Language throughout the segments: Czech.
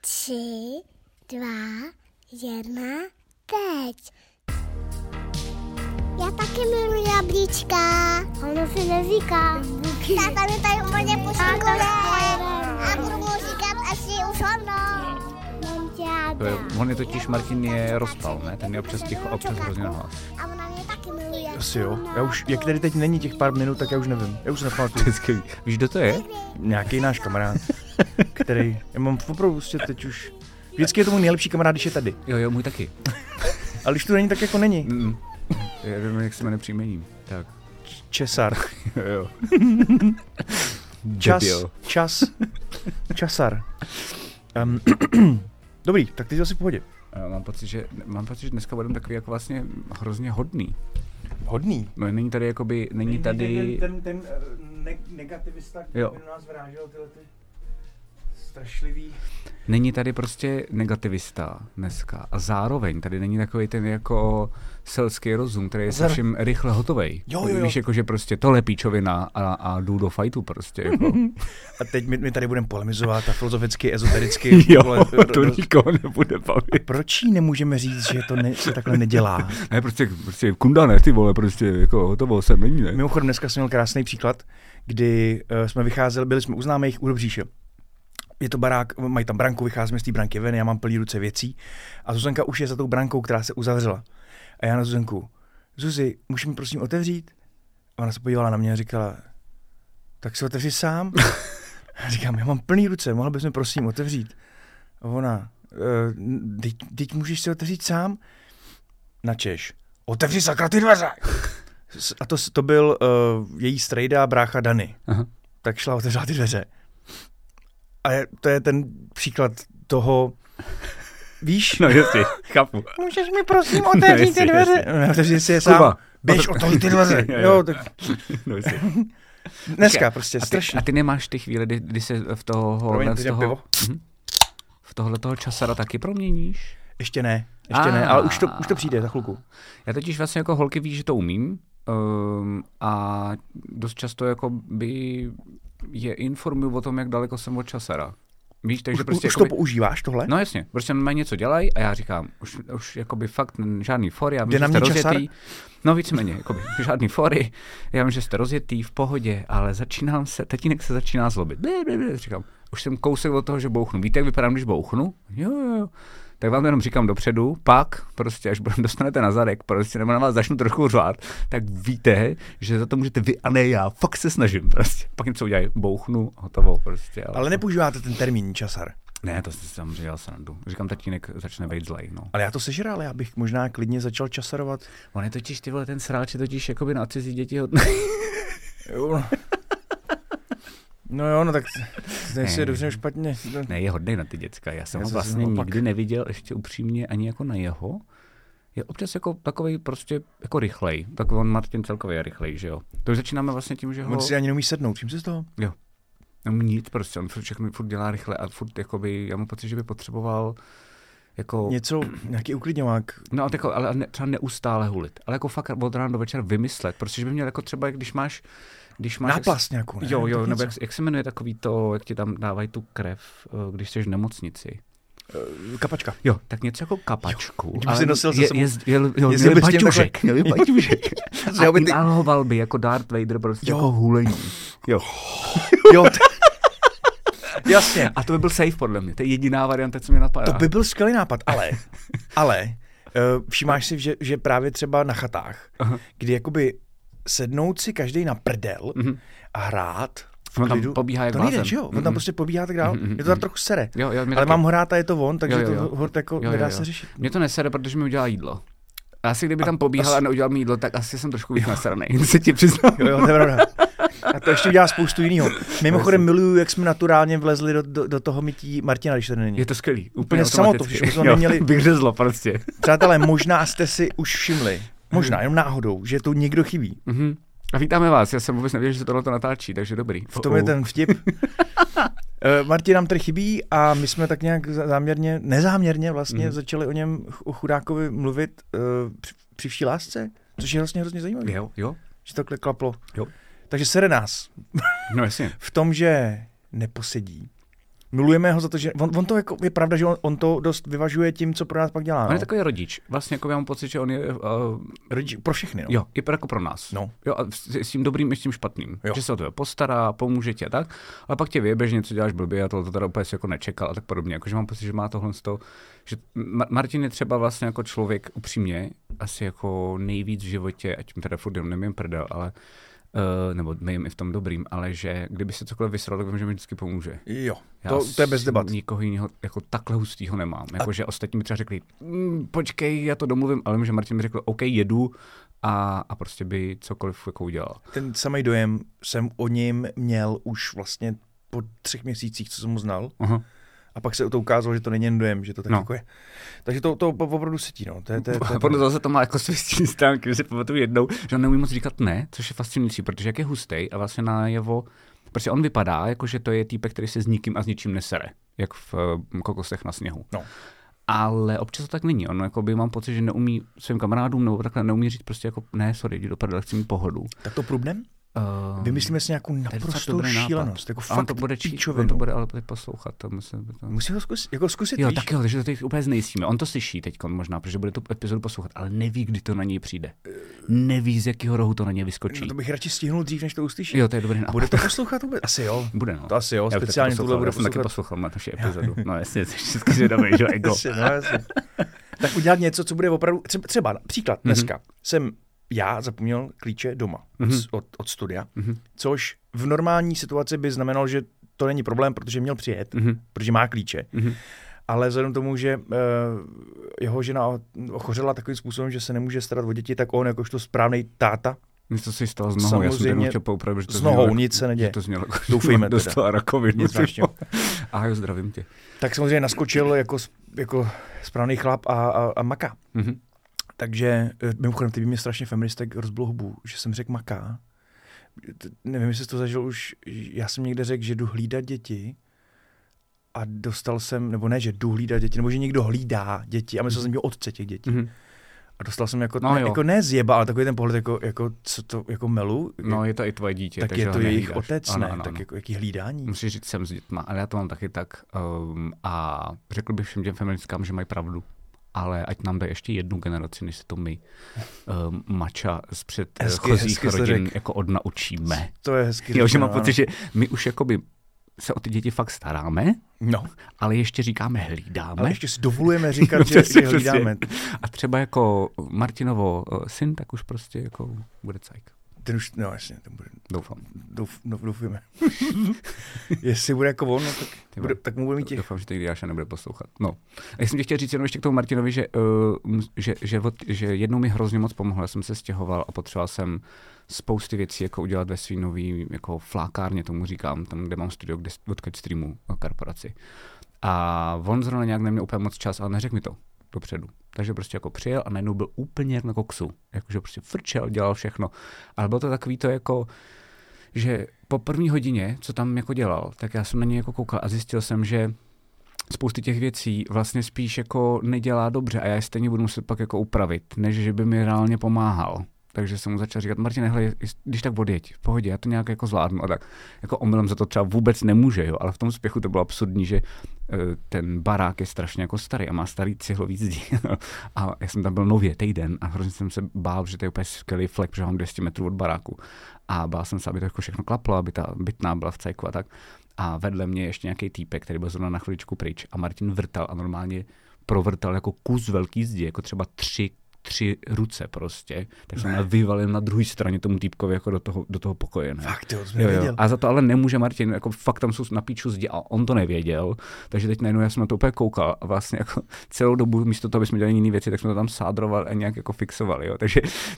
3, 2, 1, teď. Já taky miluji jablíčka. Ono si neříká. Táta mi tady úplně pošikuje. A budu mu říkat, až je už ono. Mám děda. On je totiž, Martin je rozpal, ne? Ten je občas ticho, občas hrozně nahlas. A ona mě taky miluje. Asi jo. Já už, jak tady teď není těch pár minut, tak já už nevím. Já už nepamatuju. Víš, kdo to je? Nějaký náš kamarád, který... Já mám opravdu teď už... Vždycky je to můj nejlepší kamarád, když je tady. Jo, můj taky. Ale když tu není, tak jako není. Já vím, jak se jmenuje příjmením. Tak. Česar. Jo. Čas. Časar. Dobrý, tak ty jsi asi v pohodě. Mám pocit, že dneska budeme takový jako vlastně hrozně hodný. Hodný? No, není tady jakoby, není tady... Ten negativista, který by nás vrážel tyhle ty... Strašlivý. Není tady prostě negativista dneska a zároveň tady není takový ten jako selský rozum, který je se všim rychle hotovej. Jo. Víš, jakože prostě tohle píčovina a jdu do fajtu prostě. Jako. A teď my tady budeme polemizovat a filozoficky, ezotericky. Jo, to nikoho nebude bavit. Proč jí nemůžeme říct, že to se takhle nedělá? Ne, prostě kundane, ty vole, prostě jako hotovo se není, ne? Mimochodem dneska jsem měl krásný příklad, kdy jsme vycházeli, byli jsme u známých u Dobříše. Je to barák, mají tam branku, vycházíme z té branky ven, já mám plný ruce věcí a Zuzanka už je za tou brankou, která se uzavřela. A já na Zuzanku, Zuzi, můžeš mi prosím otevřít? A ona se podívala na mě a říkala, tak si otevři sám. A říkám, já mám plný ruce, mohla bys mi prosím otevřít? A ona, teď můžeš si otevřít sám? Načeš, otevři sakra ty dveře! A to byl její strejda, brácha Dany. Aha. Tak šla otevřela ty dveře. A to je ten příklad toho, víš? No jasně, chápu. Můžeš mi prosím otevřít ty dveře? No otevřít si je sám. Kuba. Běž otevřít ty dveře. Jo, tak... No jasně. Dneska okay. Prostě strašně. A ty nemáš ty chvíle, kdy se v toho... Promiň, ty toho, pivo? V tohle toho časara taky proměníš? Ještě ne, ale už to přijde za chvilku. Já totiž vlastně jako holky víš, že to umím. A dost často jako by... je informuju o tom, jak daleko jsem od časera. Víš, takže prostě... Už jakoby... to používaš tohle? No jasně, prostě mají něco dělají a já říkám, už jakoby fakt žádný fory, já vím, že jste rozjetý. No víceméně, jakoby žádný fory, já vím, že jste rozjetý, v pohodě, ale tatínek se začíná zlobit. Říkám, už jsem kousek od toho, že bouchnu. Víte, jak vypadám, když bouchnu? Jo. Tak vám jenom říkám dopředu, pak prostě, až dostanete na zadek, prostě nebo na vás začnu trochu řvát, tak víte, že za to můžete vy a ne já, fakt se snažím prostě. Pak něco udělají, bouchnu, hotovo prostě. Ale nepoužíváte ten termín časar. Ne, to si samozřejmě dělal srandu. Říkám, tatínek začne být zlej, no. Ale já to sežral, já bych možná klidně začal časarovat. On je totiž, ty vole, ten sráč je totiž jakoby na cizí děti hodný. No, tak nejsi dobře špatně. Ne, je hodnej na ty děcka. Já jsem ho vlastně nikdy neviděl ještě upřímně ani jako na jeho. Je občas jako takovej prostě jako rychlej. Tak on Martin celkově je rychlej, že jo. To už začínáme vlastně tím, že ho... On si ani neumí sednout, čím si z toho? Jo. Nic prostě, on všechno furt dělá rychle a furt jakoby, já mám pocit, že by potřeboval jako... Něco, nějaký uklidňovák. No, tak, ale ne, třeba neustále hulit. Ale jako fakt od rána do večera vymyslet, protože by měl jako třeba, když máš náplast nějakou, ne? Jo, nebo jak se jmenuje takový to, jak ti tam dávají tu krev, když jsi v nemocnici. Kapačka. Jo, tak něco jako kapačku. Jo, kdyby si nosil se sebou. Měli baťužek. A inhaloval by jako Darth Vader prostě jako hulení. Jo. Jasně. A to by byl safe podle mě. To je jediná varianta, co mě napadá. To by byl skvělý nápad, ale všimáš si, že právě třeba na chatách, kdy jakoby sednout si každej na prdel a hrát v klidu. To nejde, že jo? On tam prostě pobíhá tak dál. Je to tam trochu sere. Jo, ale taky. Mám ho rád a je to on, takže to hort jako nedá se řešit. Mě to nesere, protože mi udělá jídlo. Asi kdyby tam pobíhal a neudělal mi jídlo, tak asi jsem trošku víc nasraný. Se ti přiznám. Jo, to je pravda. A to ještě udělá spoustu jinýho. Mimochodem miluju, jak jsme naturálně vlezli do toho mytí Martina, když to není. Je to skvělý. Úplně automaticky. Vyhřezlo prostě. Přátelé, možná jste si už všimli. Možná, jenom náhodou, že tu někdo chybí. Mm-hmm. A vítáme vás, já jsem vůbec nevěděl, že se tohle to natáčí, takže dobrý. V tom je ten vtip. Martin nám tady chybí a my jsme tak nějak záměrně, nezáměrně vlastně začali o něm, o chudákovi mluvit při vší lásce, což je vlastně hrozně zajímavé. Jo. Že to klaplo. Jo. Takže sere nás. No jasně. V tom, že neposedí. milujeme ho za to, že on to jako je pravda, že on to dost vyvažuje tím, co pro nás pak dělá. On je takový rodič. Vlastně jako já mám pocit, že on je rodič pro všechny, no. Jo, i jako pro nás. No. Jo, a s tím dobrým i s tím špatným. Jo. Že se o tebe postará, pomůže ti a tak. Ale pak tě vyjebeš, něco děláš blbě a to teda úplně jako nečekal a tak podobně. Jakože mám pocit, že má tohle z toho, že Martin je třeba vlastně jako člověk upřímně asi jako nejvíc v životě, ať tím teda furt jenom nemím prdel, ale nebo nejím i v tom dobrým, ale že kdyby se cokoliv vysral, tak vím, že mi vždycky pomůže. Jo, to je bez debat. Nikoho jiného jako takhle hustýho nemám. Jakože ostatní mi třeba řekli, počkej, já to domluvím, ale vím, že Martin mi řekl, OK, jedu a prostě by cokoliv jako udělal. Ten samý dojem jsem o něm měl už vlastně po 3 měsících, co jsem mu znal. Aha. A pak se to ukázalo, že to není jen dojem, že to tak jako je. Takže to opravdu setí, no. Podle toho se to má jako svěstí stránky, že si pamatuju jednou, že on neumí moc říkat ne, což je fascinující, protože jak je hustej a vlastně najevo, protože on vypadá, jako že to je týpek, který se s nikým a s ničím nesere, jak v kokosech na sněhu. No. Ale občas to tak není. Ono jako by mám pocit, že neumí svým kamarádům nebo takhle neumí říct prostě jako ne, sorry, jdi do prdele, chci mít pohodu. Tak to průbnem? Vymyslíme si nějakou naprostou šílenost, jako fakt píčovinu. On to bude ale poslouchat. Musím ho zkusit, jako zkusit, jo, víš? Tak jo, takže to teď úplně znejistíme. On to slyší teď možná, protože bude tu epizodu poslouchat, ale neví, kdy to na něj přijde. Neví, z jakého rohu to na něj vyskočí. No to bych radši stihnul dřív, než to uslyší. Jo, to je dobrý nápad. Bude to poslouchat vůbec? Asi jo. Bude, no. To asi jo, speciálně tuhle bude poslouchat. Taky poslouchal na naši epizodu. No jasně, všichni zvědavý, že ego. Tak udělat něco, co bude opravdu, třeba příklad dneska. Já zapomněl klíče doma od studia, což v normální situaci by znamenalo, že to není problém, protože měl přijet, protože má klíče. Ale vzhledem tomu, že jeho žena ochořela takovým způsobem, že se nemůže starat o děti, tak on jakožto správnej táta. Něco se stalo s nohou, samozřejmě, já jsem chtěl poupravit, že to s nohou znělo, nic se neděje. Doufejme teda. Dostala rakovinu. Ahoj, zdravím tě. Tak samozřejmě naskočil jako správný chlap a maká. Takže mimochodem, ty by mě strašně feministek rozbil hubu, že jsem řekl maká. Nevím, jestli jsi to zažil už, já jsem někde řekl, že jdu hlídat děti a dostal jsem, nebo ne, že jdu hlídat děti, nebo že někdo hlídá děti a myslel jsem, že otce těch dětí. A dostal jsem jako ne zjeba, ale takový ten pohled, jako co to, jako melu. No je to i tvoje dítě. Tak je to jejich otec, ano, ne? Ano, tak ano. Jako jaký hlídání. Musíš říct, jsem s dětma, ale já to mám taky tak. A řekl bych všem těm feministkám, že mají pravdu. Ale ať nám dají ještě jednu generaci, než se to my mača z předchozích rodin jako odnaučíme. To je hezky. Jo, že mám pocit, že my už jakoby se o ty děti fakt staráme, ale ještě říkáme hlídáme. Ale ještě si dovolujeme říkat, že si hlídáme. A třeba jako Martinovo syn, tak už prostě jako bude cajk. Ten už, no jasně, ten bude. Doufám. Doufujeme. Jestli bude jako on, tak mu bude mít těch. Doufám, že teď Jáša nebude poslouchat. No. A jsem tě chtěl říct jenom ještě k tomu Martinovi, že jednou mi hrozně moc pomohlo. Já jsem se stěhoval a potřeboval jsem spousty věcí jako udělat ve svý nový jako flákárně, tomu říkám, tam, kde mám studio, kde odkud streamu korporaci. A on zrovna nějak neměl úplně moc čas, ale neřekl mi to dopředu. Takže prostě jako přijel a najednou byl úplně na koksu. Jakože prostě frčel, dělal všechno. Ale bylo to takový to jako, že po první hodině, co tam jako dělal, tak já jsem na něj jako koukal a zjistil jsem, že spousty těch věcí vlastně spíš jako nedělá dobře a já je stejně budu muset pak jako upravit, než že by mi reálně pomáhal. Takže jsem mu začal říkat, Martine, hele, když tak odjeď, v pohodě, já to nějak jako zvládnu. A tak jako omylem za to třeba vůbec nemůže, jo, ale v tom spěchu to bylo absurdní, že ten barák je strašně jako starý a má starý cihlový zdi. A já jsem tam byl nově týden a hrozně jsem se bál, že to je úplně skvělý flek, protože mám 200 metrů od baráku. A bál jsem se, aby to jako všechno klaplo, aby ta bytná byla v cajku a tak. A vedle mě ještě nějaký týpek, který byl zrovna na chviličku pryč a Martin vrtal a normálně provrtal jako kus velký zdi, jako třeba 3 ruce prostě, tak jsem vyvalil na druhé straně tomu týpkovi jako do toho pokoje. Ne? Fakt, jo, to nevěděl. A za to ale nemůže Martin, jako fakt tam jsou na píču zdi a on to nevěděl, takže teď najednou já jsem na to úplně koukal a vlastně jako celou dobu místo toho, aby jsme dělali jiné věci, tak jsme to tam sádrovali a nějak jako fixovali. Jo?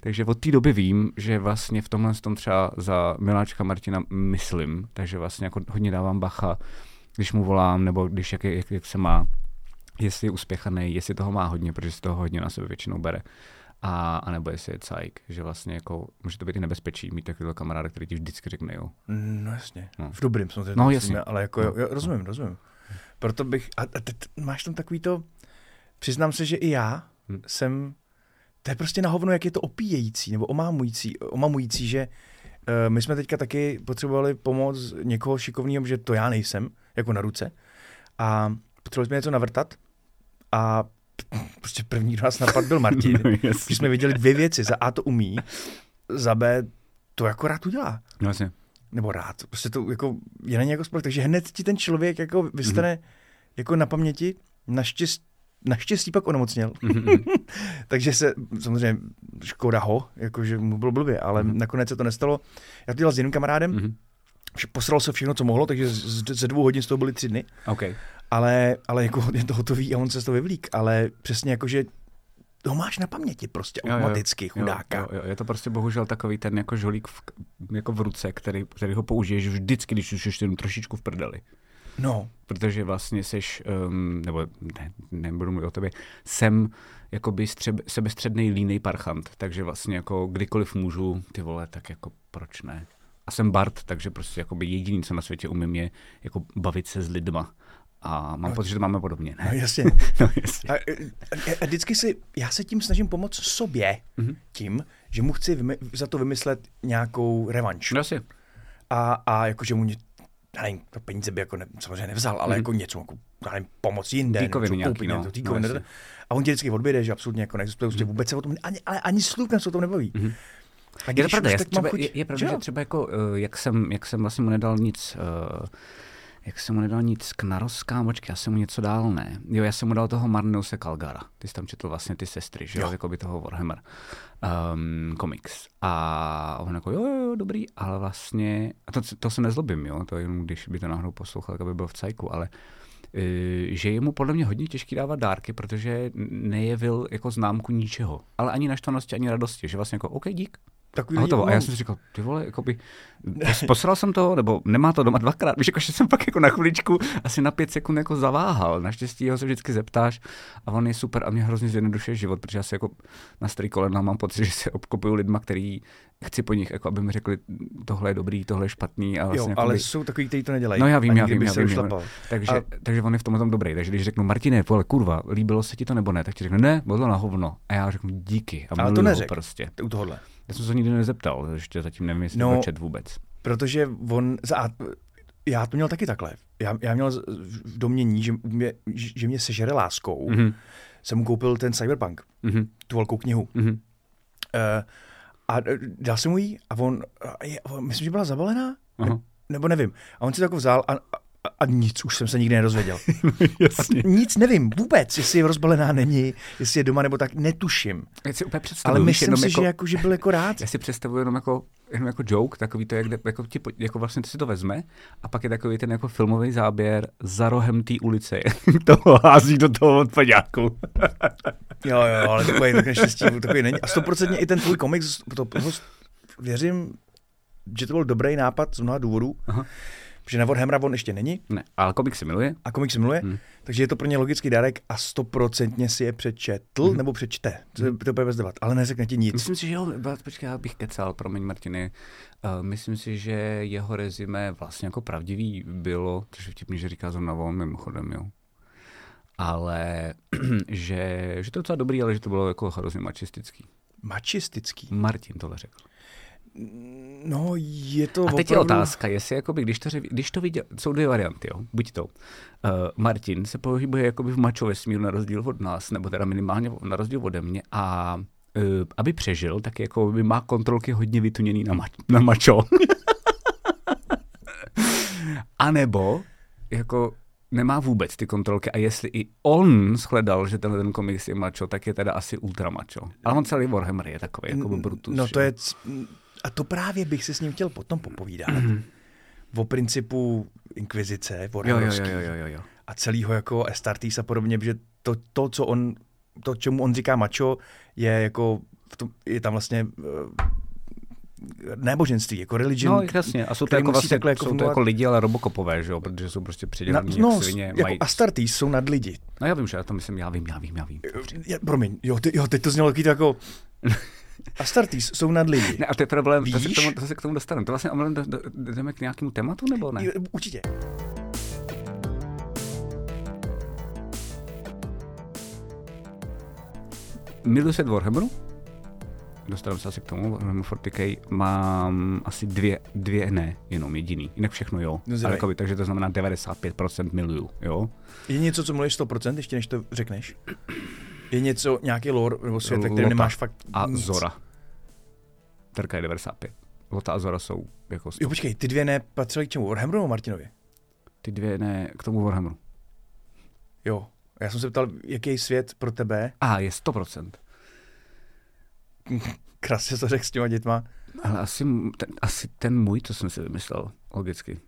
Takže od té doby vím, že vlastně v tomhle tom třeba za miláčka Martina myslím, takže vlastně jako hodně dávám bacha, když mu volám, nebo když jak se má, jestli je uspěchaný, jestli toho má hodně, protože si toho hodně na sebe většinou bere. A nebo jestli je cajk, že vlastně jako může to být i nebezpečí mít takového kamaráda, který ti vždycky řekne jo. No jasně, v dobrým samozřejmě. No jasně. Myslím, ale jako jo, rozumím. Proto bych, a teď máš tam takový to, přiznám se, že i já jsem, to je prostě na hovno, jak je to opíjející nebo omamující, že my jsme teďka taky potřebovali pomoc někoho šikovného, že to já nejsem, jako na ruce. a potřebovali jsme něco navrtat a prostě první, kdo nás napadl, byl Martin. No, když jsme viděli dvě věci, za A to umí, za B to jako rád udělá. No, jasně. Nebo rád, prostě to jako je na něj jako spolu, takže hned ti ten člověk jako vystane jako na paměti, naštěstí pak onemocněl. Takže se samozřejmě škoda ho, jakože mu bylo blbě, ale nakonec se to nestalo. Já to dělal s jiným kamarádem, posral se všechno, co mohlo, takže ze 2 hodin z toho byly 3 dny. Okay. Ale jako je to hotový a on se z toho vyvlík, ale přesně jakože to máš na paměti prostě automaticky, chudáka. Jo, je to prostě bohužel takový ten jako žolík jako v ruce, který ho použiješ vždycky, když už jsi trošičku v prdeli. No. Protože vlastně seš, nebo ne, nebudu mluvit o tobě, jsem jakoby sebestřednej línej parchant, takže vlastně jako kdykoliv můžu, ty vole, tak jako proč ne? A jsem bard, takže prostě jakoby jediný, co na světě umím, je jako bavit se s lidma. A mám pocit, že to máme podobně, ne? No jasně. A vždycky já se tím snažím pomoct sobě, tím, že mu chci za to vymyslet nějakou revanš. Jasně. A jakože mu nevím, to peníze by jako samozřejmě nevzal, ale jako něco, jako, nevím, pomoc jinde. Díkovinu nějaký, no. Díkovinu. A on tě vždycky odběde, že absolutně jako neexistuje, vůbec se o tom, ani slůvka se o tom nebaví. A je to pravda, že třeba jako, jak jsem vlastně mu nedal nic... Jak jsem mu nedal nic k narozkám, počkej, já jsem mu něco dal, ne. Jo, já jsem mu dal toho Marneuse Kalgara. Ty jsi tam četl vlastně ty sestry, že jo, jako by toho Warhammer komiks. A on jako jo, dobrý, ale vlastně, a to se nezlobím, jo, to jenom když by to náhodou poslouchal, tak by byl v cajku, ale že je mu podle mě hodně těžký dávat dárky, protože nejevil jako známku ničeho, ale ani naštvanosti, ani radosti, že vlastně jako OK, dík. A hotovo. A já jsem si říkal, ty vole, jakoby, posral jsem toho, nebo nemá to doma 2x. Víš, jako, že jsem pak jako na chviličku asi na 5 sekund jako zaváhal. Naštěstí ho se vždycky zeptáš a on je super a mě hrozně zjednodušuje život, protože já se jako na starý kolena mám pocit, že se obklopuju lidma, který chci po nich, jako, aby mi řekli, tohle je dobrý, tohle je špatný. A vlastně, jo, ale jakoby... jsou takový, kteří to nedělají. No já vím. Takže on je v tom dobrý. Takže když řeknu, Martine, vole, kurva, líbilo se ti to nebo ne, tak ti řekne, ne, bylo to na hovno. A já řeknu, díky. A ale to neřek, prostě. U tohohle. Já jsem se nikdy nezeptal, ještě zatím nevím, jestli to čet vůbec. Protože on, já to měl taky takhle. Já měl v domění, že mě sežere láskou, jsem mu koupil ten Cyberpunk, tu velkou knihu. A dal jsem mu jí a on myslím, že byla zabalená, nebo nevím. A on si to jako vzal a nic, už jsem se nikdy nedozvěděl. Jasně. Nic nevím vůbec, jestli je rozbalená není, jestli je doma nebo tak, netuším. Já si úplně představuji. Ale myslím si, jako, že byl jako rád. Já si představuji jenom jako joke, takový to, jak vlastně to si to vezme a pak je takový ten jako filmový záběr za rohem té ulice. Toho hází do toho odpaďáku. jo, ale takový není. A 100% i ten tvůj komiks, věřím, že to byl dobrý nápad z mnoha důvodů. Aha. Že na Warhammera on ještě není. Ne, ale komik si miluje. A komik si miluje, takže je to pro ně logický dárek a 100% si je přečetl, nebo přečte. To bude bez debat, ale neřekne ti nic. Myslím si, že jo, počkej, já bych kecal, promiň Martine. Myslím si, že jeho rezime vlastně jako pravdivý bylo, což je vtipný, že říká zrovna on mimochodem, jo. Ale že to je docela dobrý, ale že to bylo jako hrozně mačistický. Mačistický? Martin tohle řekl. No, je to a teď opravdu... je otázka, jestli jakoby, když to viděl, jsou dvě varianty, jo, buď to. Martin se pohybuje jakoby v mačově smíru na rozdíl od nás, nebo teda minimálně na rozdíl ode mě a aby přežil, tak jako by má kontrolky hodně vytuněný na mačo. A nebo jako nemá vůbec ty kontrolky a jestli i on shledal, že tenhle ten komiks je mačo, tak je teda asi ultra mačo. Ale on celý Warhammer je takový, jako Brutus. No to je... A to právě bych si s ním chtěl potom popovídat. O principu inkvizice, warhammerovský a celého jako Astartes a podobně, že to, čemu on říká macho, je jako je tam vlastně náboženství, jako religion. No jasně, a jsou to jako, vlastně, jsou to jako lidi, ale robokopové, že jo, protože jsou prostě přidělení jak svině. Jako mají... Astartes jsou nad lidi. No já vím, že já to myslím, já vím. Promiň, jo, teď to znělo jako... Astartes jsou nad lidi. Ne, a to je problém, to se k tomu dostaneme. To vlastně jdeme k nějakému tématu, nebo ne? Určitě. Miluji se Warhammeru? dostanu se asi k tomu, Fortikej, mám asi jenom jediný, jinak všechno jo, no ale jakoby, takže to znamená 95% miluju, jo. Je něco, co miluješ 100%, ještě než to řekneš? Je něco, nějaký lore nebo svět, který nemáš fakt a nic. Zora. Terka je 95. Lota a Zora jsou jako 100. Jo, počkej, ty dvě ne patřily k čemu? Warhammeru nebo Martinovi? Ty dvě ne k tomu Warhammeru. Jo, já jsem se ptal, jaký svět pro tebe? A je 100%. Krásně to řekl s těma dětma. Ale asi ten můj, to jsem si vymyslel, logicky.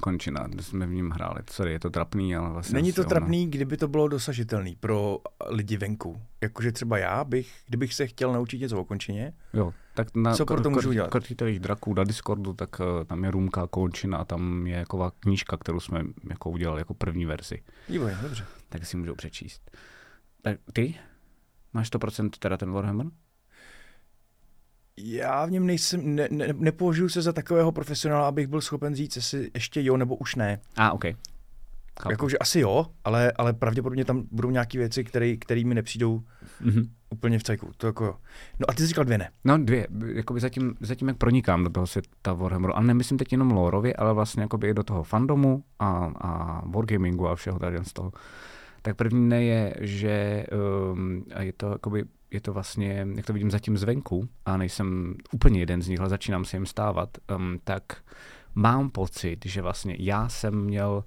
Končina, jsme v něm hráli. Sorry, je to trapný, ale vlastně... Není to trapný, kdyby to bylo dosažitelný pro lidi venku. Jakože třeba já bych, kdybych se chtěl naučit něco o končině, jo, tak na, co pro to můžu udělat? Krtitových draků na Discordu, tak tam je růmka končina a tam je taková knížka, kterou jsme jako udělali jako první verzi. Dívaj, dobře. Tak si můžou přečíst. Tak ty? Máš 100% teda ten Warhammer? Já v něm nejsem, nepovažuji se za takového profesionála, abych byl schopen říct, jestli ještě jo nebo už ne. OK. Jakože asi jo, ale pravděpodobně tam budou nějaké věci, které mi nepřijdou úplně v cajku. To jako jo. No a ty jsi říkal dvě ne. No dvě. Jakoby zatím jak pronikám do toho světa Warhammeru. A nemyslím teď jenom lorově, ale vlastně jakoby i do toho fandomu a wargamingu a všeho tady z toho. Tak první ne je, že je to vlastně, jak to vidím zatím zvenku, a nejsem úplně jeden z nich, ale začínám se jim stávat, tak mám pocit, že vlastně já jsem měl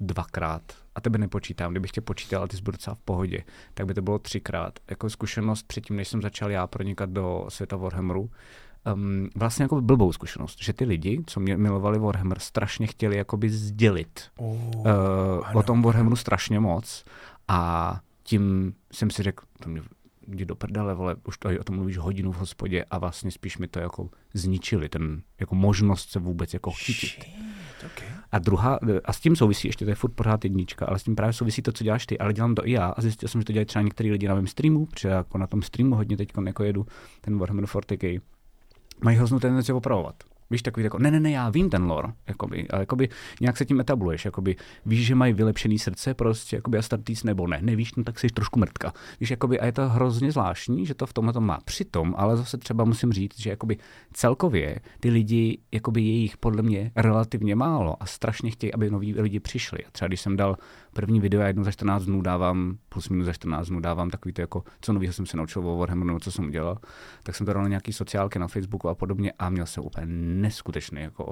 dvakrát, a tebe nepočítám, kdybych tě počítal, ale ty jsi byl docela v pohodě, tak by to bylo třikrát. Jako zkušenost předtím, než jsem začal já pronikat do světa Warhammeru, vlastně jako blbou zkušenost, že ty lidi, co mě milovali Warhammer, strašně chtěli jakoby sdělit o tom Warhammeru strašně moc a tím jsem si řekl, to mě jdi do prdele, vole, už to, o tom mluvíš hodinu v hospodě a vlastně spíš mi to jako zničili, ten jako možnost se vůbec jako chytit. Okay. A druhá, a s tím souvisí, ještě to je furt pořád jednička, ale s tím právě souvisí to, co děláš ty, ale dělám to i já a zjistil jsem, že to dělají třeba některý lidi na mém streamu, protože jako na tom streamu hodně teď jako jedu ten Warhammer 40k. Mají hroznou tendenci opravovat. Víš, takový jako, ne, já vím ten lore, jakoby, ale jakoby nějak se tím etabluješ, jakoby víš, že mají vylepšený srdce, prostě, jakoby Astartes nebo ne, nevíš, no tak jsi trošku mrtka. Víš, jakoby, a je to hrozně zvláštní, že to v tomhle má přitom, ale zase třeba musím říct, že jakoby celkově ty lidi, jakoby je jich podle mě relativně málo a strašně chtějí, aby noví lidi přišli. A třeba když jsem dal první video, já jednou za 14 dnů dávám, plus minus za 14 dnů dávám takový to jako, co nového jsem se naučil o Warhammeru, nebo co jsem udělal, tak jsem to dal na nějaký sociálky na Facebooku a podobně a měl jsem úplně neskutečný jako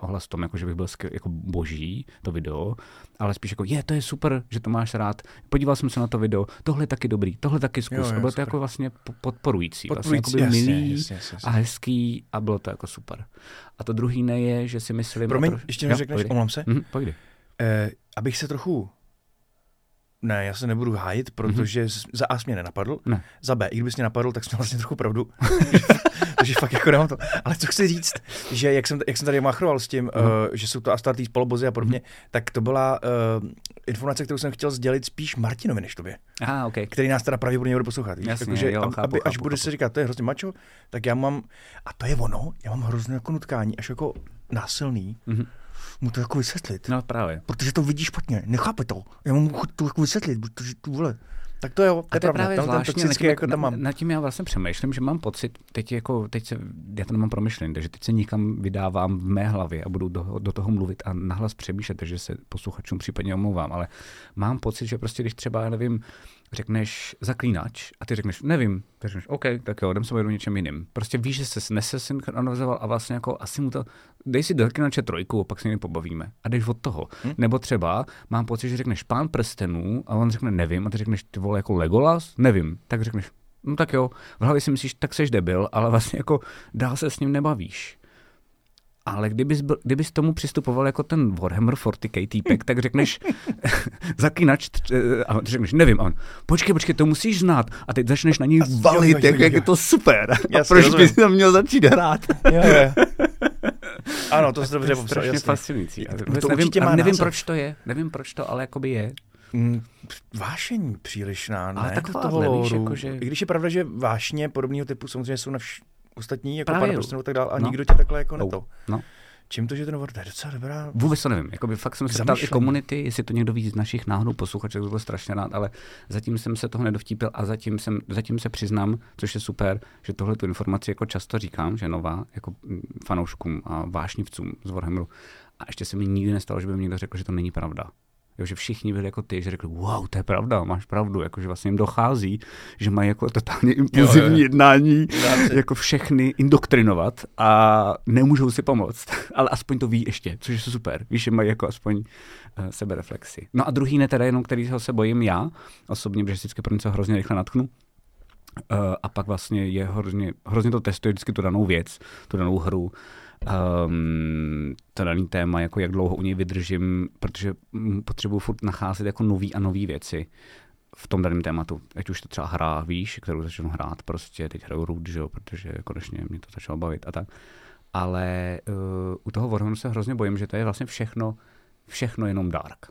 ohlas tom, jako že bych byl jako boží, to video, ale spíš jako, to je super, že to máš rád, podíval jsem se na to video, tohle je taky dobrý, tohle taky zkus. Jo, a bylo super. To jako vlastně podporující vlastně jako by milý jasně. A hezký a bylo to jako super. A to druhý ne je, že si myslím... Promiň, ještě než řekneš, omlám se. Pojď. Abych se trochu... Ne, já se nebudu hájit, protože za A jsi mě nenapadl, ne. Za B, i kdybys mě napadl, tak jsi měl vlastně trochu pravdu, takže fakt jako nemám to. Ale co chci říct, že jak jsem tady machroval s tím, že jsou to Astartes, polobozy a podobně, tak to byla informace, kterou jsem chtěl sdělit spíš Martinovi než tobě, okay. Který nás teda pravděpodobně bude poslouchat. Jasně, jako, že, jo, chápu, až bude se říkat, to je hrozně mačo, tak já mám, a to je ono, já mám hrozně jako nutkání, až jako násilný, mu to jako vysvětlit. No právě. Protože to vidí špatně, nechápe to. Já mu to jako vysvětlit, protože tu vole. Tak to jo, to je právě zvláštní, nad tím já vlastně přemýšlím, že mám pocit, já to nemám promyšlený, takže teď se nikam vydávám v mé hlavě a budu do toho mluvit a nahlas přemýšlet, takže se posluchačům případně omlouvám, ale mám pocit, že prostě když třeba, nevím, řekneš zaklínač a ty řekneš, nevím, ty řekneš, OK, tak jo, jdem se bavit o něčem jiným. Prostě víš, že se nesesynchronizoval a vlastně jako asi mu to, dej si do zaklínače 3, pak se jim pobavíme a jdeš od toho. Nebo třeba mám pocit, že řekneš Pán prstenů a on řekne nevím a ty řekneš, ty vole, jako Legolas, nevím, tak řekneš, no tak jo, v hlavě si myslíš, tak seš debil, ale vlastně jako dál se s ním nebavíš. Ale kdybys tomu přistupoval jako ten Warhammer 40k týpek, tak řekneš zaklínač a ty řekneš, nevím, a on, počkej, to musíš znát a teď začneš na něj valit, jak je to super. A proč bys tam měl začít hrát? Ano, to se dobře popsal. Strašně fascinující. Nevím, proč to, ale jakoby je. Vášení přílišná, ne? Ale takhle to nevíš, jakože... I když je pravda, že vášně podobného typu samozřejmě jsou na ostatní, jako Pán prstenů a tak dál, a nikdo tě takhle jako neto. Čím to, že ten Warhammer je docela dobrá? Vůbec to nevím. Jakoby fakt jsem se ptal i komunity, jestli to někdo ví z našich náhodou posluchačů, to bylo strašně rád, ale zatím jsem se toho nedovtípil a zatím se přiznám, což je super, že tohle tu informaci jako často říkám, že nová, jako fanouškům a vášnivcům z Warhammeru. A ještě se mi nikdy nestalo, že by mi někdo řekl, že to není pravda. Jo, že všichni byli jako ty, že řekli, wow, to je pravda, máš pravdu, jako, že vlastně jim dochází, že mají jako totálně impulzivní jednání, jako všechny indoktrinovat a nemůžou si pomoct, ale aspoň to ví ještě, což je super, víš, že mají jako aspoň sebereflexi. No a druhý ne teda jenom, kterýho se bojím já osobně, protože vždycky pro něco hrozně rychle natknu, a pak vlastně je hrozně to testuje vždycky tu danou věc, tu danou hru, to daný téma, jako jak dlouho u něj vydržím, protože potřebuji furt nacházet jako nový a nový věci v tom daném tématu. Ať už to třeba hra, víš, kterou začnu hrát, prostě teď hraju Root, že jo, protože konečně mě to začalo bavit a tak. Ale u toho Warhammeru se hrozně bojím, že to je vlastně všechno jenom dark.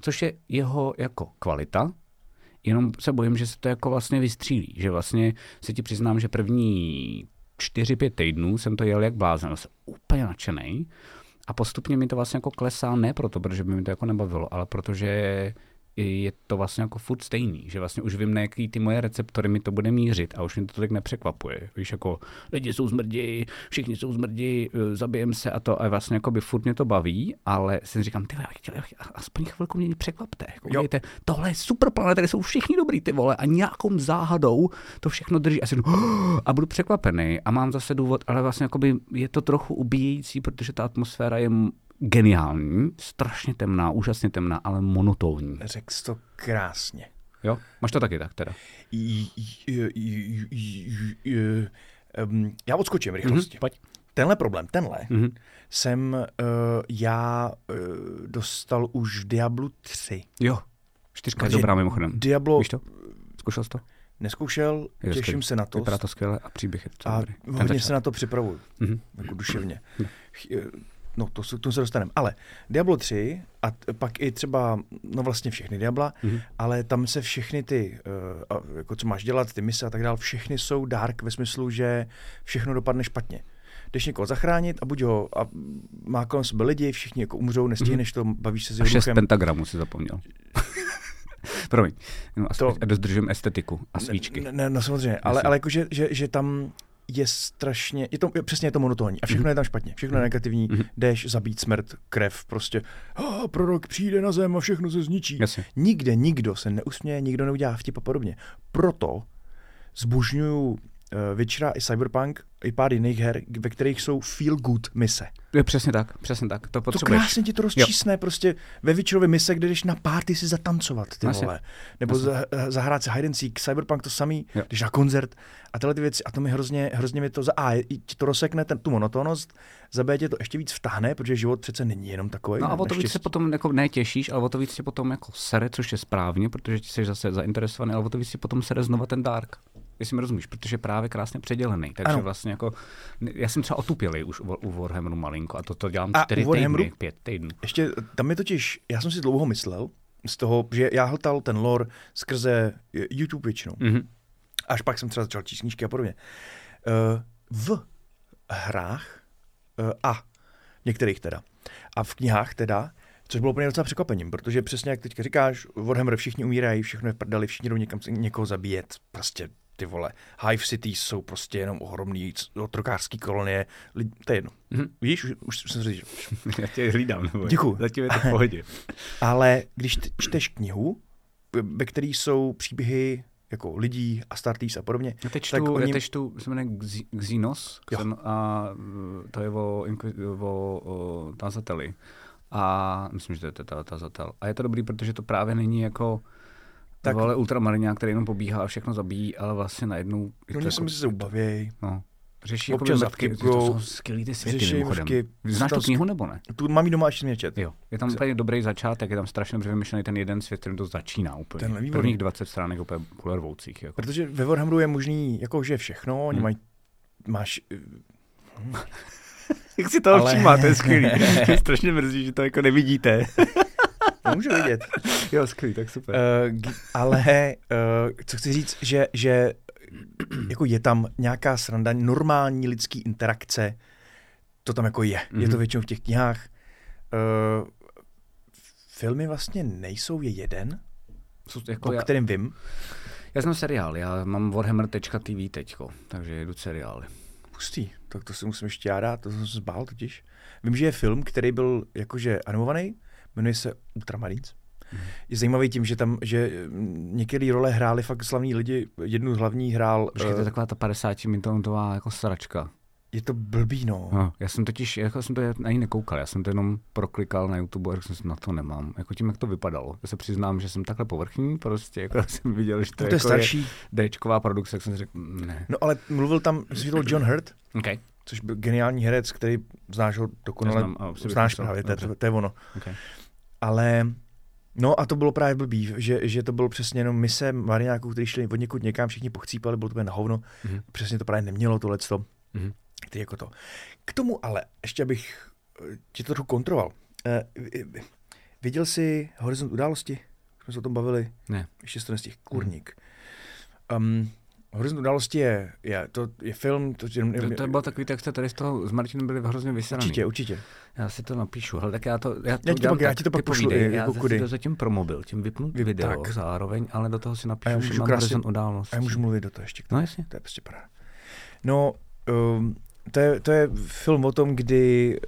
Což je jeho jako kvalita, jenom se bojím, že se to jako vlastně vystřílí, že vlastně se ti přiznám, že první 4-5 týdnů jsem to jel jak blázen, jsem úplně nadšenej a postupně mi to vlastně jako klesá, ne proto, protože by mi to jako nebavilo, ale protože je to vlastně jako furt stejný, že vlastně už vím, na jaký ty moje receptory mi to bude mířit a už mi to tolik nepřekvapuje. Víš, jako lidi jsou zmrdi, všichni jsou zmrdi, zabijem se a to a vlastně jako by furt mě to baví, ale si říkám, ty vole, aspoň chvilku mě překvapte. Udějte, tohle je super planeta, tady jsou všichni dobrý, ty vole, a nějakou záhadou to všechno drží a si a budu překvapený a mám zase důvod, ale vlastně jako by je to trochu ubíjející, protože ta atmosféra je geniální, strašně temná, úžasně temná, ale monotónní. Řekl jsi to krásně. Jo? Máš to taky tak teda? Já odskočím rychlosti. Mm-hmm. Tenhle problém mm-hmm. jsem já dostal už v Diablu 3. Jo, 4 je dobrá mimochodem. Diablo... Víš to? Zkoušel jsi to? Neskoušel, těším se na to. Vypadá to skvěle a příběh je to dobrý. A hodně se na to připravuju, mm-hmm. jako duševně. No, to se dostaneme. Ale Diablo 3 a pak i třeba, no vlastně všechny Diabla, mm-hmm. ale tam se všechny ty, jako co máš dělat, ty mise a tak dál, všechny jsou dark ve smyslu, že všechno dopadne špatně. Jdeš někoho zachránit a buď ho, a má kolem sebe lidi, všichni jako umřou, nestihneš to, bavíš se s jeho duchem. 6 pentagramů si zapomněl. Promiň, no, a dozdržím estetiku a svíčky. No samozřejmě, ale jako, že tam... je strašně, je to monotónní a všechno je tam špatně, všechno je negativní, jdeš zabít smrt, krev, prostě prorok přijde na zem a všechno se zničí. Jasně. Nikde nikdo se neusměje, nikdo neudělá vtip a podobně. Proto zbožňuju Witchera i Cyberpunk i pár jiných her, ve kterých jsou feel good mise. Jo, přesně tak, to potřebuješ. To krásně ti to rozčísne, prostě ve Witcherově mise, kde jdeš na party si zatancovat, ty vole. Nebo zahrát si hide and seek, Cyberpunk to samý, jo. Jdeš na koncert a tyhle ty věci. A to mi hrozně mi to za A, ti to rozsekne tu monotónnost, za B tě to ještě víc vtáhne, protože život přece není jenom takový. No a o to víc se potom jako netěšíš, ale o to víc se potom jako sere, což je správně, protože ti jsi zase zainteresovaný, ale o to víc si potom sere znova ten dark. Jestli mi rozumíš, protože je právě krásně předělený. Takže ano. Vlastně jako, já jsem třeba otupělý už u Warhammeru malinko a to dělám 4 týdny, 5 týdnů. Ještě, tam je totiž, já jsem si dlouho myslel z toho, že já hltal ten lore skrze YouTube většinou. Mm-hmm. Až pak jsem třeba začal číst knížky a podobně. V hrách a některých teda a v knihách teda, což bylo úplně docela překvapením, protože přesně jak teďka říkáš, Warhammer všichni umírají, všechno je v prdeli, všichni jdou někam někoho zabíjet, prostě ty vole, Hive Cities jsou prostě jenom ohromný otrokářský kolonie. To je jedno. Mm-hmm. Víš, už jsem říkal. Já tě hlídám, nebo děkuju. Zatím je to v pohodě. Ale když čteš knihu, ve které jsou příběhy jako lidí, Astartes a podobně. Já teď čtu, se jmenuje Xenos, a to je o Tazateli. A myslím, že to je Tazatel. A je to dobrý, protože to právě není jako tak. Vole ultramariňák, který jenom pobíhá a všechno zabíjí, ale vlastně najednou... No nesmím jako, si se ubavěj. No. Řeší občas jako zatky, to jsou skvělý ty světy mimochodem. Znáš tu knihu nebo ne? Tu mám ji doma, až si mě čet. Jo. Je tam úplně dobrý začátek, je tam strašně dobře vymyšlený ten jeden svět, kterým to začíná úplně. Prvních 20 stránek úplně kulervoucích. Jako. Protože ve Warhammeru je možný, jako že všechno, oni mají... Máš... Jak si toho všímá, to je skvělý. Strašně mrzí, že to jako nevidíte. Můžu vidět. Jo, skvělý, tak super. Ale co chci říct, že jako je tam nějaká sranda, normální lidský interakce, to tam jako je. Mm-hmm. Je to většinou v těch knihách. Filmy vlastně nejsou, je jeden, jako o kterém vím. Já znám seriál, já mám warhammer.tv teďko, takže jedu seriály. Pustý, tak to si musím ještě já dát, to jsem se zbál totiž. Vím, že je film, který byl jakože animovaný, jmenuje se Ultramarines. Mm-hmm. Je zajímavý tím, že tam, že některé role hráli fakt slavní lidi, jednu hlavní hrál... Počkej, to je taková ta 50-minutová jako sračka. Je to blbý, no. No, já jsem totiž, jako jsem to ani nekoukal, já jsem to jenom proklikal na YouTube a řekl jsem si, na to nemám. Jako tím, jak to vypadalo. Já se přiznám, že jsem takhle povrchní, prostě, jako jsem viděl, že to je starší Dčková produkce, jak jsem si řekl, ne. No ale mluvil tam, zvítal John Hurt, okay. Což byl geniální herec, který znáš ho dokonale, znáš právě, to je ono. Okay. Ale... No a to bylo právě blbý, že to bylo přesně jenom mise mariňáků, kteří šli od někud někam, všichni pochcípali, bylo to úplně na hovno. Mm-hmm. Přesně to právě nemělo tohleto. Mm-hmm. Který jako to. K tomu ale, ještě abych ti to trochu kontroval. Viděl jsi Horizont události? Jsme se o tom bavili. Ne. Ještě to nestih. Kurník. Mm-hmm. Horizont události je film. To bylo takový text, tady z toho s Martinem byli hrozně vysraný. Určitě. Já si to napíšu. Hele, tak já ti to pak pošlu. Já si to zatím promobil, tím vypnu video tak. Zároveň, ale do toho si napíšu, že mám Horizont události. A já můžu mluvit do toho ještě. No jasně. To je prostě paráda. No, to je film o tom, kdy...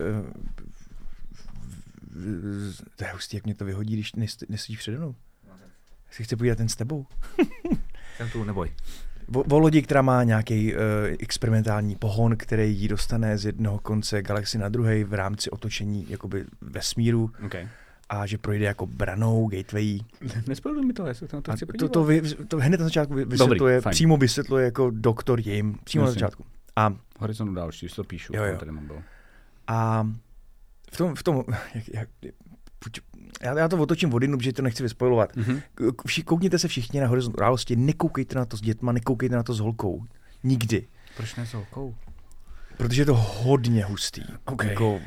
to je hustý, jak mě to vyhodí, když nesedíš přede mnou. Já si chci podívat ten s tebou. Jsem tu, neboj. O lodi, která má nějaký experimentální pohon, který ji dostane z jednoho konce galaxie na druhej v rámci otočení jakoby vesmíru. Okay. A že projde jako branou, gateway. Nespojuj mi to, jestli to na to chci podívat. To hned na začátku vysvětluje, dobrý, přímo vysvětluje jako doktor jim, přímo na začátku. A Horizon události, už to píšu, jo. Tady mám bylo. A v tom já to otočím od jednu, protože to nechci vyspojovat. Mm-hmm. Koukněte se všichni na Horizon události, nekoukejte na to s dětma, nekoukejte na to s holkou. Nikdy. Proč ne s holkou? Protože je to hodně hustý. Okay. Jako,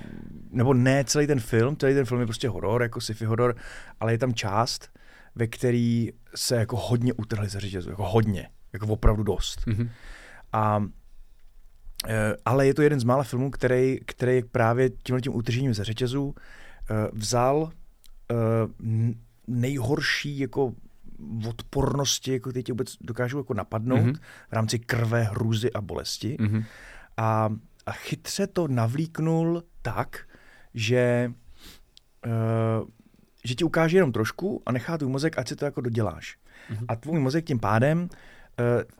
nebo ne celý ten film je prostě horor, jako sci-fi horor, ale je tam část, ve který se jako hodně utrhli ze řetězu, jako hodně, jako opravdu dost. Mm-hmm. Ale je to jeden z mála filmů, který právě tímhletím utržením ze řetězu vzal nejhorší jako odpornosti, jako ty tě vůbec dokážou jako napadnout, mm-hmm, v rámci krve, hrůzy a bolesti. Mm-hmm. A chytře to navlíknul tak, že ti ukáže jenom trošku a nechá tvůj mozek, ať si to jako doděláš. Mm-hmm. A tvůj mozek tím pádem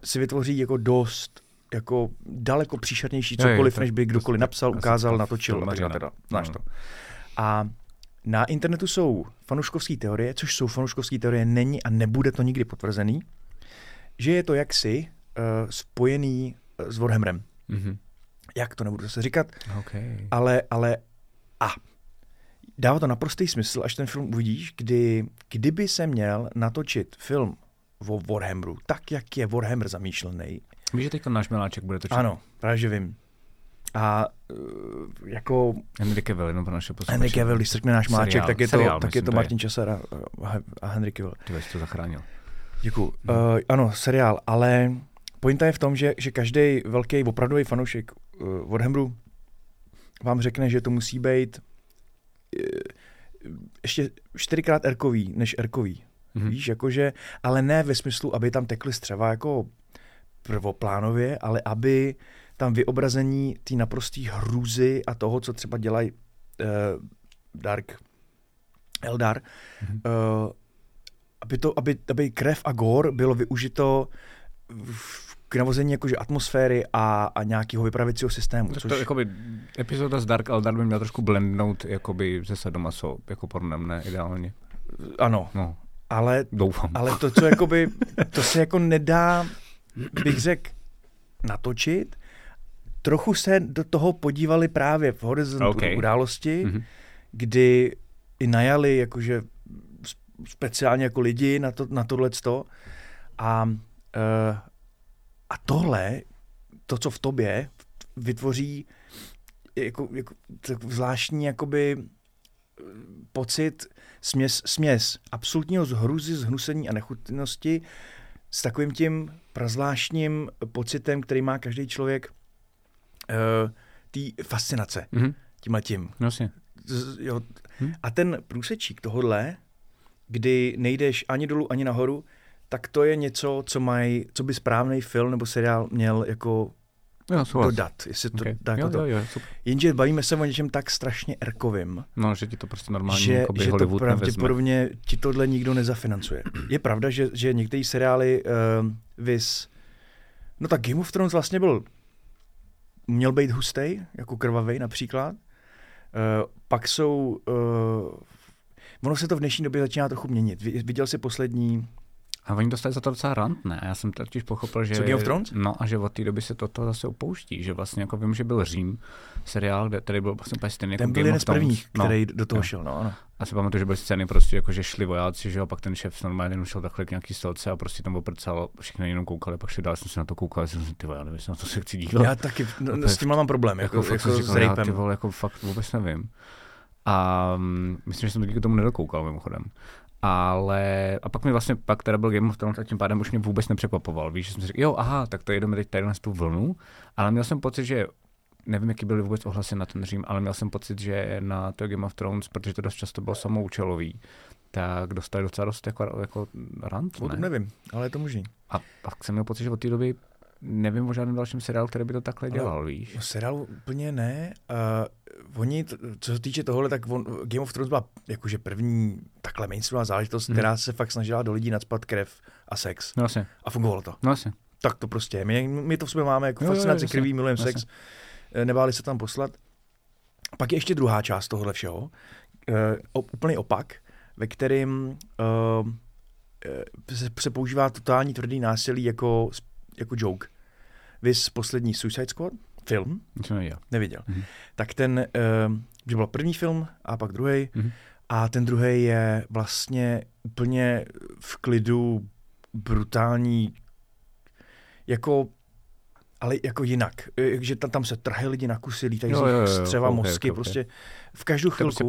si vytvoří jako dost jako daleko příšernější cokoliv, než by kdokoliv napsal, ukázal, natočil. Znáš to. A na internetu jsou fanouškovské teorie, což jsou fanouškovské teorie, není a nebude to nikdy potvrzený, že je to jaksi spojený s Warhammerem. Mm-hmm. Jak, to nebudu zase říkat, okay. ale dává to naprostý smysl, až ten film uvidíš, kdyby se měl natočit film o Warhammeru, tak jak je Warhammer zamýšlený. Víš, že teďka náš miláček bude točit? Ano, právě že vím. A jako... Henry Cavill, jenom pro naše posluchače. Henry Cavill, když strkne náš miláček, tak je to Martin Česer a Henry Cavill. Ty jsi to zachránil. Děkuju. Ano, seriál, ale... Pointa je v tom, že každý velký opravdový fanoušek Warhammeru vám řekne, že to musí být ještě 4x R-kový než R-kový. Mm-hmm. Víš, jakože, ale ne ve smyslu, aby tam tekly střeva jako prvoplánově, ale aby tam vyobrazení té naprosté hrůzy a toho, co třeba dělají Dark Eldar, mm-hmm, aby krev a gore bylo využito k navození jakože atmosféry a nějakého vypravěcího systému. Tak to což... jakoby epizoda z Dark Eldar by měla trošku blendnout jakoby ze sadomaso, jako pornem, ne, ideálně. Ano. No. Ale doufám. Ale to, co jakoby, to se jako nedá, bych řekl, natočit. Trochu se do toho podívali právě v Horizontu události, mm-hmm, kdy i najali jakože speciálně jako lidi na tohleto a tohle, to, co v tobě vytvoří jako zvláštní jakoby pocit, směs absolutního zhruzy, zhnusení a nechutnosti s takovým tím prazvláštním pocitem, který má každý člověk té fascinace tímhletím. Vlastně. Jo. A ten průsečík tohodle, kdy nejdeš ani dolů, ani nahoru, tak to je něco, co by správný film nebo seriál měl jako dodat. Jestli to okay. Dá to. Jenže bavíme se o něčem tak strašně erkovým. No, že ti to prostě normálně že to pravděpodobně nevezme. Ti tohle nikdo nezafinancuje. Je pravda, že některé seriály no tak Game of Thrones vlastně měl být hustej, jako krvavej například. Pak jsou... ono se to v dnešní době začíná trochu měnit. Viděl jsi poslední... A oni dostali za to docela rant, ne? Já jsem totiž pochopil, že... Co, Game of Thrones? No a že od té doby se toto zase opouští. Že vlastně, jako vím, že byl Řím seriál, kde tady byl vlastně stejný jako Game of Thrones. Ten byl jeden z prvních, který do toho šel, no ano. A si pamatuju, že byly scény prostě, jako že šli vojáci, že jo, pak ten šéf normálně jenom šel takhle k nějaký stolce a prostě tam oprcal, všichni jenom koukali, pak šli dál, jsem se na to koukal, a jsem si ty vole, nevím, na to se chci dívat. Já taky, s tím mám problém, jako s rapem. Jako fakt vůbec nevím. A myslím, že jsem taky k tomu nedokoukal mimochodem. Ale a pak mi vlastně teda byl Game of Thrones a tím pádem už mě vůbec nepřekvapoval. Víš, že jsem si řekl, jo, aha, tak to jedeme teď tady na tu vlnu, ale měl jsem pocit, že nevím, jaký byly vůbec ohlasy na ten Řím, ale měl jsem pocit, že na to Game of Thrones, protože to dost často bylo samoučelový, tak dostali docela dost jako rant, ne? O tom nevím, ale je to možný. A pak jsem měl pocit, že od té doby nevím o žádném dalším seriálu, který by to takhle dělal, víš? No, seriál úplně ne. Co se týče tohohle, tak Game of Thrones byla jakože první takhle mainstreamová záležitost, která se fakt snažila do lidí nacpat krev a sex. No, a fungovalo to. No, tak to prostě je. My to v sobě máme jako fascinaci krví, milujeme sex. Nebáli se tam poslat. Pak je ještě druhá část tohohle všeho. Úplný opak, ve kterým se používá totální tvrdý násilí jako joke. Viz poslední Suicide Squad, film, neviděl. Tak ten, že byl první film a pak druhý, a ten druhý je vlastně úplně v klidu brutální, jako, ale jako jinak. Že tam se trhají lidi na kusy, lítají střeva, mozky, prostě v každou chvilku.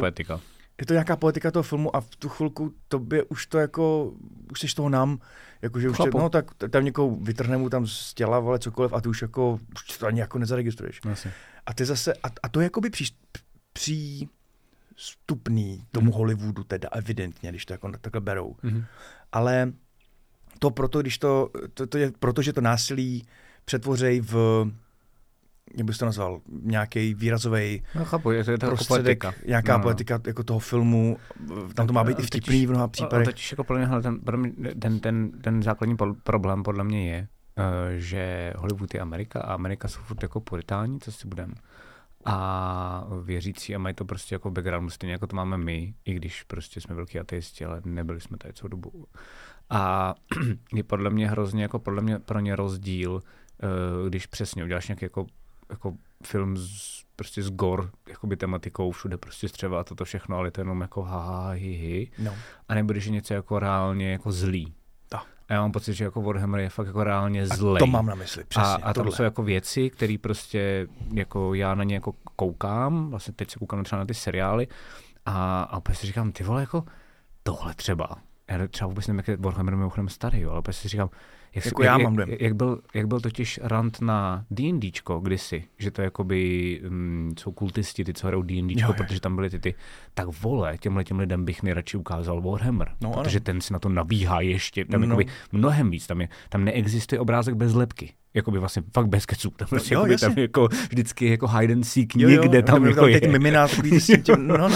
Je to nějaká politika toho filmu a v tu chvilku tobě už to jako, už seš toho nám, jakože už no tak tam někoho vytrhne mu tam z těla, vole, cokoliv a ty už jako, už to ani jako nezaregistruješ. Asi. A ty zase, a to je jakoby přístupný tomu Hollywoodu teda evidentně, když to jako takhle berou. Ale to proto, když to je proto, že to násilí přetvořej v... Jak bys to nazval? Nějaký výrazový prostředek, nějaká politika jako toho filmu, tam to má být i vtipný v mnoha případech. Totiž jako ten základní problém podle mě je, že Hollywood je Amerika a Amerika jsou furt jako puritání, co si budeme. A věřící a mají to prostě jako background, stejně jako to máme my, i když prostě jsme velký ateisti, ale nebyli jsme tady celou dobu. A je podle mě hrozně jako pro ně rozdíl, když přesně uděláš nějaký jako film prostě s gore, jakoby tematikou, všude prostě střeva a toto všechno, ale to jenom jako haha, hihi. No. A nebo když je něco jako reálně jako zlý. To. A já mám pocit, že jako Warhammer je fakt jako reálně zlej. To mám na mysli, přesně. A tam jsou jako věci, které prostě jako já na ně jako koukám, vlastně teď se koukám třeba na ty seriály a opět si říkám, ty vole, jako tohle třeba. Já třeba vůbec nevím, jak je Warhammer mimochodem starý, jo, ale opět si říkám, jak byl totiž rant na D&Dčko kdysi, že to jakoby jsou kultisti, ty, co hrajou D&Dčko, protože tam byly ty, tak vole, těm lidem bych nejradši ukázal Warhammer, protože ten si na to nabíhá ještě, tam jakoby mnohem víc, tam neexistuje obrázek bez lepky. Jakoby vlastně fakt bez keců. Tam prostě no, tam jako vždycky jako hide and seek někde tam jako je. Mimina, tím, no.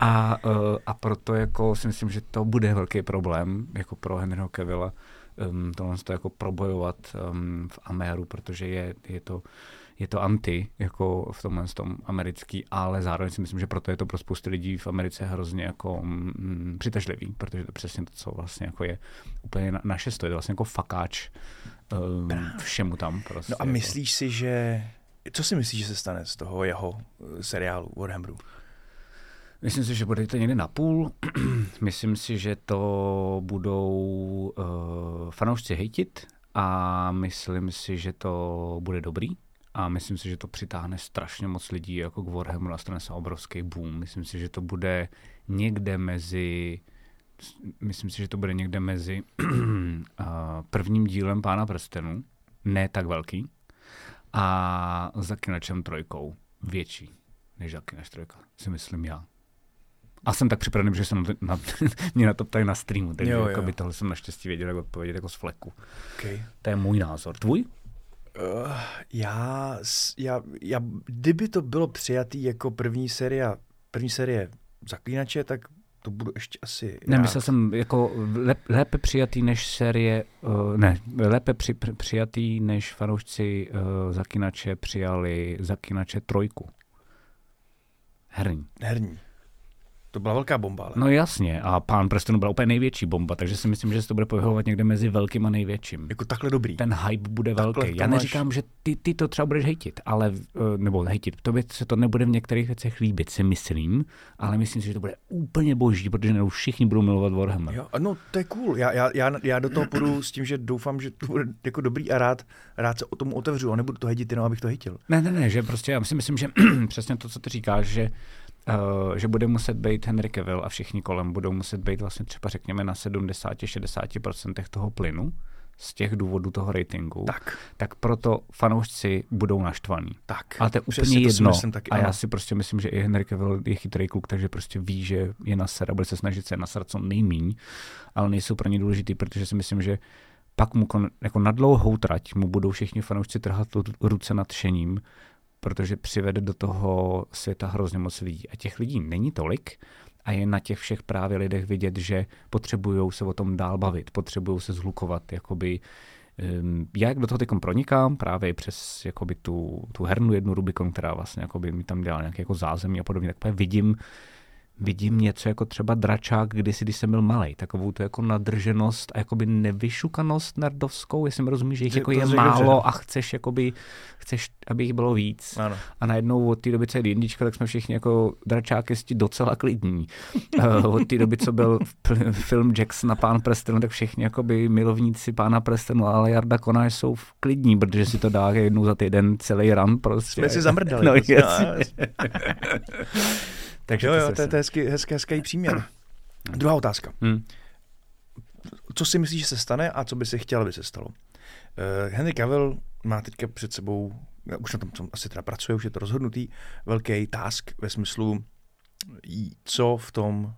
A proto jako si myslím, že to bude velký problém jako pro Henryho Cavilla tohle to jako probojovat v Ameru, protože je to anti jako v tomhle tom americký, ale zároveň si myslím, že proto je to pro spoustu lidí v Americe hrozně jako přitažlivý, protože to přesně to, co vlastně jako je úplně naše to je vlastně jako fakáč všemu tam prostě. No a myslíš si, že... Co si myslíš, že se stane z toho jeho seriálu Warhammeru? Myslím si, že bude to někde napůl. Myslím si, že to budou fanoušci hejtit a myslím si, že to bude dobrý. A myslím si, že to přitáhne strašně moc lidí jako k Warhammeru a stane se obrovský boom. Myslím si, že to bude někde mezi prvním dílem Pána prstenů, ne tak velký, a s zaklinačem trojkou. Větší než zaklinač trojka, si myslím já. A jsem tak připravený, že se mě na to ptají na streamu, takže jo, jo. Tohle jsem naštěstí věděl, jak odpovědět jako z fleku. Okay. To je můj názor. Tvůj? Já kdyby to bylo přijatý jako první série Zaklínače, tak to budu ještě asi Nemyslel jsem jako lépe přijatý než série, přijatý než fanoušci Zaklínače přijali Zaklínače trojku. Herní. To byla velká bomba, ale... No jasně, a Pán prstenů byla úplně největší bomba, takže si myslím, že se to bude pohybovat někde mezi velkým a největším. Jako takhle dobrý. Ten hype bude velký. Já neříkám, že ty to třeba budeš hejtit, ale tobě se to nebude v některých věcech líbit, si myslím, ale myslím si, že to bude úplně boží, protože najednou všichni budou milovat Warhammer. Jo, no to je cool. Já do toho půjdu s tím, že doufám, že to bude jako dobrý a rád se o tom otevřu, a nebudu to hejtit jenom, abych to hejtil. Ne, že prostě já si myslím, že přesně to, co ty říkáš, že bude muset být Henry Cavill a všichni kolem budou muset být vlastně třeba řekněme na 70-60% toho plynu z těch důvodů toho ratingu, tak proto fanoušci budou naštvaní. Ale to je úplně jedno. A já si prostě myslím, že i Henry Cavill je chytrý kluk, takže prostě ví, že je nasrat a bude se snažit se nasrat co nejmíň, ale nejsou pro ně důležitý, protože si myslím, že pak mu jako na dlouhou trať mu budou všichni fanoušci trhat ruce nadšením, protože přivede do toho světa hrozně moc lidí. A těch lidí není tolik a je na těch všech právě lidech vidět, že potřebujou se o tom dál bavit, potřebujou se zhlukovat. Jakoby, jak do toho teď pronikám právě přes jakoby, tu hernu jednu Rubikon, která vlastně jakoby, mi tam dělá nějaké jako zázemí a podobně, tak vidím něco jako třeba Dračák, když jsem byl malej, takovou tu jako nadrženost a jakoby nevyšukanost nerdovskou, jestli mi rozumíš, že jich jako je málo dobře. A chceš, jakoby, aby jich bylo víc. Ano. A najednou od té doby, co je jednička, tak jsme všichni jako dračákisti docela klidní. Od té doby, co byl film Jacksona Pán prstenů, tak všichni jakoby milovníci Pána prstenů, ale Jarda Konáš jsou klidní, protože si to dá jednou za týden celý run prostě. Jsme si zamrdali. No, takže jo, to je hezký příměr. Druhá otázka. Co si myslíš, že se stane a co by si chtěl, aby se stalo? Henry Cavill má teďka před sebou, už na tom asi teda pracuje, už je to rozhodnutý, velký task ve smyslu, co v tom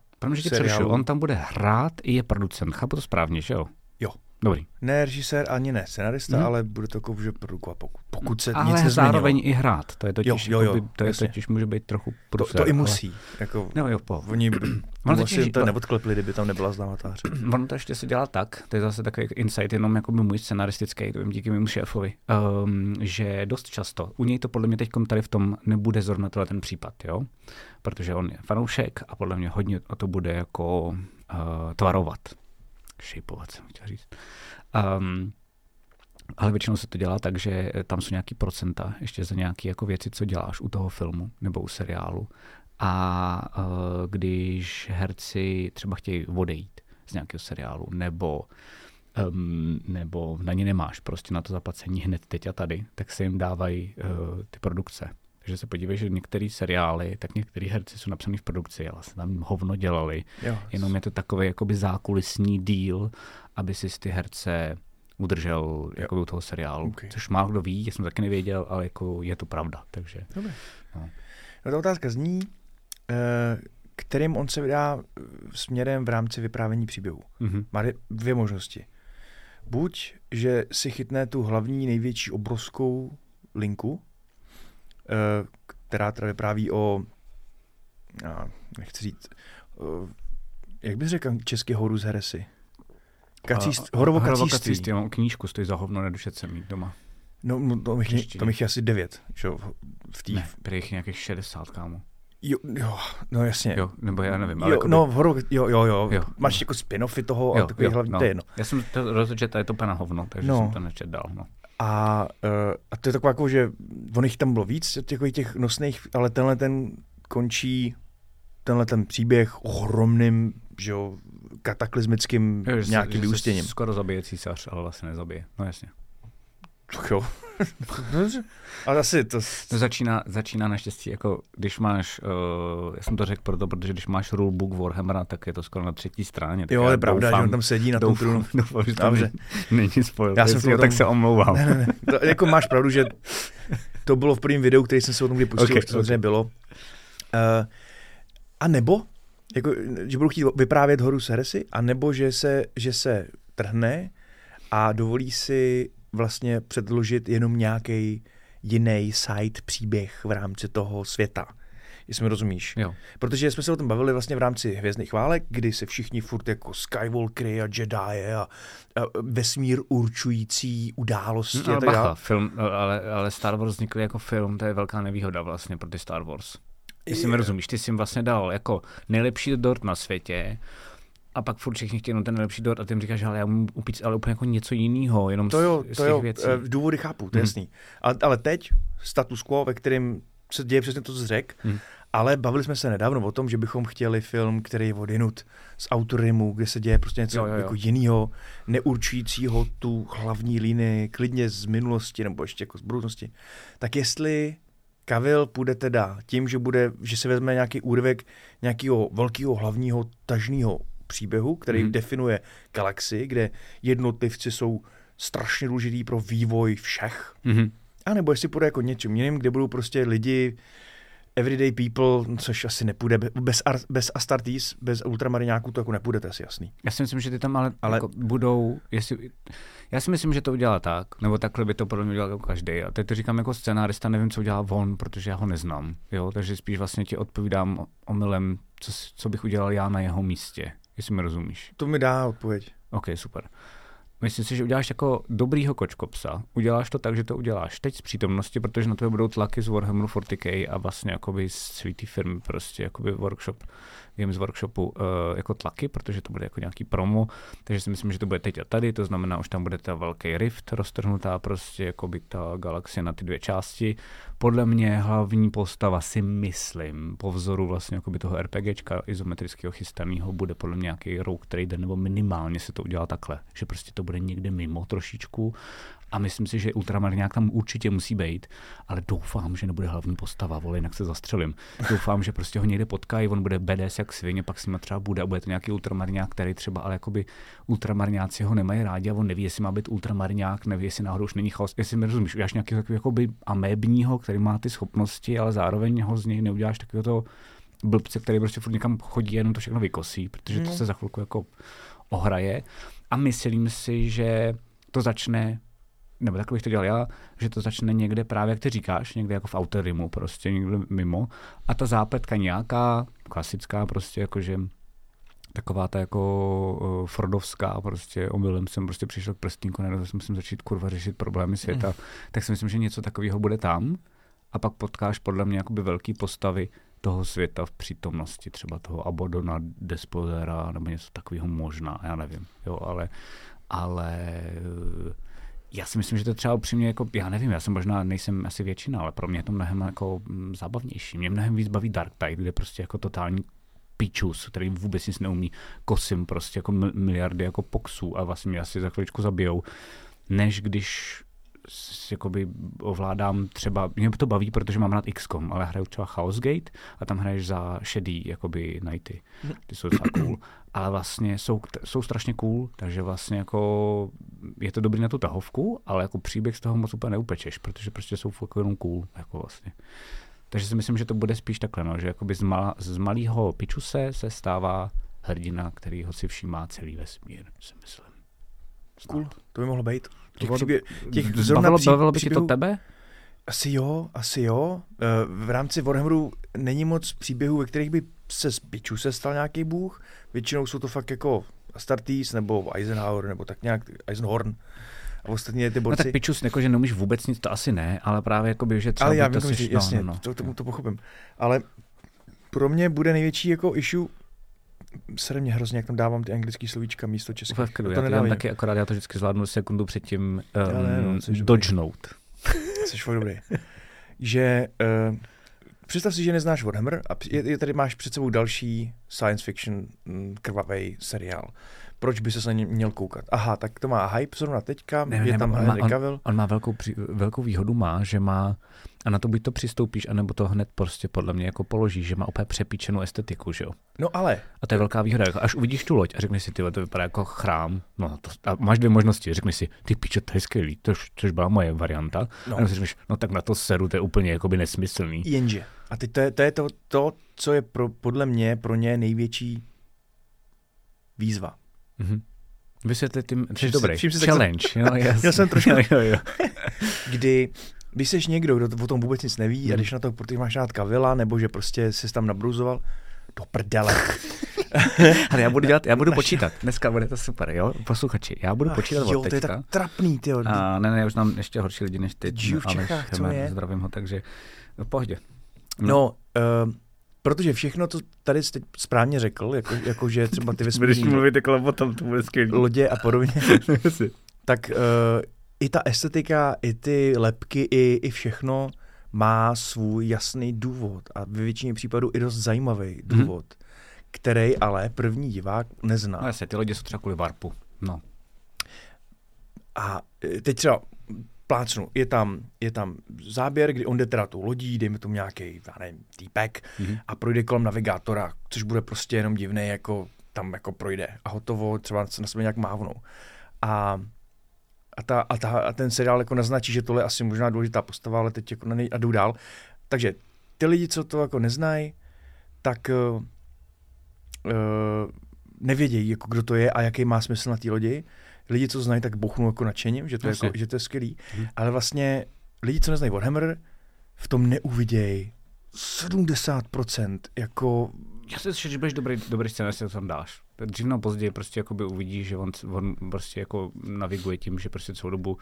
seriálu... On tam bude hrát i je producent, chápu to správně, že jo? Jo. Dobrý. Ne režisér ani ne scenarista, ale bude to že produkovat, pokud se ale nic nezměnilo. Ale zároveň i hrát, to je totiž, může být trochu průser. To i musí. Ale... Jako, no, jo, oni vlastně to neodklepli, kdyby tam nebyla známatáře. Ono to ještě se dělá tak, to je zase takový insight, jenom jako můj scenaristický, to jim díky mému šéfovi, že dost často, u něj to podle mě teď tady v tom nebude zrovna tohle ten případ, jo? Protože on je fanoušek a podle mě hodně o to bude jako tvarovat. Šejpovat, jsem chtěl říct. Ale většinou se to dělá tak, že tam jsou nějaký procenta ještě za nějaké jako věci, co děláš u toho filmu nebo u seriálu. A když herci třeba chtějí odejít z nějakého seriálu nebo na ně nemáš prostě na to zaplacení hned teď a tady, tak se jim dávají ty produkce. Takže se podívej, že některé seriály, tak některý herci jsou napsaný v produkci, ale se tam hovno dělali. Jo. Jenom je to takový jakoby zákulisní deal, aby si ty herce udržel jako u toho seriálu. Okay. Což málo kdo ví, já jsem taky nevěděl, ale jako je to pravda. Takže, no, ta otázka zní, kterým on se vydá směrem v rámci vyprávění příběhu. Mm-hmm. Má dvě možnosti. Buď, že si chytne tu hlavní největší obrovskou linku, která teda vypráví o, nechci říct, jak bys řekl česky Horus Heresy? Horovokacíství. Já mám knížku, stojí za hovno, nedušet se mít doma. No to mi je asi 9, čo? Ne, prý jich nějakých 60, kámo. Jo, no jasně. Jo, nebo já nevím. Ale jo. Máš jako spin-offy toho a takový hlavní, to je jedno. Já jsem to rozhodl, že to je to pana hovno, takže jsem to nečet dál, no. A to je taková jako, že on jich tam bylo víc, těch nosných, ale tenhle ten končí, tenhle ten příběh ohromným, že jo, kataklizmickým nějakým vyústěním. Skoro zabije císař, ale vlastně nezabije. No jasně. Jo. Ale asi to... Začíná naštěstí, jako když máš, já jsem to řekl proto, protože když máš rulebook Warhammera, tak je to skoro na třetí stráně. Jo, je pravda, doufám, že on tam sedí na tom trůnu. Doufám, že tam není spoil. Já jsem tak se omlouvám. Ne. To, jako máš pravdu, že to bylo v prvním videu, který jsem se o tom kdy pustil, okay, už to samozřejmě bylo. A nebo, jako, že budu chtít vyprávět Horus Heresy, a nebo, že se trhne a dovolí si vlastně předložit jenom nějaký jiný side příběh v rámci toho světa, jestli mi rozumíš. Jo. Protože jsme se o tom bavili vlastně v rámci Hvězdných válek, kdy se všichni furt jako Skywalkery a Jedi a vesmír určující události. No, ale bacha, film, ale Star Wars vznikl jako film, to je velká nevýhoda vlastně pro ty Star Wars. Jestli mi rozumíš, ty jsi jim vlastně dal jako nejlepší dort na světě, a pak furt všichni chtějí ten nejlepší dort a ty jim říkáš, ale já umím upít, ale úplně jako něco jiného, jenom z těch věcí. Důvody chápu, to je jasný. Ale teď status quo, ve kterém se děje přesně to, co jsi řekl, ale bavili jsme se nedávno o tom, že bychom chtěli film, který je odinut z Autorimu, kde se děje prostě něco jako jiného, neurčujícího tu hlavní linii, klidně z minulosti nebo ještě jako z budoucnosti. Tak jestli Cavill půjde teda tím, že se vezme nějaký úryvek nějakého velkého hlavního tažného příběhu, který definuje galaxii, kde jednotlivci jsou strašně důležitý pro vývoj všech. A nebo jestli půjde jako něčím jiným, kde budou prostě lidi, everyday people, což asi nepůjde, bez Astartes, bez Ultramariňáků to jako nepůjde, to je asi jasný. Já si myslím, že ty tam ale jako budou, já si myslím, že to udělá tak, nebo takhle by to podle mě udělal jako každý. A teď to říkám jako scenárista, nevím, co udělá on, protože já ho neznám. Jo? Takže spíš vlastně ti odpovídám omylem, co bych udělal já na jeho místě. Jestli mi rozumíš. To mi dá odpověď. OK, super. Myslím si, že uděláš jako dobrýho kočkopsa. Uděláš to tak, že to uděláš teď z přítomnosti, protože na tebe budou tlaky z Warhammeru 40k a vlastně jakoby z svítý firmy prostě, jakoby workshop, Games Workshopu jako tlaky, protože to bude jako nějaký promo. Takže si myslím, že to bude teď a tady, to znamená, už tam bude ta velký rift roztrhnutá prostě, jakoby ta galaxie na ty dvě části. Podle mě hlavní postava si myslím, po vzoru vlastně jakoby toho RPGčka izometrického chystaného bude podle mě nějaký Rogue Trader, nebo minimálně se to udělá takhle, že prostě to bude někde mimo trošičku a myslím si, že Ultramariňák tam určitě musí být, ale doufám, že nebude hlavní postava, vole, jinak se zastřelím. Doufám, že prostě ho někde potkají, on bude badass jak svině, pak s ním třeba bude a bude to nějaký Ultramariňák, který třeba, ale jakoby Ultramariňáci ho nemají rádi a on neví, jestli má být Ultramariňák, neví, jestli náhodou už není chaos, jestli mi rozumíš, uděláš nějaký takový jakoby amébního, který má ty schopnosti, ale zároveň ho z něj neuděláš takového toho blbce, který prostě furt někam chodí, jenom to všechno vykosí, protože to se za chvilku jako ohraje. A myslím si, že to začne, nebo takhle bych to dělal já, že to začne někde právě, jak ty říkáš, někde jako v Outer Rimu prostě, někde mimo. A ta zápletka nějaká, klasická prostě, jakože taková ta jako Fordovská, prostě omylem jsem prostě přišel k prstínku, nerozhodl jsem se začít kurva řešit problémy světa. Tak si myslím, že něco takového bude tam a pak potkáš podle mě jakoby velký postavy toho světa v přítomnosti, třeba toho Abadona, Despozera, nebo něco takového možná, já nevím, jo, ale já si myslím, že to třeba upřímně, jako, já nevím, já jsem možná, nejsem asi většina, ale pro mě je to mnohem jako zábavnější, mě mnohem víc baví Dark Tide, kde prostě jako totální pičus, který vůbec nic neumí, kosím prostě jako miliardy jako poxů a vlastně mě asi za chviličku zabijou, než když jakoby ovládám třeba, mě to baví, protože mám rád XCOM, ale hraju třeba Chaosgate a tam hraješ za šedý, jakoby nighty. Ty jsou docela cool. Ale vlastně jsou strašně cool, takže vlastně jako je to dobrý na tu tahovku, ale jako příběh z toho moc úplně neupečeš, protože prostě jsou fakt jenom cool, jako vlastně. Takže si myslím, že to bude spíš takhle, no, že jakoby z malého pičuse se stává hrdina, kterýho si všímá celý vesmír, si myslím. Cool, to by mohlo být. Bavilo by ti to tebe? Asi jo. V rámci Warhammeru není moc příběhů, ve kterých by se z pičů se stal nějaký bůh. Většinou jsou to fakt jako Astartes nebo Eisenhower nebo tak nějak Eisenhorn. A ostatně ty borci. No tak pičus, jako, že neumíš vůbec nic, to asi ne, ale právě jako by, že třeba ale já by to seš. Jasně, to pochopím. Ale pro mě bude největší jako issue. Sere mě hrozně, jak tam dávám ty anglické slovíčka místo českých. Vždycky, já to nedávám taky, akorát já to vždycky zvládnu sekundu předtím dodgenout. Jsi fakt dobrý. Že, představ si, že neznáš Warhammer a tady máš před sebou další science fiction krvavý seriál. proč by se na ně měl koukat? Aha, tak to má hype zrovna teďka, je tam Henry Cavill. On má velkou výhodu, že má, a na to buď to přistoupíš, anebo to hned prostě podle mě jako položíš, že má úplně přepíčenou estetiku, že jo? No ale. A to je velká výhoda, až uvidíš tu loď a řekneš si, tyhle, to vypadá jako chrám, no to, a máš dvě možnosti, řekneš si, ty piče, to je skvělý, což byla moje varianta, no. A si řekneš, no tak na to seru, to je úplně jakoby nesmyslný. Jenže, a teď to je to, co je podle mě pro ně největší výzva. Mm-hmm. Vysvětlit tím, to je dobrý, challenge. Já jsem trošku, když jsi někdo, kdo o tom vůbec nic neví a když na to, protože máš rád Cavilla, nebo že prostě jsi tam nabrouzoval, do prdele. Ale já budu počítat. Dneska bude to super, jo? Posluchači, já budu počítat od teďka. Jo, to je tak trapný, tyjo. Ne, už nám ještě horší lidi než teď. Žiju v Čechách, co je? Zdravím ho, takže v pohodě. No, protože všechno, to tady správně řekl, jako že třeba ty vesmírní... Budeš mluvit takhle tam, to bude skvělý. Lodě a podobně. Tak i ta estetika, i ty lebky, i všechno má svůj jasný důvod a ve většině případů i dost zajímavý důvod, který ale první divák nezná. No jasně, ty lidi jsou třeba kvůli varpu. No. A teď třeba plácnu, je tam záběr, kdy on jde teda tou lodí, dejme tomu nějaký, já nevím, týpek a projde kolem navigátora, což bude prostě jenom divný, jako tam jako projde a hotovo, třeba se na sebe nějak mávnou. A ten seriál jako naznačí, že tohle je asi možná důležitá postava, ale teď jako a jdou dál. Takže ty lidi, co to jako neznají, tak nevědějí, jako kdo to je a jaký má smysl na té lodi. Lidi, co znají, tak bouchnou jako nadšením, že to je skvělý. Ale vlastně lidi, co neznají Warhammer, v tom neuvidějí 70% jako... Já si myslím, že budeš dobrý scénář, si to tam dáš. Dřív nebo později prostě jakoby uvidí, že on prostě jako naviguje tím, že prostě celou dobu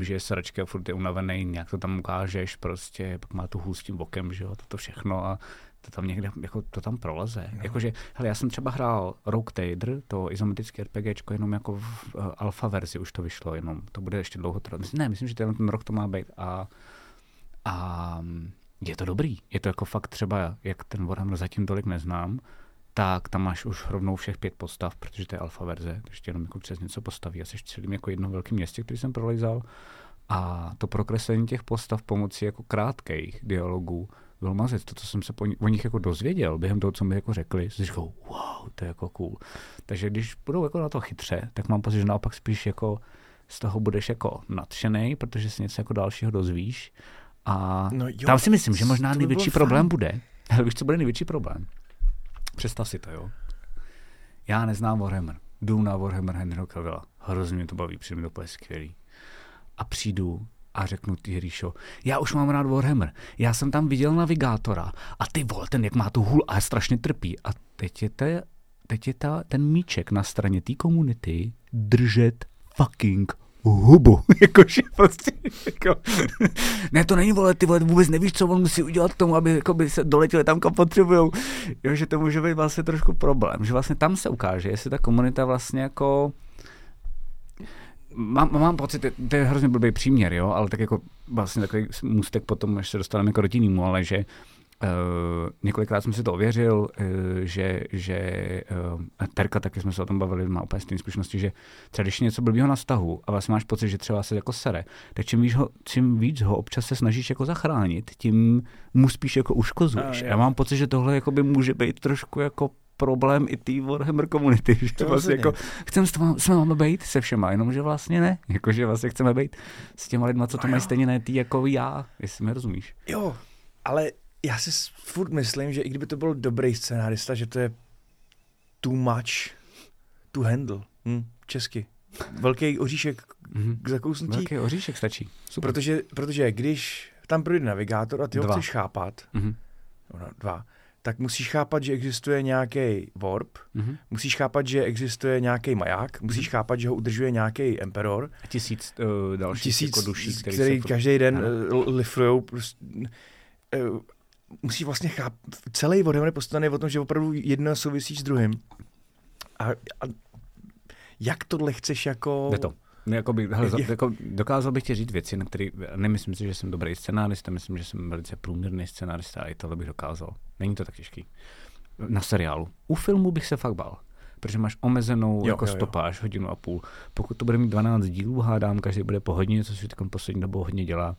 že je sračky a furt je unavený, nějak to tam ukážeš prostě, pak má tu hůl s tím bokem, že jo, to všechno a to tam někde, jako to tam proleze. No. Jakože, hele, já jsem třeba hrál Rogue Trader, to izometrické RPGčko, jenom jako v alfa verzi už to vyšlo, jenom to bude ještě dlouho trvat. Myslím, že ten rok to má být a je to dobrý. Je to jako fakt třeba, jak ten Warhammer zatím tolik neznám, tak tam máš už rovnou všech 5 postav, protože to je alfa verze, takže jenom jako přes něco postaví. Já seš celým jako jedno velké městě, který jsem prolejzal a to prokreslení těch postav pomocí jako krátkých dialogů byl mazec. To, co jsem se o nich jako dozvěděl během toho, co mi jako řekli, jsem říkal, wow, to je jako cool. Takže když budou jako na to chytře, tak mám pocit, že naopak spíš jako z toho budeš jako nadšenej, protože si něco jako dalšího dozvíš a no jo, tam si myslím, že možná největší problém bude. Ale víš, co bude největší problém? Představ si to, jo. Já neznám Warhammer. Jdu na Warhammer Henryho Cavilla. Hrozně mě to baví, přijde mi to úplně skvělý. A přijdu a řeknu ty Hryšo, já už mám rád Warhammer. Já jsem tam viděl navigátora a ty vole, ten jak má tu hůl a strašně trpí. A teď je ten míček na straně té komunity držet fucking hubu. Jakože prostě... Jako, ne, to není, vole, ty vole, vůbec nevíš, co on musí udělat k tomu, aby jako by se doletěli tam, kam potřebujou. Jo, že to může být vlastně trošku problém. Že vlastně tam se ukáže, jestli ta komunita vlastně jako... Mám pocit, to je hrozně blbý příměr, jo, ale tak jako vlastně takový můstek potom, až se dostaneme k rodinnému, ale že několikrát jsem si to ověřil, že Terka, taky jsme se o tom bavili, má úplně stejné zkušenosti, že třeba když je něco blbýho na vztahu a vlastně máš pocit, že třeba se jako sere, tak čím víc ho občas se snažíš jako zachránit, tím mu spíš jako uškozuješ. Já mám pocit, že tohle jako by může být trošku jako problém i té Warhammer komunity, že vlastně jako chceme s vámi bejt se všema, jenomže vlastně ne, jakože vlastně chceme bejt s těma lidma, co to mají stejně ne ty jako já, jestli mi rozumíš. Jo, ale já si furt myslím, že i kdyby to byl dobrý scenárista, že to je too much to handle, česky. Velký oříšek k zakousnutí. Velký oříšek stačí. Super. Protože když tam projde navigátor a ty ho chceš chápat, tak musíš chápat, že existuje nějaký warp, musíš chápat, že existuje nějaký maják, musíš chápat, že ho udržuje nějaký emperor. A 1000 dalších jako duší, který každý den lifrujou. Musíš vlastně chápat, celý Warhammer postane o tom, že opravdu jedna souvisí s druhým. A jak tohle chceš jako... Dokázal bych ti říct věci, na které nemyslím si, že jsem dobrý scenárista, myslím, že jsem velice průměrný scenárista a i tohle bych dokázal. Není to tak těžký. Na seriálu. U filmu bych se fakt bál. protože máš omezenou stopáž hodinu a půl. Pokud to bude mít 12 dílů, hádám, každý bude po hodině, co si teď poslední dobou hodně dělá.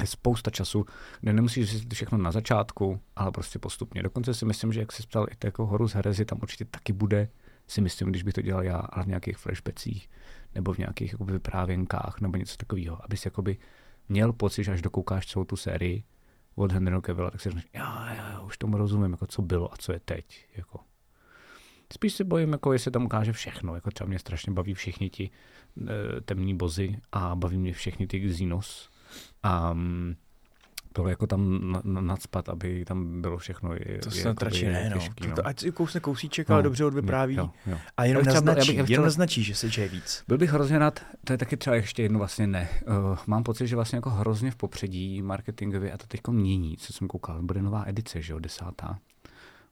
Je spousta času, kde nemusíš zjistit všechno na začátku, ale prostě postupně. Dokonce si myslím, že jak jsi ptal i to jako Horus Heresy, tam určitě taky bude, si myslím, když bych to dělal já, ale v nějakých flashbacích nebo v nějakých jakoby vyprávěnkách nebo něco takového, aby si jakoby měl pocit, že až dokoukáš celou tu sérii od Henryho Cavilla, tak si říkáš, já už tomu rozumím, jako co bylo a co je teď. Jako. Spíš se bojím, jako jestli tam ukáže všechno. Jako třeba mě strašně baví všichni ti temní bozy a baví mě všichni ty Xenos. A tohle jako tam nadspat, aby tam bylo všechno. To se natračí, ne, no. Ať si kousne kousíček, ale dobře odvypráví. Jo. A jenom naznačí, že se děje víc. Byl bych hrozně rád, to je taky třeba ještě jedno vlastně ne. Mám pocit, že vlastně jako hrozně v popředí marketingově a to teďko mění, co jsem koukal. Bude nová edice, že jo, 10.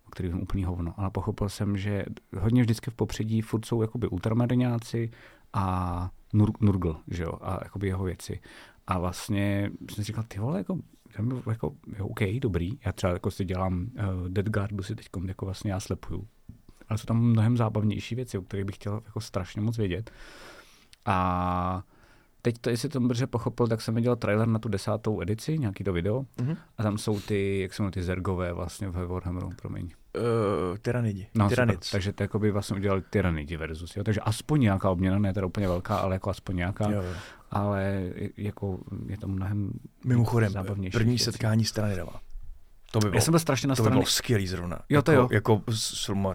o který vím úplný hovno. Ale pochopil jsem, že hodně vždycky v popředí furt jsou jakoby ultramariňáci a Nurgle, že jo, a jakoby jeho věci. A vlastně jsem říkal, ty vole, jako OK, dobrý, já třeba jako si dělám Dead Guardu si teď jako vlastně já slepuju. Ale jsou tam mnohem zábavnější věci, o kterých bych chtěl jako strašně moc vědět. A teď to, jestli to dobře pochopil, tak jsem viděl trailer na tu 10. edici, nějaký to video. Mm-hmm. A tam jsou ty, jak se jmenují, ty zergové vlastně ve Warhammeru, promiň. Tyranidi. No, takže to jakoby vlastně udělali Tyranidi versus, jo? Takže aspoň nějaká obměna, ne teda úplně velká, ale jako aspoň nějaká. Jo. Ale jako je to mnohem mimochodem zábavnější. První věcí. Setkání s Tyranidama. To by bylo, já jsem byl strašně na straně. To bylo skvělý zrovna. Jo, to jo. Jako s filmou.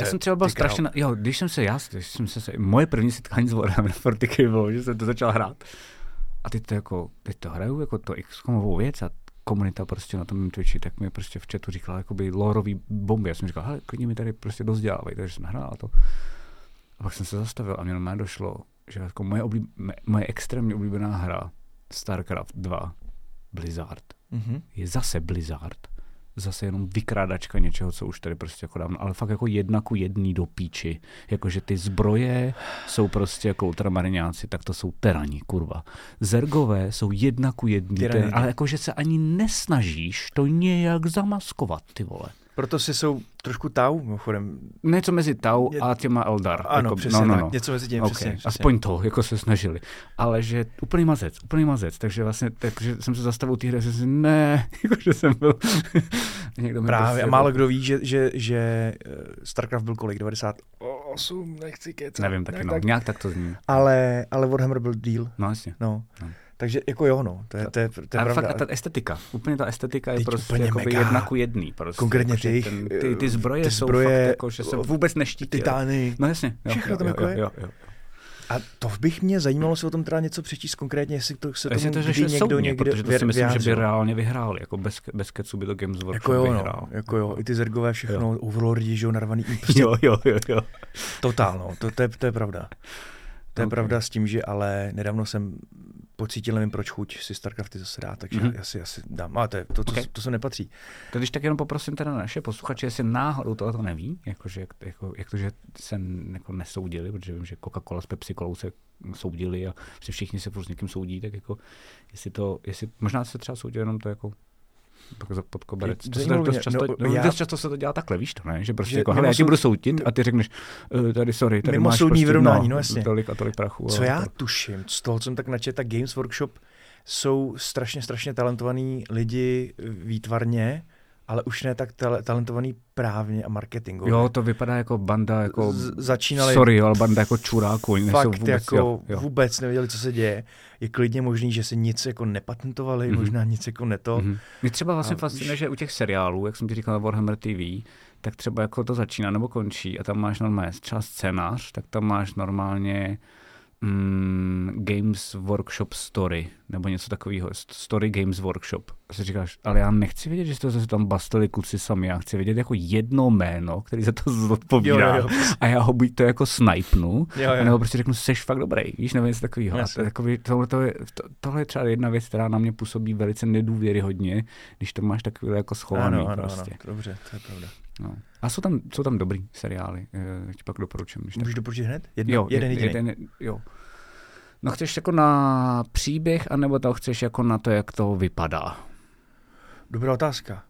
Já jsem třeba byl strašně na... Jo, když jsem se... Moje první setkání s Warhammer 40 bylo, že jsem to začal hrát. A teď to hraju jako to XCOMovou věc a komunita prostě na tom Twitchi, tak mi prostě v chatu říkala jakoby loreový bomby. Já jsem říkal, hele, klidně mi tady prostě dozdělávej, takže jsem hrál to. A pak jsem se zastavil a mě normálně došlo, že jako moje extrémně oblíbená hra StarCraft 2 Blizzard. Mm-hmm. Je zase Blizzard. Zase jenom vykrádačka něčeho, co už tady prostě jako dávno, ale fakt jako 1:1 do píči. Jakože ty zbroje jsou prostě jako ultramariňáci, tak to jsou terani, kurva. Zergové jsou 1:1, ale jakože se ani nesnažíš to nějak zamaskovat, ty vole. Proto si jsou trošku Tau, mimochodem. Něco mezi Tau a těma Eldar. Ano, jako, přesně no. Něco mezi těmi, okay. Přesně. Aspoň to, jako se snažili. Ale že úplný mazec. Takže vlastně takže jsem se zastavil té hry a jsem si ne, jakože jsem byl... Právě, a málo kdo ví, že StarCraft byl kolik? 98, nechci kecat. Nevím, taky no, nějak tak to zní. Ale Warhammer byl díl. No jasně. No. Takže jako jo, no, to je ale pravda. Fakt ta estetika, úplně ta estetika je teď prostě jako 1:1. Prostě. Konkrétně jako, ty zbroje jsou fakt jako, že se vůbec neštítí. Titány. No jasně. Všechno to jako je. Jo. A to bych mě zajímalo se o tom teda něco přečíst konkrétně, jestli to se tomu kdy někdo někde vyhrál. Protože to si myslím, že by reálně vyhrál, jako bez keců by to Games Workshop vyhrál. Jako jo, i ty zergové všechno, overlordi, že jo, narvaný. Jo. Totálno, to je pravda. To je pravda s tím, že ale nedávno jsem pocítil, nevím proč, chuť si StarCrafty zase dá, takže já si asi dám. A to se nepatří. Tak když tak jenom poprosím teda naše posluchače, jestli náhodou tohle to neví, že se jako nesoudili, protože vím, že Coca-Cola s Pepsi-Colou se soudili a všichni se s někým soudí, tak jako jestli možná se třeba soudí jenom to jako pod koberec. Dost často se to dělá takhle, víš to, ne? Že prostě jako, hele, já ti budu soudit a ty řekneš, tady sorry, tady máš prostě vyrovnání, no jasně. Tolik a tolik prachu. Co já tuším, z toho, co jsem tak načetl, tak Games Workshop jsou strašně talentovaní lidi výtvarně, ale už ne tak talentovaný právně a marketingově. Jo, to vypadá jako banda, jako banda jako čuráků. Fakt vůbec, jako jo. Vůbec nevěděli, co se děje. Je klidně možný, že se nic jako nepatentovali, možná nic jako neto. Mm-hmm. Mě třeba vlastně fascinuje, že u těch seriálů, jak jsem ti říkal, Warhammer TV, tak třeba jako to začíná nebo končí a tam máš normálně třeba scénář, tak tam máš normálně Games Workshop Story, nebo něco takového. Story Games Workshop. A si říkáš, ale já nechci vědět, že to zase tam bastili kluci sami. Já chci vědět jako jedno jméno, který za to zodpovídá. Jo. A já ho buď to jako snipnu, nebo prostě řeknu, seš fakt dobrý. Víš, nevím, něco takového. Tohle je třeba jedna věc, která na mě působí velice nedůvěryhodně, když to máš takové jako schovaný. Ano, prostě. Dobře, to je pravda. No. A jsou tam dobrý seriály, ti pak doporučím. Můžeš doporučit hned? Jeden. No chceš jako na příběh, anebo to chceš jako na to, jak to vypadá? Dobrá otázka.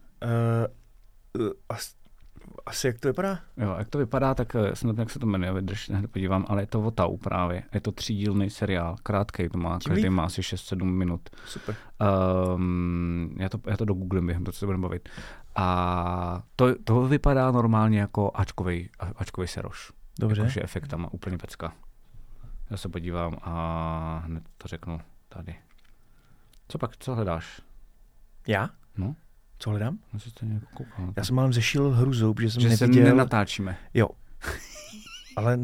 asi jak to vypadá? Jo, jak to vypadá, tak snad jak se to jmenuje, vydrž, hned podívám, ale je to o Tau právě. Je to třídílný seriál, krátkej to má, každý má asi 6-7 minut. Super. Já to dogooglím během toho, co se budeme bavit. A to vypadá normálně jako Ačkovej seroš. Dobře. Jakože efektama, úplně pecka. Já se podívám a hned to řeknu tady. Co hledáš? Já? No. Co hledám? Já jsem málem zešil hrůzou, protože jsem neviděl. Že se nenatáčíme. Jo. Ale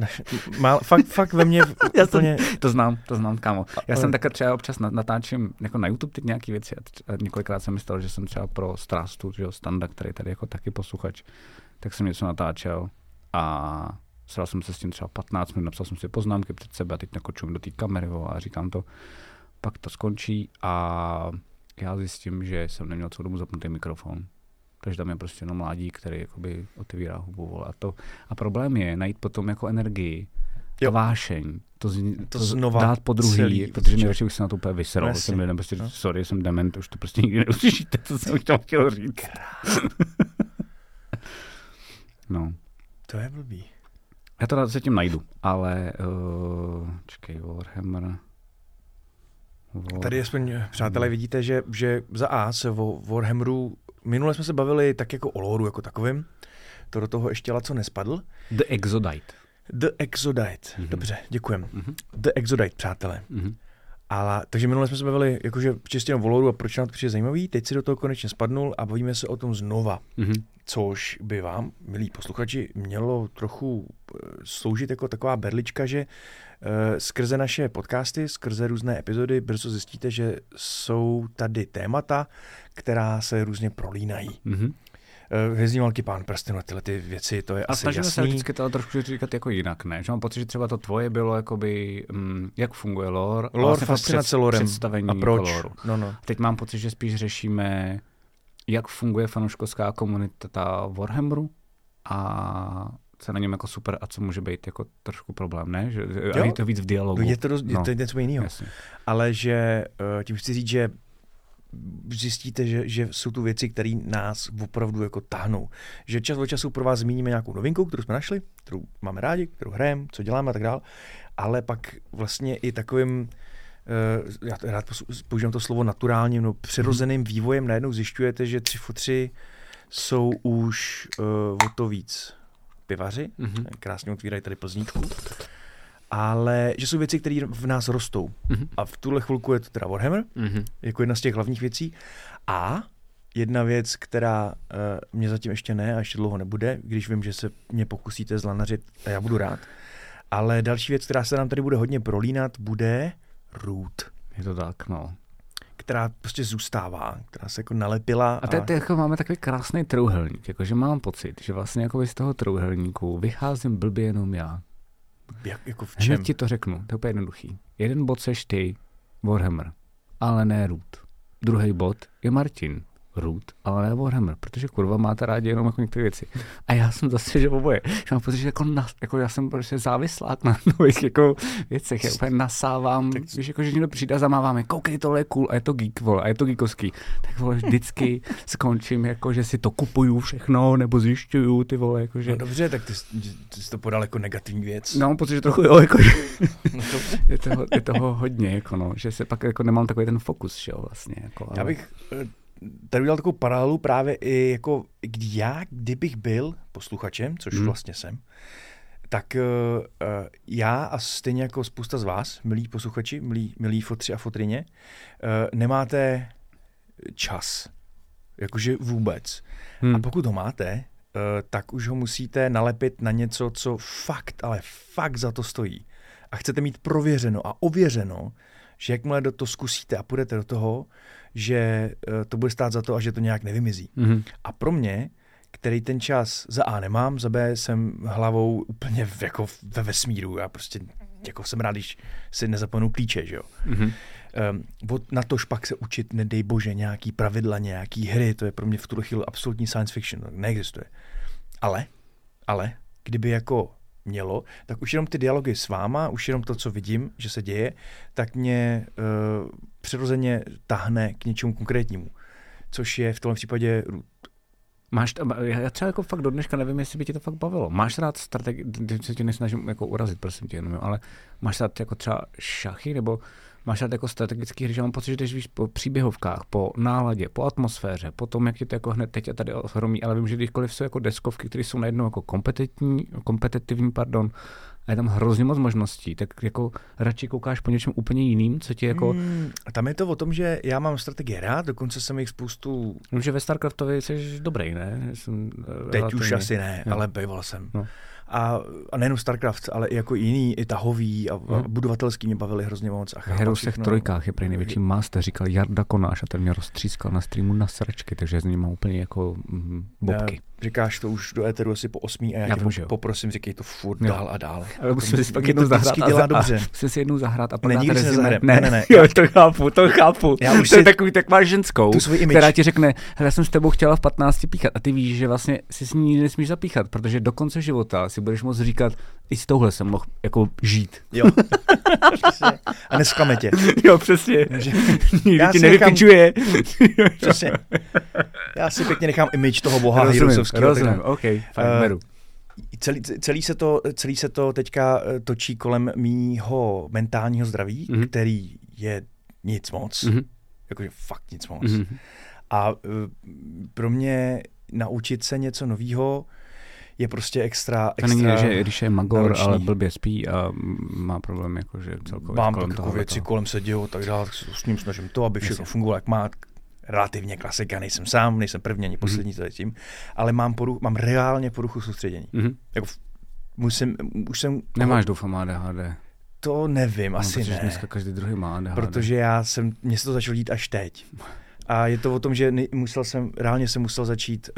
fakt ve mně úplně... To znám, kámo. Já jsem takhle třeba občas natáčím jako na YouTube teď nějaký věci a několikrát jsem myslel, že jsem třeba pro Strastu, že jo, Standa, který tady jako taky posluchač, tak jsem něco natáčel a sral jsem se s tím třeba 15 minut, napsal jsem si poznámky před sebe a teď nakočím do té kamery a říkám to, pak to skončí a... Já zjistím, že jsem neměl celou dobu zapnutý mikrofon, takže tam je prostě jenom mládík, který jakoby otevírá hubu a problém je najít potom jako energii a vášeň, to dát po druhý, protože nejlepší bych se na to úplně vysral, jsem lidem prostě, sorry, jsem dement, už to prostě nikdy neuslyšíte, co jsem tam chtěl říct. No. To je blbý. Já to se tím najdu, ale čekej, Warhammer... Tady aspoň, přátelé, vidíte, že za A se o Warhammeru, minule jsme se bavili tak jako o lore jako takovým, to do toho ještě laco nespadl. The Exodite, dobře, děkujem. The Exodite, přátelé. Ale, takže minule jsme se bavili jakože čistě o lore a proč nám to přijde zajímavý, teď si do toho konečně spadnul a bavíme se o tom znova, což by vám, milí posluchači, mělo trochu sloužit jako taková berlička, že skrze naše podcasty, skrze různé epizody brzo zjistíte, že jsou tady témata, která se různě prolínají. Hvězdní války, Pán prstenů a tyhle ty věci, to je asi jasný. A snažíme se vždycky to trošku říkat jako jinak, ne? Že mám pocit, že třeba to tvoje bylo jakoby, jak funguje lore. Lore, fascinace lorem a proč. No. Teď mám pocit, že spíš řešíme, jak funguje fanouškovská komunita Warhammeru a co na něm jako super a co může být jako trošku problém, ne? Že, a je to víc v dialogu. Je to něco jiného. Jasně. Ale že tím chci říct, že zjistíte, že jsou tu věci, které nás opravdu jako táhnou. Že čas od času pro vás zmíníme nějakou novinku, kterou jsme našli, kterou máme rádi, kterou hrajeme, co děláme a tak dál. Ale pak vlastně i takovým, já rád používám to slovo naturálním, no přirozeným vývojem najednou zjišťujete, že 3x3 jsou už o to víc pivaři. Krásně otvírají tady Plzníčku. Ale že jsou věci, které v nás rostou. A v tuhle chvilku je to teda Warhammer, jako jedna z těch hlavních věcí. A jedna věc, která mě zatím ještě ne a ještě dlouho nebude, když vím, že se mě pokusíte zlanařit a já budu rád. Ale další věc, která se nám tady bude hodně prolínat, bude Root. Je to tak, no. Která prostě zůstává, která se jako nalepila. A teď jako máme takový krásný trouhelník, jakože mám pocit, že vlastně jako z toho trouhelníku vycházím blbě jenom já. Jako v čem? Hned ti to řeknu, to je úplně jednoduchý. Jeden bod seš ty, Warhammer, ale ne Root. Druhý bod je Martin, Root, ale ne Warhammer, protože kurva máte rádi jenom jako některé věci. A já jsem zase, že oboje, že mám pocit, že jako já jsem prostě závislák na nových jako věcech, já úplně nasávám, tak... víš, jako, že někdo přijde a zamáváme, koukej, tohle je cool a je to geek, vole, a je to geekovský. Tak vole, vždycky skončím, jako, že si to kupuju všechno, nebo zjišťuju, ty vole, jakože. No dobře, tak ty jsi to podal jako negativní věc. No, pocit, že trochu jo, jakože. No to... je toho hodně, jako no, že se pak jako nemám takový ten fokus, jo, vlastně, jako. Ale... Já bych tady udělal takovou paralelu právě i jako, kdybych byl posluchačem, což vlastně jsem, tak já a stejně jako spousta z vás, milí posluchači, milí fotři a fotryně, nemáte čas. Jakože vůbec. A pokud ho máte, tak už ho musíte nalepit na něco, co fakt, ale fakt za to stojí. A chcete mít prověřeno a ověřeno, že jakmile do toho zkusíte a půjdete do toho, že to bude stát za to a že to nějak nevymizí. A pro mě, který ten čas za A nemám, za B jsem hlavou úplně jako ve vesmíru. Já prostě jako jsem rád, když si nezapomenu klíče, že jo. Na tož pak se učit, nedej bože, nějaký pravidla, nějaký hry, to je pro mě v tuhle chvíli absolutní science fiction, neexistuje. Ale, kdyby jako mělo, tak už jenom ty dialogy s váma, už jenom to, co vidím, že se děje, tak mě přirozeně tahne k něčemu konkrétnímu, což je v tomhle případě Máš, já třeba jako fakt do dneška nevím, jestli by ti to fakt bavilo. Máš rád strategii, se tě nesnažím jako urazit, prosím tě, jenom, ale máš rád jako třeba šachy, nebo máš rád jako strategický hry, že mám pocit, že jdeš víš po příběhovkách, po náladě, po atmosféře, po tom, jak tě to jako hned teď a tady ohromí, ale vím, že kdykoliv jsou jako deskovky, které jsou najednou jako kompetitivní, a je tam hrozně moc možností, tak jako radši koukáš po něčem úplně jiným, co ti jako... Tam je to o tom, že já mám strategie rád, dokonce jsem jich spoustu... Vím, že ve StarCraftovi jsi dobrý, ne? Teď už asi ne, ale býval jsem. No. A nejenom StarCraft, ale i jako jiný, i tahový a budovatelský mě bavili hrozně moc. A Herosech trojkách je prý největší máster, říkal Jarda Konáš a ten mě roztřískal na streamu na sračky, takže z ní mám úplně jako bobky. Říkáš to už do éteru asi po 8. a já tě poprosím, říkej to furt dál a dál. Ale musím si pak jednou zahrát a pak dáte rezime. Ne. Jo, to chápu. To je takový, tak máš ženskou, která ti řekne, hele, jsem s tebou chtěla v 15 píchat a ty víš, že vlastně si s ní nesmíš zapíchat, protože do konce života si budeš moct říkat, i s touhle jsem mohl jako žít. Jo. A nesklame tě. Jo, přesně. Nikdy ti nevypičuje. Přesně. Já si pěkně nechám image toho boha. Rozumím, OK, fajn, beru. Celý se to teďka točí kolem mýho mentálního zdraví, který je nic moc. Jakože fakt nic moc. A pro mě naučit se něco novýho je prostě extra... To není, že když je magor, náročný. Ale blbě spí a má problém jakože celkově. Mám takové věci kolem se dějou, tak dále, tak s ním snažím to, aby všechno fungovalo, jak má. Relativně klasika, nejsem sám, nejsem první ani poslední tady tím, ale mám reálně poruchu soustředění. Jako už jsem... Nemáš doufám ADHD. To nevím, asi ne. Dneska každý druhý má ADHD. Protože mně se to začalo dít až teď. A je to o tom, že reálně jsem musel začít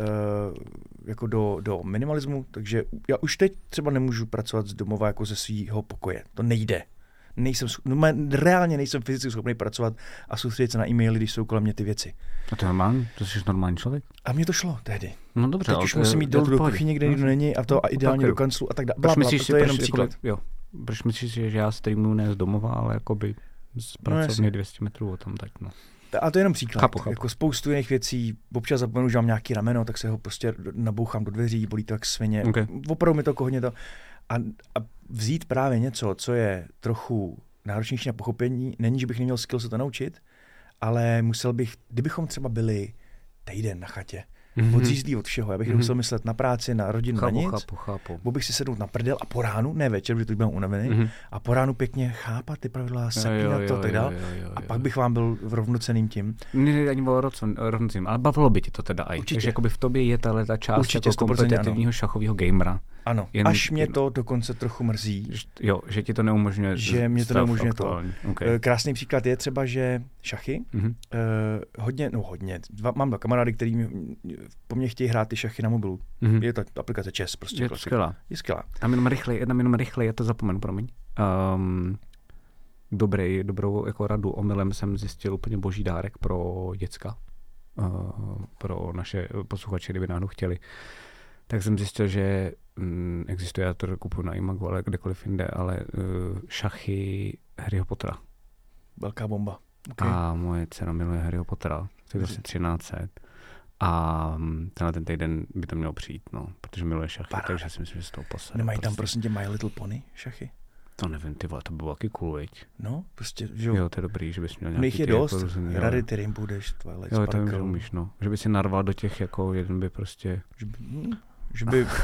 jako do minimalismu, takže já už teď třeba nemůžu pracovat z domova jako ze svýho pokoje. To nejde. Reálně nejsem fyzicky schopný pracovat a soustředit se na e-maily, když jsou kolem mě ty věci. A to je normální? To jsi normální člověk? A mně to šlo tehdy. No dobře, teď už musím jít dolů do kuchyně, někde nikdo není a ideálně do kanclu a tak dále. To je jenom příklad. Proč myslíš, že já streamuju ne z domova, ale jakoby z pracovně 200 metrů o tom tak. No. A to je jenom příklad. Chápu. Jako spoustu jiných věcí. Občas zapomenu, že mám nějaký rameno, tak se ho prostě nabouchám do dveří, bolí to jak svině. Opravdu mi to kohodně to. A vzít právě něco, co je trochu náročnější na pochopení, není, že bych neměl skill se to naučit, ale musel bych, kdybychom třeba byli týden na chatě, odřízlý od všeho, já bych musel myslet na práci, na rodinu, na nic, bo bych si sednout na prdel a po ránu, ne večer, protože to budeme unavený, a po ránu pěkně chápat ty pravidla, sepínat to a tak dál, a pak bych vám byl rovnocenným tím. Ne, ani bylo rovnocenným, ale bavilo by ti to teda aj. Určitě. Takže jakoby v tobě je tahle ta část určitě, jako kompetitivního šachového gamera. Ano, až mě to dokonce trochu mrzí. Jo, že ti to neumožňuje. Že mě to neumožňuje to. Okay. Krásný příklad je třeba, že šachy, hodně. Mám dva kamarády, kteří po mně chtějí hrát ty šachy na mobilu. Je to aplikace Chess, prostě. Je skvělá. Tam jenom rychle, já to zapomenu, promiň. Dobrou jako radu omylem jsem zjistil úplně boží dárek pro děcka. Pro naše posluchače, kdyby náhodou chtěli. Tak jsem zjistil, že existuje, já to kupuju na iMagu, ale kdekoliv jinde, ale šachy Harryho Pottera. Velká bomba. Okay. A moje dcera miluje Harryho Pottera, to je asi 1300. A tenhle ten týden by to mělo přijít, no, protože miluje šachy, takže si myslím, že se toho posadu. Nemají tam prosím tě My Little Pony šachy? To nevím, ty vole, to by bylo taky cool, viď? No, prostě, že jo. Jo, to je dobrý, že bys měl nějaký... Mnich je dost, jako, rady ty rým budeš, Twilight Sparkle. Jo, to jim umíš, no. Že by si narval do těch, jako jeden by prostě...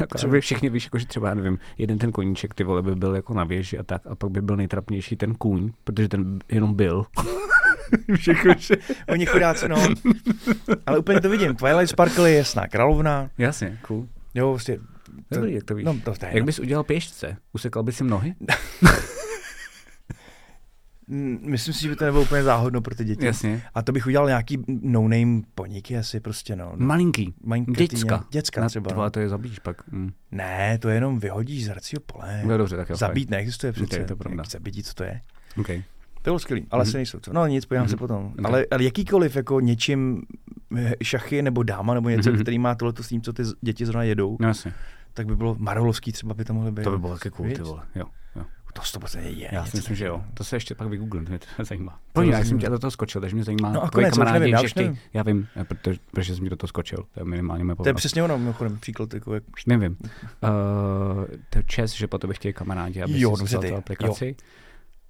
Že by všichni víš, jakože třeba, nevím, jeden ten koníček, ty vole, by byl jako na věži a tak, a pak by byl nejtrapnější ten kůň, protože ten jenom byl. Oni chudáci, no. Ale úplně to vidím, Twilight Sparkle je jasná královna. Jasně, cool. Jo, vlastně... Dobrý, jak to víš. Jak bys udělal pěšce? Usekal bys si nohy? Myslím si, že by to nebylo úplně záhodno pro ty děti. Jasně. A to bych udělal nějaký no-name poníky asi prostě, no. Malinký. Děcka třeba. No. To je zabíjíš pak. Ne, to je jenom vyhodíš z hracího pole. No, dobře, tak jo. Zabít neexistuje přece. Okay, chce bydít, co to je. Okay. To bylo skvělý, ale se nejsou co. No nic, podívám se potom. Okay. Ale jakýkoliv jako něčím šachy nebo dáma nebo něco, který má tohleto s tím, co ty děti zrovna jedou, no, tak by bylo marolovský třeba by to mohlo být. To by bylo taky cool, ty vole. Jo. To 100% je. Já si myslím, že jo. To se ještě pak vygooglím, to mě to zajímá. Proč já jsem tě do toho skočil, takže mě zajímá. No a konec, kamarádi, už nevím, já vím, protože jsem tě do toho skočil. To je minimálně moje povědomí. To je přesně ono, mimochodem, příklad. Jako jak... Nevím. To je čest, že po tobě chtějí kamarádi, aby si vzal tu aplikaci. Jo.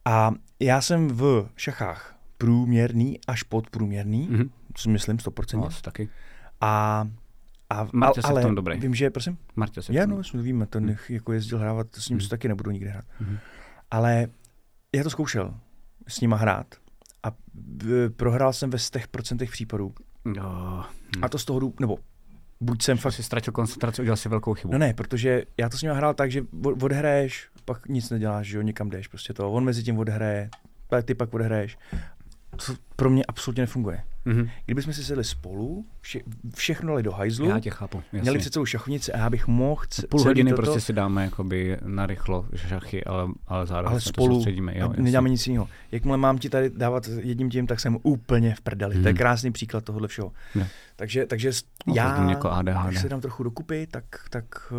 A já jsem v šachách průměrný až podprůměrný, co myslím 100%. No, taky. A Martin se v tom dobrý. Vím, že, prosím? Martin se v tom. Já, no, víme, to jako jezdil hrávat, s ním se taky nebudu nikdy hrát. Ale já to zkoušel s nima hrát a prohrál jsem ve 100% případů. No. A to z toho, nebo buď jsem fakt... si ztratil koncentraci, udělal si velkou chybu. No ne, protože já to s nima hrál tak, že odhraješ, pak nic neděláš, že jo, někam jdeš, prostě to. On mezi tím odhraje, ty pak odhraješ. To pro mě absolutně nefunguje. Kdybychom si sedli spolu, všechno jeli do hajzlu, já tě chápu, měli před celou šachovnici a já bych mohl... Půl hodiny toto, prostě si dáme jakoby narychlo šachy, ale zároveň ale spolu, to soustředíme. Jo, nedáme nic jiného. Jakmile mám ti tady dávat jedním tím, tak jsem úplně v prdeli. To je krásný příklad tohohle všeho. Takže no, já, jako když se dám trochu dokupy, tak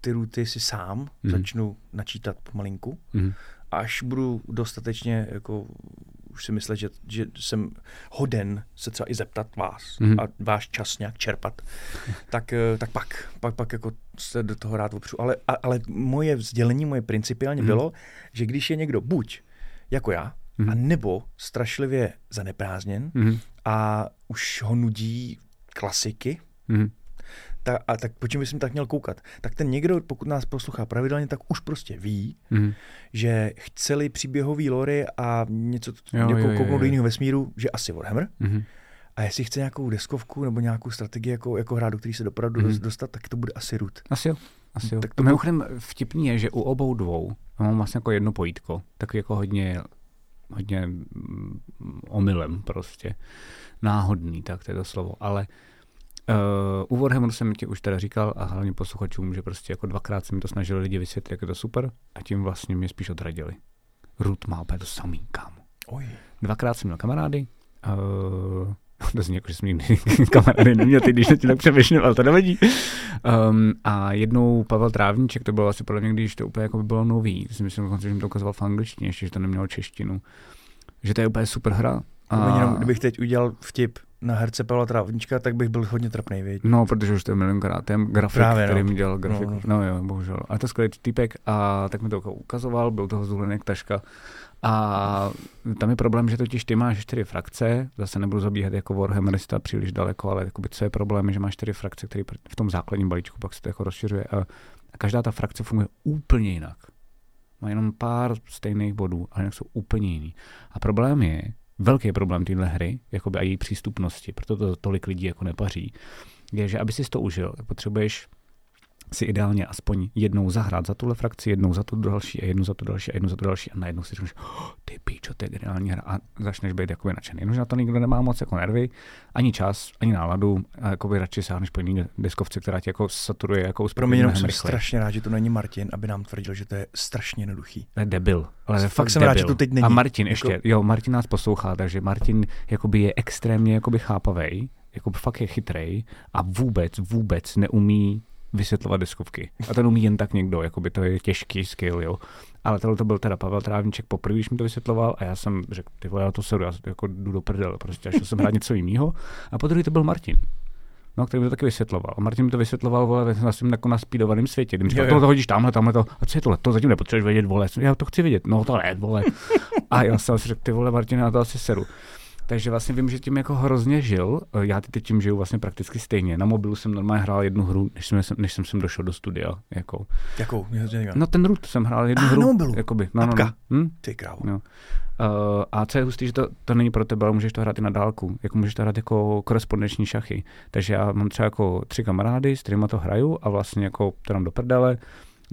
ty rooty si sám začnu načítat pomalinku. Až budu dostatečně jako... už si myslet, že jsem hoden se třeba i zeptat vás a váš čas nějak čerpat, tak pak jako se do toho rád opřu. Ale moje vzdělení, moje principiálně bylo, že když je někdo buď jako já, a nebo strašlivě zaneprázdněn a už ho nudí klasiky, tak po čem bych tak měl koukat. Tak ten někdo, pokud nás poslouchá pravidelně, tak už prostě ví, že chceli příběhový lory a něco kouknout do jiného vesmíru, že asi Warhammer. A jestli chce nějakou deskovku nebo nějakou strategii jako hra, do který se opravdu dostat, tak to bude asi Root. Asi jo. Tak to mimochodem vtipný je, že u obou dvou mám vlastně jako jedno pojítko, tak jako hodně omylem prostě. Náhodný, tak to je to slovo, ale u Warhammeru jsem ti už teda říkal a hlavně posluchačům, že prostě jako dvakrát se mi to snažili lidi vysvětlit, jak je to super a tím vlastně mě spíš odradili. Root má úplně to samý, kámo. Dvakrát jsem měl kamarády, to zní jako, že jsem nikdy kamarády neměl, teď když na ti tak přemýšlím, ale to nevadí. A jednou Pavel Trávníček, to bylo asi podle mě, když to úplně jako by bylo nový, myslím, že jim to ukazoval v angličtině, ještě, že to nemělo češtinu, že to je úplně super hra. A... Kdybych teď udělal vtip na herce Pavla Trávnička, tak bych byl hodně trapnej, věď? No, protože už to je milionkrát, ten grafik, právě, který mi dělal grafiku. No jo, bohužel. Ale to je skvělý týpek a tak mi to ukazoval, byl toho zhulený jak taška. A tam je problém, že totiž ty máš 4 frakce, zase nebudu zabíhat jako Warhammerista příliš daleko, ale co je problém, že máš 4 frakce, které v tom základním balíčku pak se to jako rozšiřuje a každá ta frakce funguje úplně jinak. Má jenom pár stejných bodů, ale jinak jsou úplně jiný. A problém je, velký problém téhle hry, jakoby a její přístupnosti, proto to tolik lidí jako nepaří, je, že aby si to užil, potřebuješ si ideálně aspoň jednou zahrát za tuhle frakci, jednou za tu další a jednou za tu další a jednou za tu další a najednou si říkáš, ty píčo, to je geniální hra a začneš být jako nadšený. Jenomže na to nikdo nemá moc jako nervy, ani čas, ani náladu, a jakoby radši sáhneš po jiný deskovce, která tě jako saturuje jako uspět. Promiň, jenom jsem strašně rád, že to není Martin, aby nám tvrdil, že to je strašně jednoduchý. To je debil. Ale fakt jsem rád, že to teď není. A Martin ještě, jo, Martin nás poslouchá, takže Martin jakoby je extrémně jakoby chápavej, jakoby fakt je chytrej a vůbec neumí vysvětlovat deskovky. A ten umí jen tak někdo, jakoby to je těžký skill, jo. Ale tohle to byl teda Pavel Trávniček poprvé, když mi to vysvětloval a já jsem řekl, ty vole, já to sedu, já jako jdu do prdele, prostě až jsem hrát něco jinýho. A podruhé to byl Martin, no, který mi to taky vysvětloval. A Martin mi to vysvětloval, vole, na svým jako naspídovaném světě. Když to hodíš tamhle to, a co je tohle, to zatím nepotřebuješ vědět, vole, já to chci vědět, no to ne, vole. A já jsem si řekl, ty vole, Martin, já to asi seru. Takže vlastně vím, že tím jako hrozně žil. Já teď tím žiju vlastně prakticky stejně. Na mobilu jsem normálně hrál jednu hru, než jsem sem došel do studia. Jakou? No ten Root jsem hrál jednu hru. Na mobilu? Jakoby. No. Ty krávo. No. A co je hustý, že to není pro tebe, ale můžeš to hrát i na dálku. Jako můžeš to hrát jako korespondenční šachy. Takže já mám třeba jako 3 kamarády, s kterýma to hraju a vlastně jako to dám do prdele.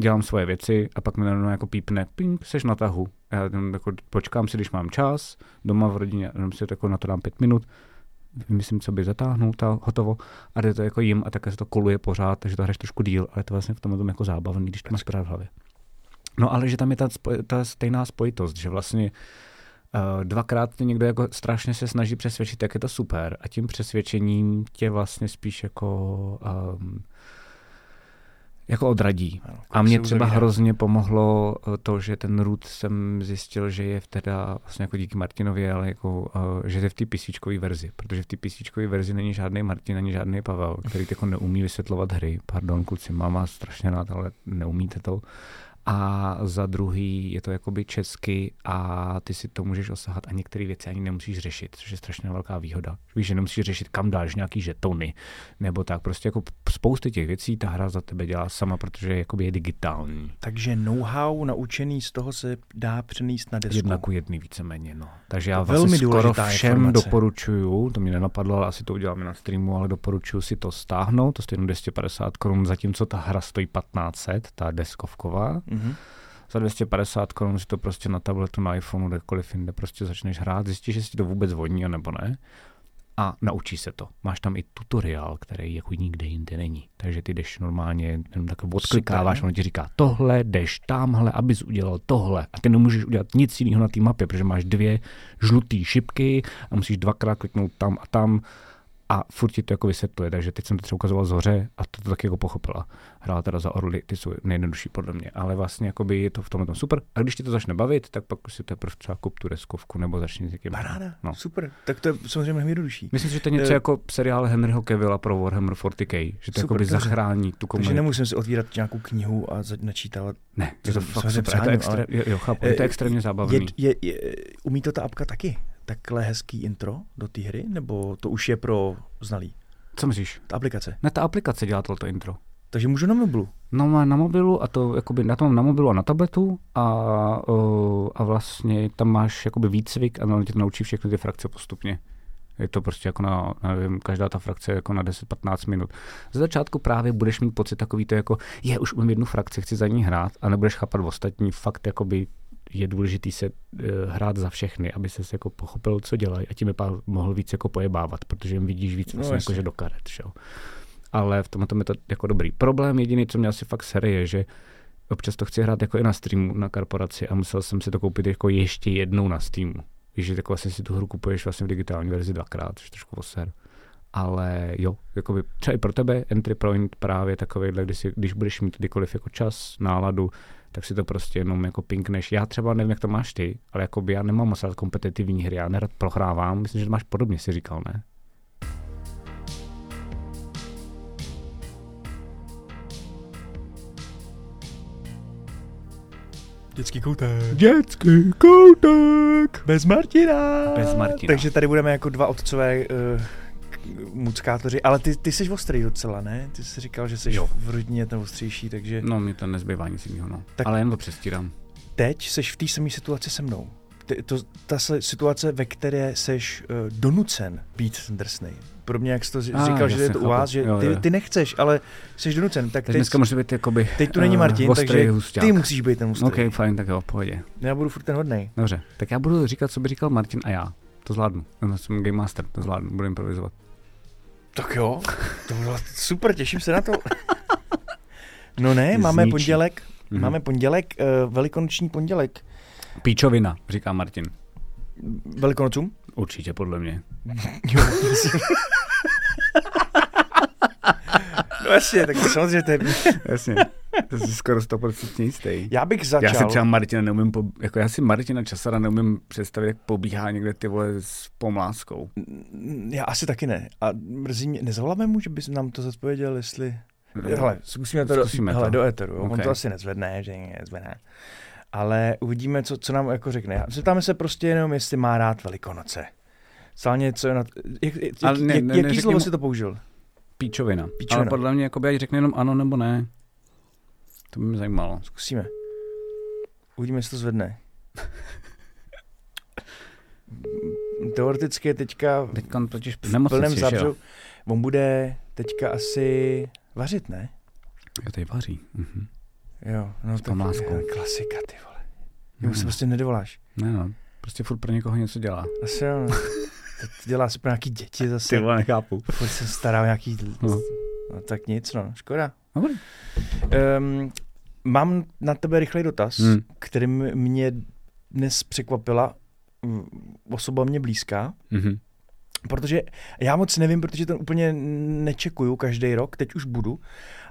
Dělám svoje věci a pak mi najednou jako pípne, ping, seš na tahu. Já jako počkám si, když mám čas, doma v rodině, si to jako na to dám 5 minut, myslím, co by zatáhnout a hotovo. A jde to jako jim a také se to koluje pořád, takže to hraješ trošku díl, ale to vlastně v tom jako zábavný, když to máš v hlavě. No ale že tam je ta stejná spojitost, že vlastně dvakrát tě někdo jako strašně se snaží přesvědčit, jak je to super a tím přesvědčením tě vlastně spíš jako... jako odradí. Ano, a mě třeba hrozně pomohlo to, že ten Root jsem zjistil, že je teda vlastně jako díky Martinovi, ale jako, že je v té písíčkové verzi, protože v té písíčkové verzi není žádný Martin, ani žádný Pavel, který jako neumí vysvětlovat hry. Pardon, kluci, máma strašně rád, ale neumíte to. A za druhý je to jakoby česky a ty si to můžeš osahat a některé věci ani nemusíš řešit, což je strašně velká výhoda. Víš, že nemusíš řešit, kam dáš nějaký žetony nebo tak. Prostě jako spousty těch věcí ta hra za tebe dělá sama, protože jakoby je digitální. Takže know-how naučený z toho se dá přenést na desku. 1:1 víceméně, no. Takže já vlastně skoro všem doporučuju, to mě nenapadlo, ale asi to uděláme na streamu, ale doporučuju si to stáhnout, to stojí 250 Kč, zatímco ta hra stojí 1500, ta deskovková. Mm-hmm. Za 250 Kč si to prostě na tabletu, na iPhoneu, kdekoliv jinde prostě začneš hrát, zjistíš, jestli to vůbec voní, nebo ne. A naučí se to. Máš tam i tutoriál, který jako nikde jinde není. Takže ty jdeš normálně, jenom takhle odklikáváš, ono ti říká tohle, jdeš tamhle, abys udělal tohle. A ty nemůžeš udělat nic jiného na té mapě, protože máš 2 žluté šipky a musíš 2x kliknout tam. A furt ti to jako vysvětluje, takže teď jsem to třeba ukazoval z hoře a to taky jako pochopila. Hrála teda za orly, ty jsou nejjednodušší podle mě, ale vlastně jakoby je to v tomhle tom super. A když ti to začne bavit, tak pak si teprve třeba kup tu deskovku nebo začni s někým. Paráda, no. Super, tak to je samozřejmě mnohem jednodušší. Myslím, že to je něco jako seriál Henryho Cavilla pro Warhammer 40k, že to jakoby zachrání tu komunitu. Takže nemusím si otvírat nějakou knihu a načítat. Ne, je to fakt super, je to extrémně zábavný. Umí to ta apka taky? Takhle hezký intro do té hry, nebo to už je pro znalý? Co myslíš? Ta aplikace. Ne, ta aplikace dělá to intro. Takže můžu na mobilu? No, na mobilu a to, jakoby, já to mám na mobilu a na tabletu a vlastně tam máš jakoby výcvik a on tě to naučí všechny ty frakce postupně. Je to prostě jako na, nevím, každá ta frakce jako na 10-15 minut. Za začátku právě budeš mít pocit takový to jako, už mám jednu frakci, chci za ní hrát a nebudeš chápat ostatní, fakt jakoby je důležitý se hrát za všechny, aby ses jako pochopil, co dělají a tím je pár mohl víc jako pojebávat, protože jim vidíš víc no, jako, že do karet. Že? Ale v tomhle je to jako dobrý. Problém jediný, co mě asi fakt sere, je, že občas to chci hrát jako i na streamu, na korporaci a musel jsem si to koupit jako ještě jednou na Steamu. Víš, že tak vlastně si tu hru kupuješ vlastně v digitální verzi 2x, což trošku oser. Ale jo, jakoby, třeba i pro tebe entry point právě takovejhle, když budeš mít kdykoliv jako čas, náladu, tak si to prostě jenom jako pinkneš. Já třeba nevím, jak to máš ty, ale jakoby já nemám moc rád kompetitivní hry, já nerad prohrávám, myslím, že to máš podobně, si říkal, ne? Dětský koutek! Bez Martina! Takže tady budeme jako dva otcové... muckátoři, ale ty jsi ostrý docela, ne? Ty jsi říkal, že jsi v rodině ten ostřejší, takže... No, mi to nezbývá nic jiného, no. Tak ale jen to přestírám. Teď jsi v té samé situaci se mnou. Ta situace, ve které jsi donucen být drsnej. Podobně, jak jsi to říkal, že je to u vás, že ty nechceš, ale jsi donucen. Tak dneska může být jakoby... Teď tu není Martin, takže husťák. Ty musíš být ten ostrý. OK, fajn, tak jo, pohodě. Já budu furt ten hodnej. Dobře, tak já budu říkat, co by říkal Martin a já. To zvládnu. Já jsem Game Master, to zvládnu, budu improvizovat. Tak jo, to bylo super, těším se na to. No ne, máme pondělek, velikonoční pondělek. Píčovina, říká Martin. Velikonocům? Určitě, podle mě. Jo, no jasně, tak samozřejmě to je... Jasně, to jsi skoro 100% jistý. Já bych začal... Já si třeba Martina neumím, já si Martina Česera neumím představit, jak pobíhá někde ty vole s pomláskou. Já asi taky ne. A mrzí mě, nezavoláme mu, že bys nám to zodpověděl, jestli... Hele, zkusíme to do éteru, okay. On to asi nezvedne. Ale uvidíme, co nám jako řekne. Zeptáme se prostě jenom, jestli má rád Velikonoce. Celně, co je na... Jaký slovo jsi to použil? Píčovina. Ale podle mě, jakoby, ať řekne jenom ano nebo ne. To by mě zajímalo. Zkusíme. Uvidíme, jestli to zvedne. Teoreticky je teďka on totiž v plném zábřehu. On bude teďka asi vařit, ne? Jo, tady vaří. Mhm. Jo, no s pomláskou. Klasika, ty vole. Jo, se prostě nedovoláš. Ne no, prostě furt pro někoho něco dělá. Asi jo. Dělá se pro nějaký děti zase. Ty vole, nechápu. Furt se stará o nějaký... No tak nic, no. Škoda. Mám na tebe rychlej dotaz, který mě dnes překvapila osoba mě blízká. Protože já moc nevím, protože to úplně nečekuju každý rok, teď už budu,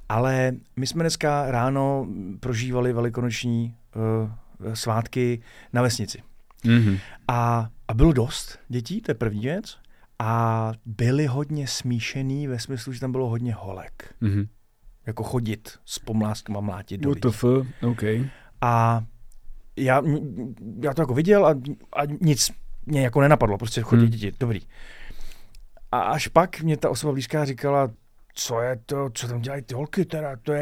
ale my jsme dneska ráno prožívali velikonoční svátky na vesnici. Mm-hmm. A bylo dost dětí, to je první věc, a byli hodně smíšený ve smyslu, že tam bylo hodně holek. Mm-hmm. Jako chodit s pomláskama mlátit do lidí. Okay. A já to jako viděl a nic mě jako nenapadlo, prostě chodí děti, dobrý. A až pak mě ta osoba blízká říkala, co je to, co tam dělají ty holky teda, to je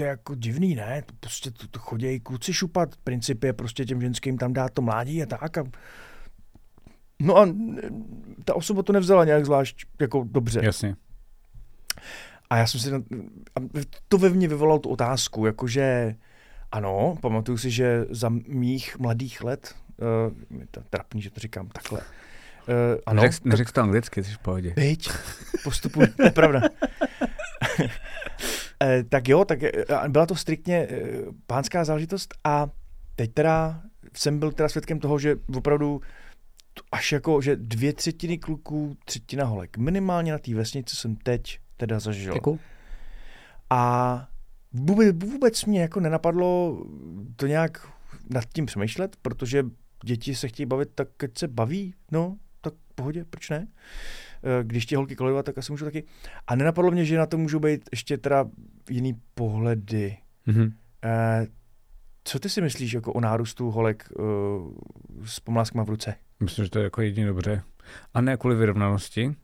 jako divný, ne? Prostě to chodějí kluci šupat, princip je prostě těm ženským tam dát to mládí a tak. No a ta osoba to nevzala nějak zvlášť jako dobře. Jasně. A já jsem si, to ve mně vyvolalo tu otázku, jakože ano, pamatuju si, že za mých mladých let, je to trapný, že to říkám takhle. Ano, neřekl to anglicky, jsi v pohodě. Byť, postupuji, to je pravda. Tak jo, tak byla to striktně pánská záležitost a teď teda jsem byl teda svědkem toho, že opravdu až jako, že 2/3 kluků, 1/3 holek. Minimálně na té vesnici jsem teď teda zažil. Děkuju. A vůbec mě jako nenapadlo to nějak nad tím přemýšlet, protože děti se chtějí bavit, tak keď se baví, no, tak pohodě, proč ne? Když ti holky kolidovat, tak asi můžu taky. A nenapadlo mě, že na to můžou být ještě teda jiný pohledy. Mm-hmm. Co ty si myslíš jako o nárůstu holek s pomláskama v ruce? Myslím, že to je jako jedině dobře. A ne kvůli vyrovnanosti.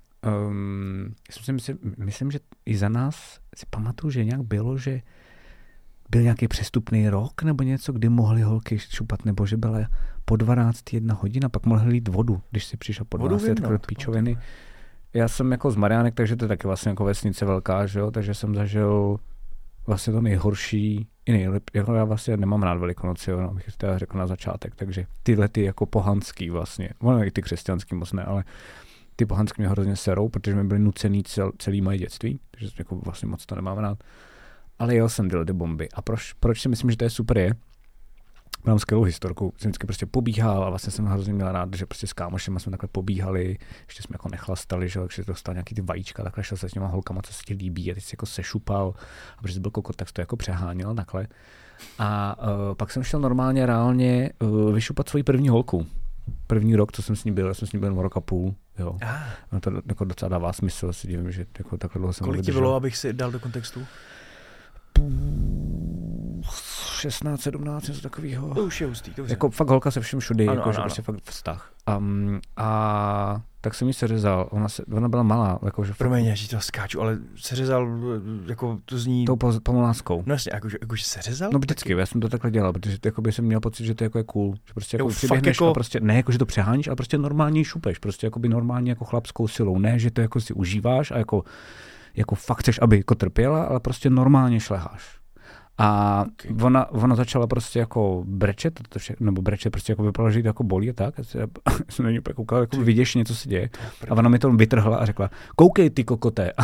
Myslím, že i za nás si pamatuju, že nějak bylo, že byl nějaký přestupný rok nebo něco, kdy mohly holky šupat, nebo že byla po 12 jedna hodina, pak mohly lít vodu, když si přišel po 12 takové píčoviny. Já jsem jako z Mariánek, takže to je taky vlastně jako vesnice velká, že jo? Takže jsem zažil vlastně to nejhorší i nejlepší. Jako já vlastně nemám rád Velikonoci, jo, bych to řekl na začátek, takže tyhle ty jako pohanský vlastně, ono i ty křesťanský moc ne, ale ty pohanský mě hrozně serou, protože mi byly nucený celý moje dětství, takže jako vlastně moc to nemám rád. Ale jel jsem tyhle bomby. A proč si myslím, že to je super je? Mám skvělou historku. Jsem vždycky prostě pobíhal a vlastně jsem hrozně měl rád, že prostě s kámošema jsme takhle pobíhali, ještě jsme jako nechlastali, že takže dostal nějaký ty vajíčka, takhle šel se s těma holkama, co se ti líbí a ty jsi jako sešupal a protože byl kokot, tak to jako přeháněl takhle. A pak jsem šel normálně, reálně vyšupat svoji první holku. První rok, co jsem s ní byl, já jsem s ní byl rok a půl, jo. No to jako docela dává smysl, si divím, že jako takhle dlouho jsem. Kolik ti bylo, abych si dal do kontextu? 16, 17, něco takového. To už je hustý, to už je. Jako fakt holka se všem všudy, ano, jakože prostě fakt vztah. A tak jsem jí seřezal, ona byla malá. Jakože promiň, já ti to skáču, ale seřezal, jako to zní... Tou pomláskou. No jasně, jakože seřezal? No vždycky, já jsem to takhle dělal, protože jsem měl pocit, že to jako je cool. Že prostě jako přiběhneš jako... a prostě, ne jako, že to přeháníš, ale prostě normálně šupeš, prostě jako by normálně jako chlapskou silou. Ne, že to jako si užíváš a jako fakt chceš, aby jako trpěla, ale prostě normálně šleháš. A okay. Ona začala prostě jako brečet, nebo brečet prostě jako vypadala, že jako bolí a tak. Já jsem na ní úplně koukal, jako vidíš něco se děje. A ona mi to vytrhla a řekla, koukej ty kokoté. A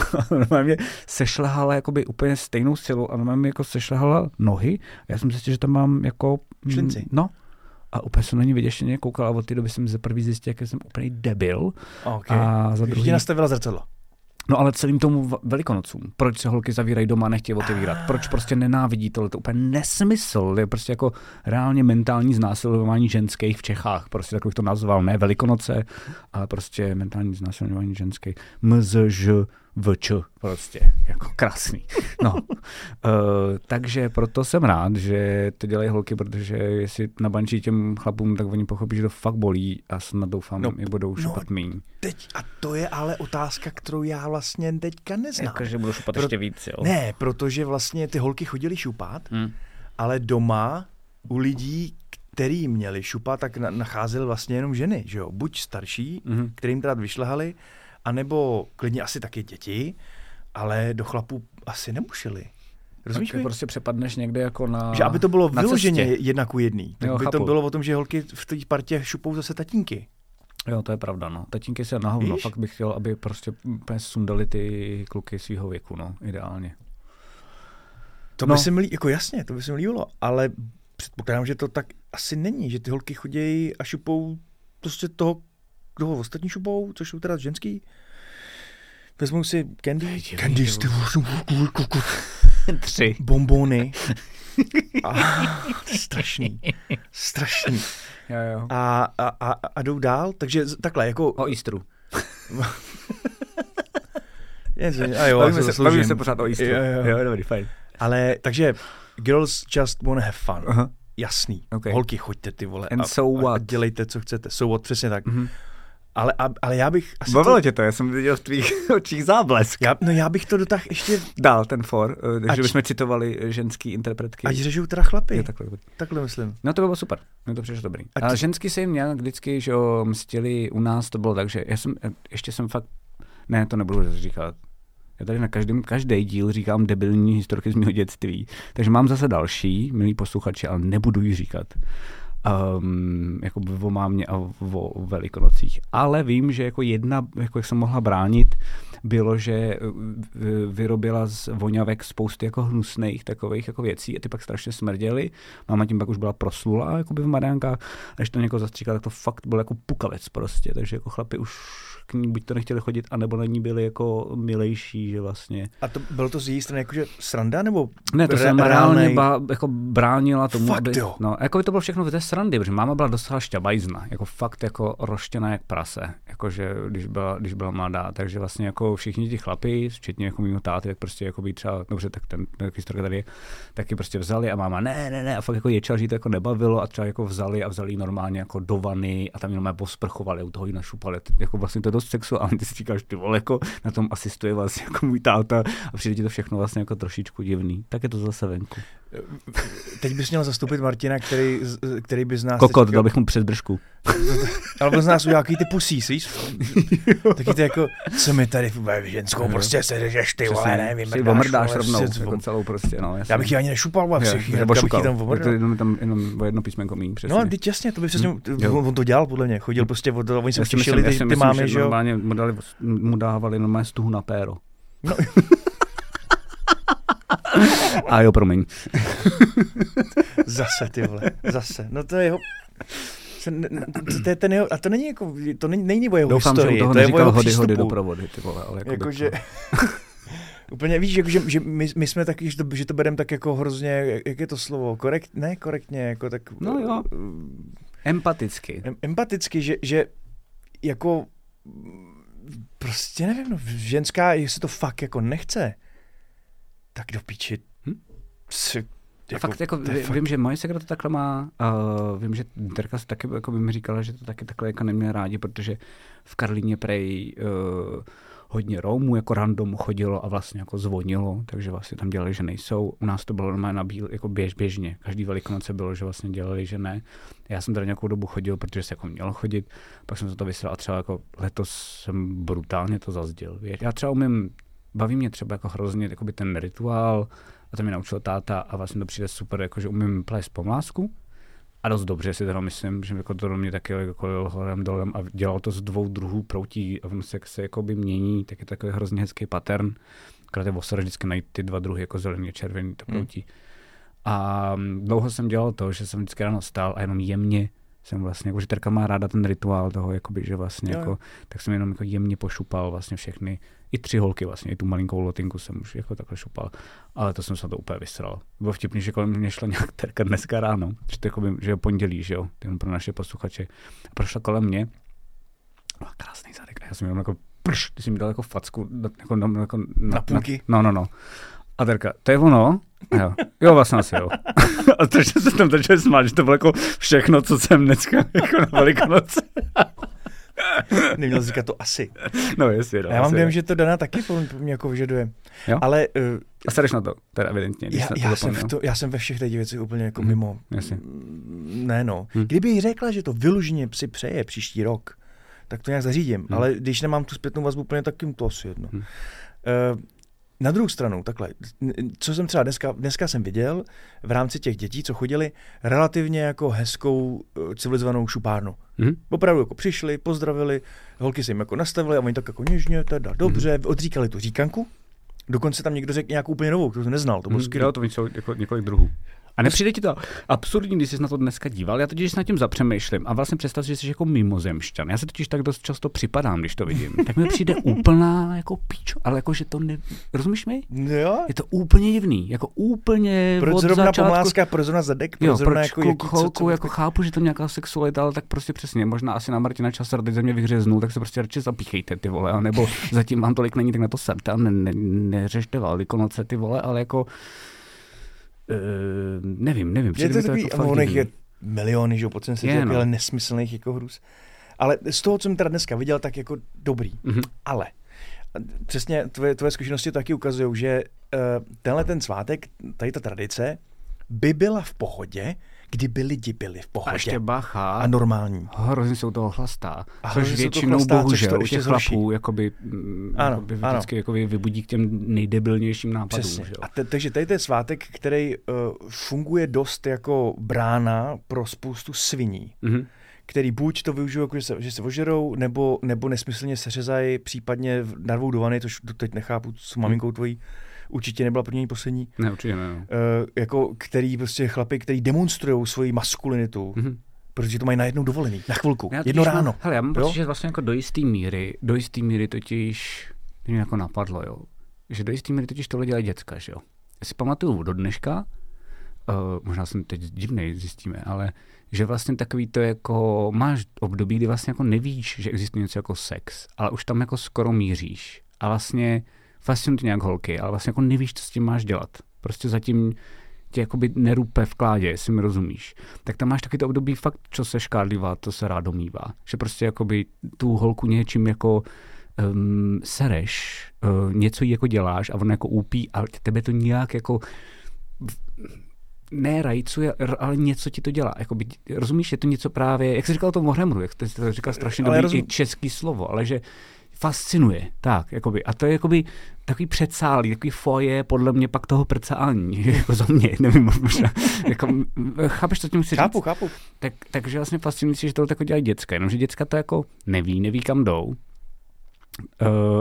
ona mě sešlehala jakoby úplně stejnou silou a ona mě jako sešlehala nohy. A já jsem zjistil, že tam mám jako... Šlinci. No. A úplně jsem na ní vyděšeně koukal a od té doby jsem za prvý zjistil, jak jsem úplně debil. Okay. A za druhý... Když nastavila zrcadlo. No ale celým tomu velikonocům. Proč se holky zavírají doma a nechtějí otevírat? Proč prostě nenávidí tohle? To úplně nesmysl. To je prostě jako reálně mentální znásilňování ženských v Čechách. Prostě tak bych to nazval. Ne Velikonoce, ale prostě mentální znásilňování ženských. MZŽVČ. Prostě jako krásný. No. Takže proto jsem rád, že to dělají holky, protože jestli nabančí těm chlapům, tak oni pochopí, že to fakt bolí a snad doufám, že budou šupat míň. Teď, a to je ale otázka, kterou já vlastně teďka neznám. Jako, že budou šupat ještě víc, jo? Ne, protože vlastně ty holky chodily šupat, ale doma u lidí, který měli šupat, tak nacházely vlastně jenom ženy, že jo? Buď starší, kterým teda vyšlehali, anebo klidně asi taky děti, ale do chlapů asi nemušili. Rozumíš mi? Prostě přepadneš někde jako na že aby to bylo vyloženě jedna ku jedný. Tak jo, by chápu. To bylo o tom, že holky v té partě šupou zase tatínky. Jo, to je pravda, no. Tatínky se na hovno. Fakt bych chtěl, aby prostě sundali ty kluky svýho věku, no. Ideálně. To by se mi líbilo, jako jasně, to by se mi líbilo, ale předpokládám, že to tak asi není, že ty holky chodějí a šupou prostě toho kdo ho ostatní šupou, což jsou teda ženský. Vezmou si candy, tři bonbony. Strašný. Jo. A jdou dál, takže takhle jako... O Easteru. Bavíme se pořád o Easteru. Jo, dobrý, fajn. Ale takže girls just wanna have fun. Uh-huh. Jasný. Okay. Holky, choďte ty vole. And so what? A dělejte, co chcete. So what, přesně tak. Mm-hmm. Ale já bych... Bavilo tě to, já jsem viděl v tvých očích záblesk. Já bych to dotáhl ještě... Dál ten for, takže bychom citovali ženský interpretky. Ať řežou teda chlapy. Jo, takhle myslím. No to bylo super, no to přišlo dobrý. Ale ženský se jim nějak vždycky, že jo, mstili u nás, to bylo tak, že já jsem fakt... Ne, to nebudu říkat. Já tady na každý díl říkám debilní historky z mého dětství. Takže mám zase další, milí posluchači, ale nebudu ji říkat. Jako o mámě a o Velikonocích. Ale vím, že jako jedna, jako jak jsem mohla bránit, bylo, že vyrobila z voňavek spoustu jako hnusných takových jako věcí a ty pak strašně smrděly. Máma tím pak už byla proslula jakoby v Mariánkách a když to někoho zastříkala, tak to fakt byl jako pukavec prostě. Takže jako chlapi už k ní buď to nechtěli chodit, anebo na ní byli jako milejší, že vlastně. A to bylo to z její strany jakože sranda, nebo? Ne, to jsem reálně jako bránila tomu, fakt, aby... No, jako to bylo všechno v té srandy, protože máma byla docela šťabajzna, jako fakt jako roštěná jak prase, jakože když byla mladá, takže vlastně jako všichni ti chlapi, včetně jako mýho táty, tak prostě jako by třeba, dobře, tak ten historik tady taky prostě vzali a máma ne a fakt jako ječal, že to jako nebavilo a třeba jako vzali normálně jako do vany a tam jenom posprchovali, u toho ji našupali, jako vlastně to je dost sexuální, ty si říkáš, ty vole, jako na tom asistuje vlastně jako můj táta a přijde ti to všechno vlastně jako trošičku divný, tak je to zase venku. Teď bys měl zastupit Martina, který by z nás... Kokot, dal bych mu přes bršku. Ale on z nás udělal takový ty pusí, víš? Taky ty jako, co mi tady ženskou prostě sežeš, ty vole, ne, vymrdáš rovnou, jako celou prostě, no. Jasný. Já bych ji ani nešupal, ale všech, nebo šukal. Jenom jedno písmenko míň, přesně. No, teď jasně, to by přesně, on to dělal podle mě, chodil prostě, oni se všichili, ty mámy, že jo. Mu dávali normálně stuhu na péro. A jo, promiň. Zase, ty vole, zase. No to je jeho... To je ten jeho... A to není jako... To není o jeho historii. Doufám, že u toho to neříkal hody do provody, ty vole, ale jako... Jakože... Úplně víš, že my jsme taky, že to bereme tak jako hrozně... Jak je to slovo? Korektně, jako tak... No jo. Empaticky. Empaticky, že jako... Prostě nevím, no, ženská, jestli to fakt jako nechce... Tak do piči. Jako, fakt, jako, vím, že moje segra to takhle má, vím, že Terka taky jako by mi říkala, že to taky takhle jako neměla rádi, protože v Karlíně prej hodně Romů jako random chodilo a vlastně jako zvonilo, takže vlastně tam dělali, že nejsou. U nás to bylo normálně jako běžně. Každý Velikonoce bylo, že vlastně dělali, že ne. Já jsem tady nějakou dobu chodil, protože se jako mělo chodit, pak jsem se to vysral a třeba jako letos jsem brutálně to zazděl. Já třeba umím. Baví mě třeba jako hrozně jakoby ten rituál a to mě naučil táta a vlastně to přijde super, jakože umím plést pomlásku a dost dobře si teda myslím, že jako to do mě taky jako horem dolem a dělal to z dvou druhů proutí a on se jakoby mění, tak je takový hrozně hezký pattern, akorát je osra vždycky najít ty dva druhy, jako zelený a červený, to proutí. A dlouho jsem dělal to, že jsem vždycky ráno stál a jenom jemně jsem vlastně, jakože Terka má ráda ten rituál toho, jakoby, že vlastně, jako, tak jsem jenom jako jemně pošupal vlastně všechny, i tři holky vlastně, i tu malinkou lotinku jsem už jako takhle šupal, ale to jsem se na to úplně vysral. Bylo vtipný, že kolem mě šla nějak Terka dneska ráno, že to jakoby, že je pondělí, že jo, ten pro naše posluchače, a prošla kolem mě, byla krásný zadek, já jsem jenom jako prš, ty jsi mi dal jako facku, jako na půlky. No. A Terka, to je ono? Jo, vlastně asi jo. A to, že se tam začal smát, že to bylo jako všechno, co jsem dneska jako na Velikonoce. Neměl jsi říkat to asi. No jasně. Já mám dojem, že to Dana taky po mě jako vyžaduje. Jo? Ale... A sedeš na to, teda evidentně. Já jsem ve všech těch věcech úplně jako mimo. Jasně. Kdyby jí řekla, že to vyloženě si přeje příští rok, tak to nějak zařídím. Ale když nemám tu zpětnou vazbu úplně, tak jim to asi jedno. Na druhou stranu, takhle, co jsem třeba dneska jsem viděl v rámci těch dětí, co chodili, relativně jako hezkou civilizovanou šupárnu. Mm-hmm. Opravdu jako přišli, pozdravili, holky se jim jako nastavili a oni tak jako něžně, teda dobře, odříkali tu říkanku. Dokonce tam někdo řekl nějakou úplně novou, kterou to neznal, to bylo skvělé. To jsou jako několik druhů. A nepřijde ti to absurdní, když jsi na to dneska díval? Já totiž nad tím zapřemýšlím a vlastně představ si, že jsi jako mimozemšťan. Já se totiž tak dost často připadám, když to vidím. Tak mi přijde úplná jako píčo, ale jakože to ne... Rozumíš mi? Jo. Je to úplně divný, jako úplně proč od zrovna začátku... pomláska, proč zrovna zadek, proč jo, zrovna proč jako jaký, holku, jako chápu, že to nějaká sexualita, ale tak prostě přesně, možná asi na Martina Česera teď ze mě vyhřeznou, tak se prostě radši zapíchejte, ty vole, nebo zatím vám tolik není, tak na to sebte, neřešte Velikonoce, ty vole, ale jako nevím. Je to takový, jako ono je miliony, že po celém světě, ale nesmyslných jako hrůz. Ale z toho, co jsem teda dneska viděl, tak jako dobrý. Mm-hmm. Ale přesně tvoje zkušenosti taky ukazují, že tenhle ten svátek, tady ta tradice, by byla v pohodě, kdyby lidi byli v pohodě. A ještě bacha. A normální. Hrozně se u toho chlastá. Což většinou chlastá, bohužel u těch chlapů jakoby, ano. Vždycky jakoby vybudí k těm nejdebilnějším nápadům. Přesně. A takže tady to je svátek, který funguje dost jako brána pro spoustu sviní. Mm-hmm. Který buď to využijou, jako že se ožerou, nebo nesmyslně seřezají, případně narvou do vany, což teď nechápu s maminkou tvojí. Určitě nebyla první poslední. Ne, určitě ne. Jako který prostě chlapy, který demonstrujou svoji maskulinitu, mm-hmm. protože to mají najednou dovolený, na chvilku, jedno ráno. Hele, já mám pocit, že vlastně jako do jistý míry totiž, mě jako napadlo, jo, že do jistý míry totiž tohle dělají děcka, že jo. Já si pamatuju do dneška, možná jsem teď divnej, zjistíme, ale že vlastně takový to jako, máš období, kdy vlastně jako nevíš, že existuje něco jako sex, ale už tam jako skoro míříš a vlastně fascinují ty nějak holky, ale vlastně jako nevíš, co s tím máš dělat. Prostě zatím tě jakoby nerupe v kládě, jestli mi rozumíš. Tak tam máš taky to období fakt, co se škádlivá, to se rád domývá. Že prostě jakoby tu holku něčím jako sereš, něco jí jako děláš a ona jako úpí, ale tebe to nějak jako ne rajcuje, ale něco ti to dělá. Jakoby, rozumíš, je to něco právě, jak jsi říkal o tom Warhammeru, jak jsi to říkal strašně dobrý i český slovo, ale že fascinuje, tak, jakoby. A to je jakoby takový předsálý, takový foje podle mě pak toho prcání, jako za mě, nevím, možná, jako, chápeš, co tím chci říct? Chápu. Takže vlastně fascinující, že tohle jako dělají děcka, jenomže děcka to jako neví, kam jdou.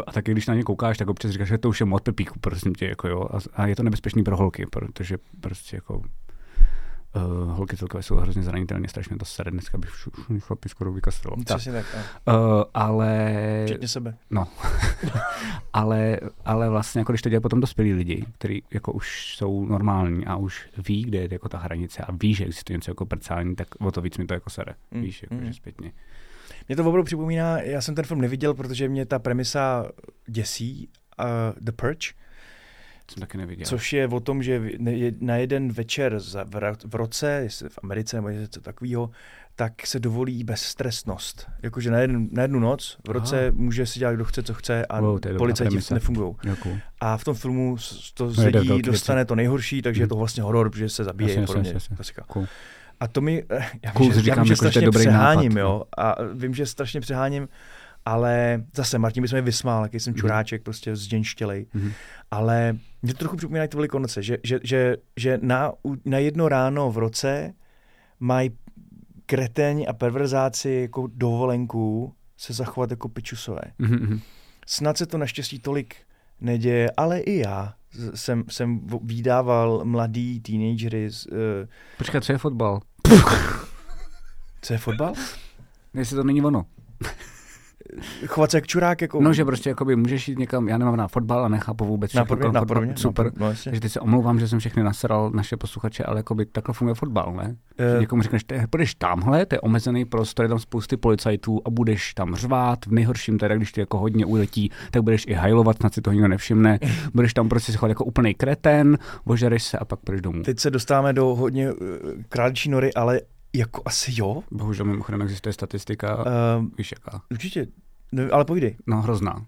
A taky když na ně koukáš, tak občas říkáš, že to už je mod pepíku, prosím tě, jako jo, a je to nebezpečný pro holky, protože prostě jako... holky celkově jsou hrozně zranitelné, strašně to sere, dneska bych všichni chlapi skoro vykastrilo. Přesně tak. Ale... Včetně sebe. No. ale vlastně, jako když to dělají potom dospělí lidi, kteří jako už jsou normální a už ví, kde je jako ta hranice a ví, že existuje něco jako prcání, tak o to víc mi to jako sere. Víš, jakože zpětně. Mě to opravdu připomíná, já jsem ten film neviděl, protože mě ta premisa děsí, The Purge, což je o tom, že na jeden večer v roce, jestli v Americe nebo něco takového, tak se dovolí beztrestnost. Jakože na jednu noc v roce může si dělat, kdo chce, co chce a policajti nefungují. Děkuju. A v tom filmu to z lidí dostane to nejhorší, takže je to vlastně horor, protože se zabíjejí. A to mi... Já vím, že strašně přeháním, jo. A vím, že strašně přeháním, ale zase Martin by se mě vysmál, jaký jsem čuráček, prostě zděnštělej. Mm-hmm. Ale mě to trochu připomínají ty Velikonoce, že na jedno ráno v roce mají kreténi a perverzáci jako dovolenku se zachovat jako pičusové. Mm-hmm. Snad se to naštěstí tolik neděje, ale i já jsem vydával mladý teenagery. Počkat, co je fotbal? Co je fotbal? Jestli to není ono. Chovat se jak čurák, jako... No, že prostě jakoby můžeš jít někam, já nemám na fotbal a nechápu vůbec všechno kolem fotbalu, super. Takže teď se omlouvám, že jsem všechny nasral naše posluchače, ale jakoby takhle funguje fotbal, ne? Že někomu řekneš, půjdeš tamhle, to je omezený prostor, je tam spousty policajtů a budeš tam řvát, v nejhorším teda, když ti jako hodně uletí, tak budeš i hajlovat, snad si to nikdo nevšimne, budeš tam prostě schovat jako úplnej kretén, ožereš se a pak půjdeš domů. Teď se dostáváme do hodně králičí nory, ale jako asi jo. Bohužel mimochodem existuje statistika, víš jaká. Určitě, ale povídej. No hrozná.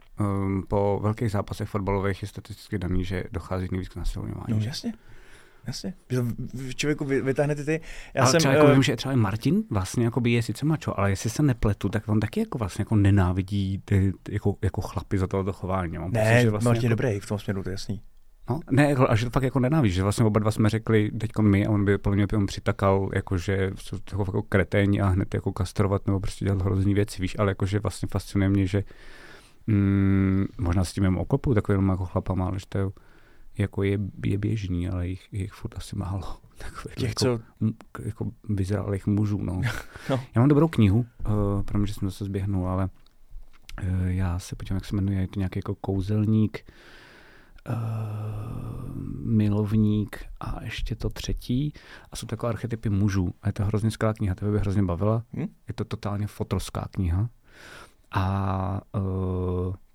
Po velkých zápasech fotbalových je statisticky daný, že dochází nejvíc k násilňování. No jasně. Člověku vytáhne ty. Ale třeba jako vím, že třeba Martin vlastně jako by je sice mačo, ale jestli se nepletu, tak on taky jako vlastně jako nenávidí jako chlapy za tohoto chování. Mám ne, pocit, že vlastně Martin jako... dobrý v tom směru, to je jasný. No, ne, a že to fakt jako nenávíš, že vlastně oba dva jsme řekli teďko my a on by podle mě přitakal, jakože jsou jako kreténi a hned jako kastrovat nebo prostě dělat hrozný věci, víš, ale jakože vlastně fascinuje mě, že možná s tím jim oklopu takovým jako chlapama, ale že to je běžný, ale jich furt asi málo. Těch, co... jako vyzrálých mužů, no. No. Já mám dobrou knihu, protože jsem zase zběhnul, ale já se podívám, jak se jmenuje, je to nějaký jako kouzelník, milovník a ještě to třetí. A jsou takové archetypy mužů. A je to hrozně skvělá kniha, to by hrozně bavila. Je to totálně fotrovská kniha. A...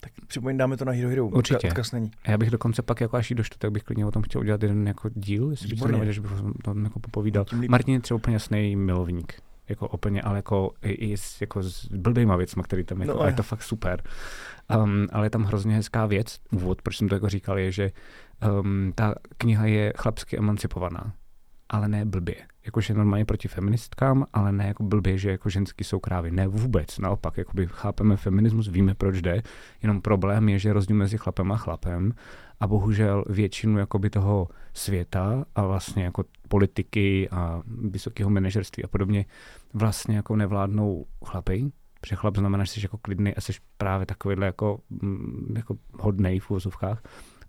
tak připomín, dáme to na Hero Hero. Určitě. Odkaz není. A já bych dokonce pak, jako až jí doštu, tak bych klidně o tom chtěl udělat jeden jako díl, jestli bych to nevěděl, bych to jako popovídal. Martin je třeba úplně jasný milovník. Jako úplně, ale jako i s, jako s blbýma věcma, který tam jako, no, ale je to fakt super. Ale je tam hrozně hezká věc, úvod, proč jsem to jako říkal, je, že ta kniha je chlapsky emancipovaná, ale ne blbě. Jakože normálně proti feministkám, ale ne jako blbě, že jako ženský jsou krávy. Ne vůbec, naopak, jakoby chápeme feminismus, víme proč jde, jenom problém je, že rozdíl mezi chlapem a chlapem a bohužel většinu jakoby toho světa a vlastně jako politiky a vysokého manažerství a podobně vlastně jako nevládnou chlapy, protože chlap znamená, že jsi jako klidný a jsi právě takovýhle jako hodnej v úvozovkách,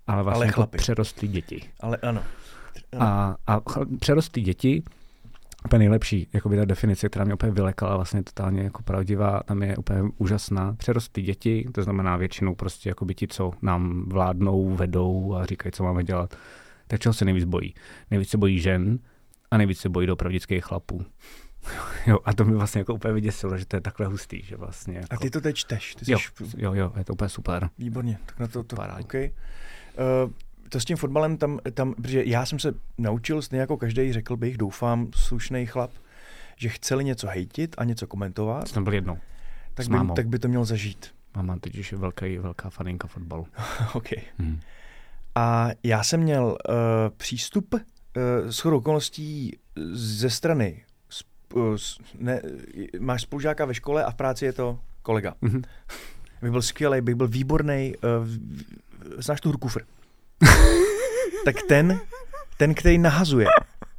ale vlastně ale jako přerostlí děti. Ale ano. A přerostlí děti, úplně nejlepší, jako by ta definice, která mě úplně vylekala, vlastně totálně jako pravdivá, tam je úplně úžasná. Přerostlí děti, to znamená většinou prostě jako by ti, co nám vládnou, vedou a říkají, co máme dělat, tak čeho se nejvíc bojí? Nejvíc se bojí žen a nejvíc se bojí doopravdických chlapů. Jo, a to mi vlastně jako úplně vyděsilo, že to je takhle hustý, že vlastně jako... A ty to teď čteš? Ty jo, jo, je to úplně super. Výborně, tak na to okay. To s tím fotbalem tam, protože já jsem se naučil, stejně jako každý, řekl bych, doufám, slušnej chlap, že chceli něco hejtit a něco komentovat. Jsem byl jednou. Tak by to měl zažít. Máma teď je velká faninka fotbalu. OK. Hmm. A já jsem měl přístup shodou okolností ze strany, máš spolužáka ve škole a v práci je to kolega. Mm-hmm. Byl skvělej, byl výborný, znáš tu hru kufr. Tak ten, který nahazuje,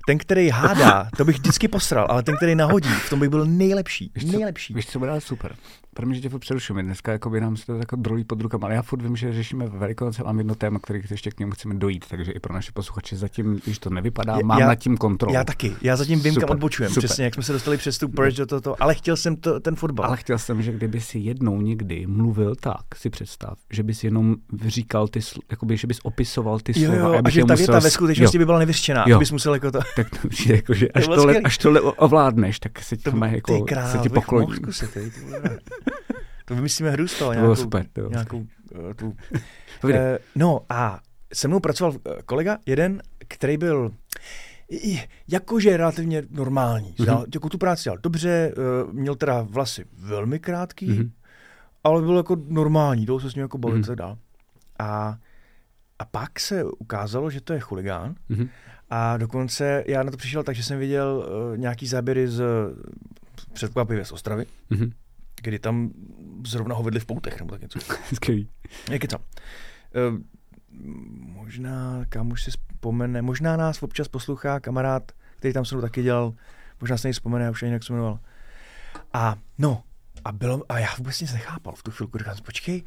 ten, který hádá, to bych vždycky posral, ale ten, který nahodí, v tom bych byl nejlepší. Víš, co bude super? První, že tě furt přerušujeme. Dneska jakoby nám se to jako drolí pod rukama, ale já furt vím, že řešíme Velikonoce, mám jedno téma, který ještě k němu chceme dojít, takže i pro naše posluchače zatím, když to nevypadá, mám nad tím kontrolu. Já taky, já zatím vím, kam odbočujeme, přesně, jak jsme se dostali přes tu purge do toho, ale chtěl jsem ten fotbal. Ale chtěl jsem, že kdyby si jednou někdy mluvil tak, si představ, že bys jenom říkal ty, jakoby, že bys opisoval ty slova. Jo, a že ta věta ve skutečnosti by byla nevyřčená, bys musel jako to. Tak to určitě, jakože až tohle ovládneš, tak se ti pokloní. To vymyslíme hru z toho, nějakou tu... No a se mnou pracoval kolega jeden, který byl jakože relativně normální. Zdal, jako tu práci dělal dobře, měl teda vlasy velmi krátký, ale byl jako normální, dalo se s ním jako bavit tak dál. A pak se ukázalo, že to je chuligán. A dokonce já na to přišel tak, že jsem viděl nějaký záběry z předkvapivě z Ostravy. Kdy tam zrovna ho vedli v poutech, nebo tak něco. Skvělý. Jak je tam? Možná, kámoš si vzpomene, možná nás občas poslouchá kamarád, který tam se taky dělal, možná se něj vzpomene, už ani jak se jmenoval. A já vůbec nic nechápal v tu chvilku, říkám, počkej,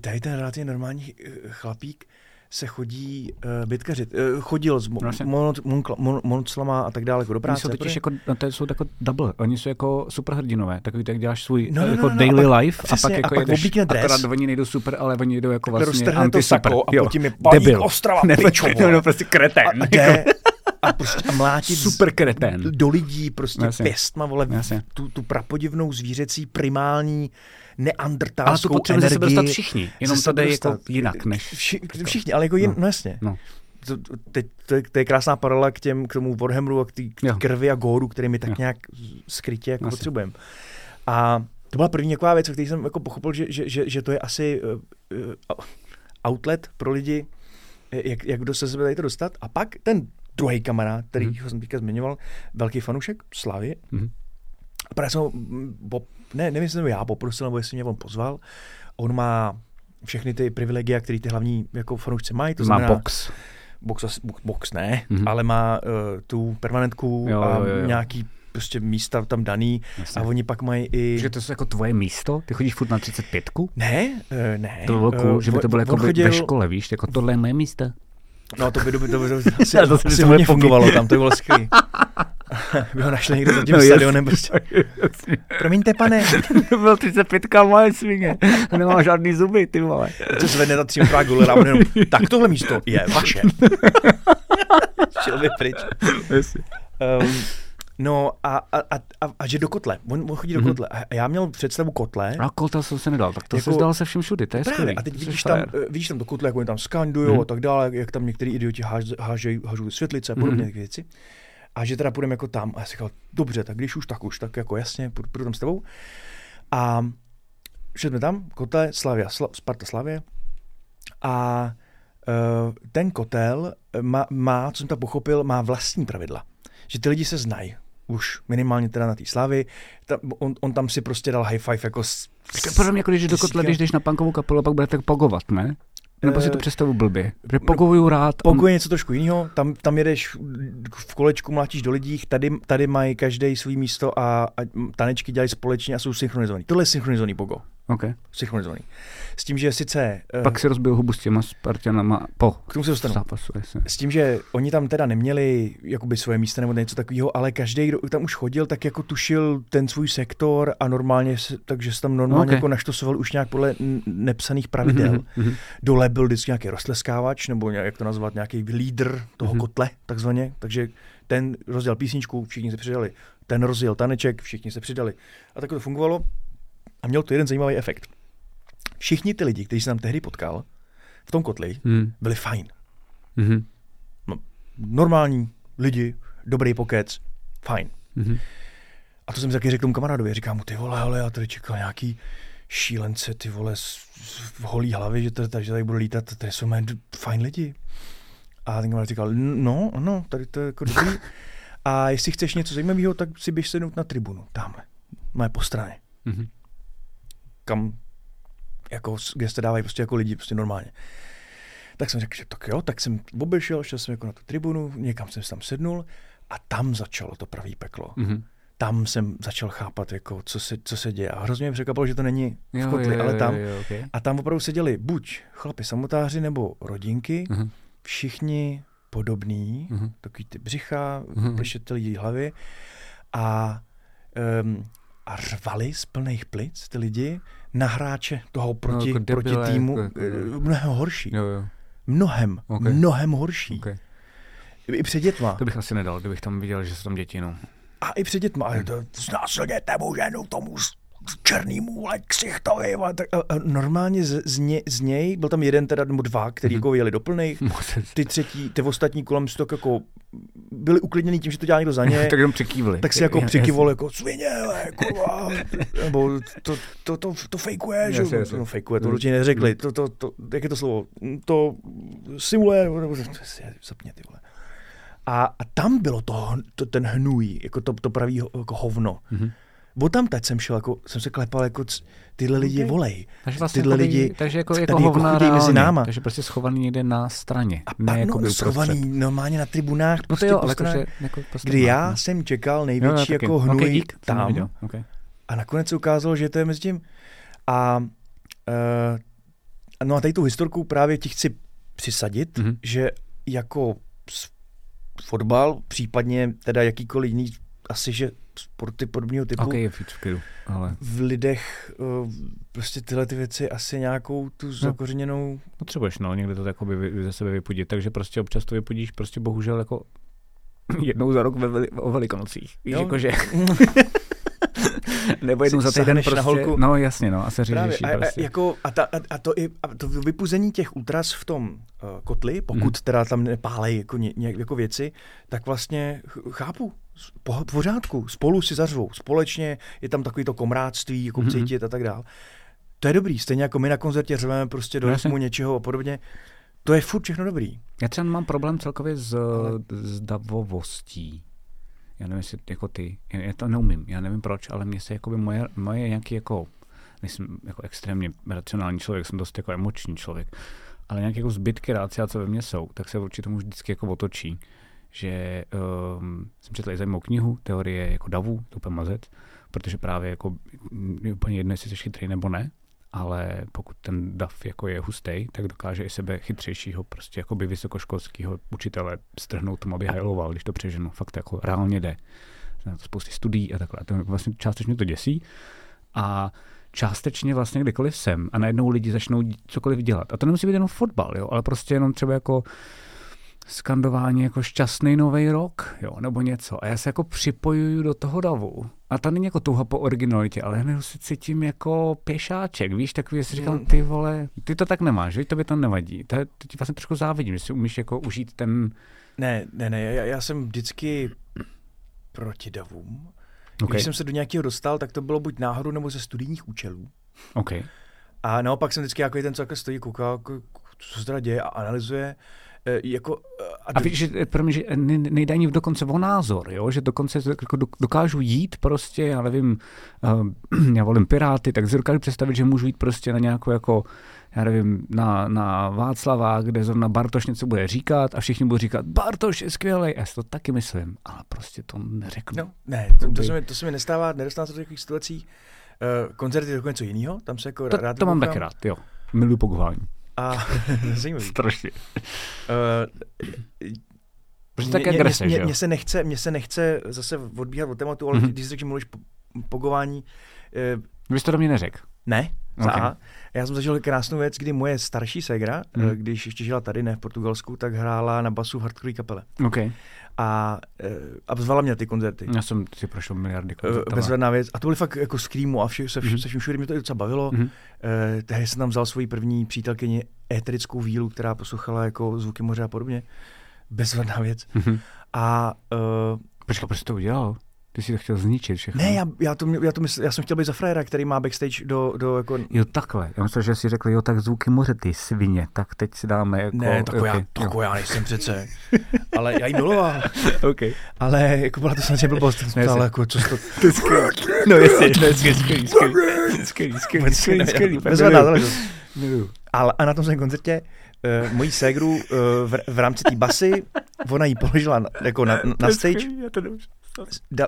tady ten relativně normální chlapík se chodí bitkařit. Chodil s monoclama a tak dále jako do práce. Oni jsou totiž jako, to jsou jako double. Oni jsou jako superhrdinové. Takový, tak děláš svůj jako daily life a pak jako jedeš. Akorát oni nejdou super, ale oni jdou jako tak vlastně anti-super. A potom je Balík Ostrava, pičovo. No, prostě kreten. A prostě mlátit super kreten do lidí prostě pěstma, vole, tu prapodivnou zvířecí primální neandertálskou energii. Ale to potřebuje se dostat všichni, jenom to jde jako jinak než... Všichni, ale jako jinak, no jasně. No. To je krásná paralela k tomu Warhammeru a k té krvi a góru, který my tak nějak skrytě jako potřebujeme. A to byla první taková věc, o který jsem jako pochopil, že to je asi outlet pro lidi, jak do sebe tady to dostat. A pak ten druhý kamarád, který jsem teďka zmiňoval, velký fanušek, Slavie. A právě jsem ho, nevím, jestli jsem já poprosil, nebo jestli mě on pozval. On má všechny ty privilegia, které ty hlavní jako fanoušci mají. To znamená, má box. Box ne, ale má tu permanentku a nějaký prostě místa tam daný. Jasně. A oni pak mají i... Takže to jsou jako tvoje místo? Ty chodíš furt na 35? Ne, ne. To bylo cool, že by to bylo jako chodil... ve škole, víš? Jako tohle je moje místo. No to by asi hodně fungovalo tam, to by bylo skvělý. By ho našli někdo za tím stadionem prostě. Promiňte, pane. To byl 35 moje svině. Nemá žádný zuby, ty vole. To zvedne za 3 gulera, on jenom, tak tohle místo je vaše. Šel by pryč. No a že do kotle. On chodí do kotle. A já měl představu kotle. A kotle jsem se nedal, tak to jako, se zdal se všem všudy, to je skvělý. A teď vidíš tam do kotle, jak oni tam skandujou a tak dále, jak tam některý idioti hážou světlice a podobně ty věci. A že teda půjdeme jako tam. A já si říkal, dobře, tak když už, tak jako jasně, půjdu tam s tebou. A šli jsme tam, kotel, Slavia, Sparta, Slavie. A ten kotel má, co jsem tam pochopil, má vlastní pravidla. Že ty lidi se znají. Už minimálně teda na té Slavii. On tam si prostě dal high five jako... Podobně jako když jdeš do kotle, když jdeš na punkovou kapelu, pak budete pogovat, ne? Nebo si to představu blbě. Pogovuju rád. Poguje něco trošku jiného. Tam jedeš v kolečku, mlátíš do lidí, tady mají každý svý místo a tanečky dělají společně a jsou synchronizovaný. Tohle je synchronizovaný pogo. Okay. Synchronizovaný. S tím, že sice... Pak si rozbil hubu s těma Spartanama po zápasu. K tomu se dostanu. S tím, že oni tam teda neměli jakoby svoje místa nebo něco takového, ale každý, kdo tam už chodil, tak jako tušil ten svůj sektor a normálně, takže se tam normálně jako naštosoval už nějak podle nepsaných pravidel. Dole byl vždycky nějaký roztleskávač, nebo jak to nazvat, nějaký lídr toho kotle, takzvaně. Takže ten rozděl písničku, všichni se přidali. Ten rozděl taneček, všichni se přidali. A tak to fungovalo. A měl to jeden zajímavý efekt. Všichni ty lidi, kteří jsem tam tehdy potkal v tom kotli, byli fajn. No, normální lidi, dobrý pokec, fajn. A to jsem taky řekl tomu kamarádovi, říkám mu, ty vole, ale já tady čekal nějaký šílence, ty vole, v holí hlavě, že tady budu lítat, tady jsou mé fajn lidi. A ten kamarád říkal, no, tady to je jako dobrý. A jestli chceš něco zajímavého, tak si běž sednout na tribunu, tamhle, moje po straně. Kam, jako, kde se dávají prostě jako lidi, prostě normálně. Tak jsem řekl, že tak jo, tak jsem obešel, šel jsem jako na tu tribunu, někam jsem se tam sednul a tam začalo to pravý peklo. Tam jsem začal chápat, jako, co se děje. A hrozně mě překvapilo, že to není v kotli, ale tam. Okay. A tam opravdu seděli buď chlapi samotáři nebo rodinky, všichni podobní, takový ty břicha, plešetý lidi hlavy a rvali z plných plic ty lidi na hráče toho proti týmu. Mnohem horší. Mnohem, mnohem horší. I před dětma. To bych asi nedal, kdybych tam viděl, že jsou tam děti. No. A i před dětma. Znásilněte mu ženu tomu černýmu ksichtovi. Normálně z něj, byl tam jeden teda, nebo dva, který jako jeli do plných. Ty ostatní kolem stok jako byli uklidněný tím, že to dělá někdo za ně. Tak jenom přikývli. Tak si jako přikývol jako svině, kurva, nebo to fejkuje, že no, fejkuje, to určitě neřekli. Jak je to slovo? To simuluje, nebo zapně ty vole. A tam bylo ten hnůj, jako to pravý jako hovno. Bo tam teď jsem šel, jako, jsem se klepal, jako tyhle lidi volej. Takže vlastně tyhle lidi, takže jako hovna reálně, mezi náma. Takže prostě schovaný někde na straně. A pak schovaný normálně na tribunách, prostě jo, straně, jako prostě kdy já jsem čekal největší jako hnůj tam. A nakonec se ukázalo, že to je mezi tím. No a tady tu historku právě ti chci přisadit, že jako fotbal, případně teda jakýkoliv jiný, asi že sporty podobného typu. V lidech prostě tyhle ty věci asi nějakou tu zakořeněnou... Potřebuješ, někde to jakoby ze sebe vypudit, takže prostě občas to vypudíš, prostě bohužel jako jednou za rok o Velikonocích. Víš, jakože... Nebo jednou za týden prostě... Na holku. No jasně, no, asi řešíš. Prostě. Jako, a to vypuzení těch ultras v tom kotli, pokud teda tam nepálejí jako, jako věci, tak vlastně chápu. V pořádku, spolu si zařvou, společně, je tam takový to komrádství, jako cítit a tak dál. To je dobrý, stejně jako my na koncertě řveme prostě do rytmu něčeho a podobně. To je furt všechno dobrý. Já třeba mám problém celkově s davovostí. Já nevím, jestli jako ty, já to neumím, já nevím proč, ale mě se jakoby moje nějaký jako, nejsem jako extrémně racionální člověk, jsem dost jako emoční člověk, ale nějaké jako zbytky rácia, co ve mně jsou, tak se určitě tomu vždycky jako otočí. Že jsem četl i zajímavou knihu, teorie jako davů, to úplně mazec, protože právě jako úplně jedno, jestli jsi chytrý nebo ne, ale pokud ten DAF jako je hustej, tak dokáže i sebe chytřejšího, prostě jakoby vysokoškolského učitele strhnout tomu, aby hajloval, když to přeženu. Fakt jako reálně jde. Na to spousty studií a takhle. To vlastně částečně to děsí. A částečně vlastně kdykoliv jsem a najednou lidi začnou cokoliv dělat. A to nemusí být jenom fotbal, jo, ale prostě jenom třeba jako skandování jako šťastný nový rok, jo, nebo něco. A já se jako připojuju do toho davu. A ta není jako touha po originalitě, ale já se cítím jako pěšáček, víš, takový, jestli říkám, ty vole, ty to tak nemáš, víš, tobě to nevadí. To ti vlastně trošku závidím, že si umíš jako užít ten... Ne, já jsem vždycky proti davům. Okay. Když jsem se do nějakého dostal, tak to bylo buď náhodou nebo ze studijních účelů. Okay. A naopak jsem vždycky jako ten, co stojí, kouká, co se teda děje a analyzuje. A víš, že, první, že nejde ani dokonce o názor, jo? Že dokonce dokážu jít prostě, já nevím, já volím Piráty, tak si dokážu představit, že můžu jít prostě na nějakou jako, já nevím, na Václava, kde zrovna Bartoš něco bude říkat a všichni budou říkat, Bartoš je skvělej, já si to taky myslím, ale prostě to neřeknu. No, ne, to se mi nedostává se do takových situací. Koncerty je dokonce něco jiného, tam se jako rád... To mám taky rád, jo, miluji pokování. A strašně. Mně se nechce zase odbíhat od tématu, ale když řekl, že mluvíš pogování. Vy jsi to do mě neřekl? Ne. Okay. Já jsem zažil krásnou věc, kdy moje starší ségra, když ještě žila tady, ne v Portugalsku, tak hrála na basu v hardcore kapele. Okay. A vzvala mě ty koncerty. Já jsem si prošel miliardy koncertů. Bezvedná věc. A to byly fakt jako screamu a se vším všude, mě to i docela bavilo. Tehdy jsem tam vzal svoji první přítelkyni éterickou vílu, která poslouchala jako Zvuky moře a podobně. Bezvedná věc. Proč to udělal? Ty jsi to chtěl zničit všechno. Ne, já jsem chtěl být za frajera, který má backstage do jako... Jo, takhle. Já myslím, že si řekl, jo, tak Zvuky moře, ty svině, tak teď si dáme jako... Ne, já nejsem přece. Ale já jí miloval. Okay. Ale jako byla to samozřejmě blbost. Ale jako, co to... No jestli, skvělý. A na tom svém koncertě mojí ségru v rámci té basy, ona jí položila jako na stage.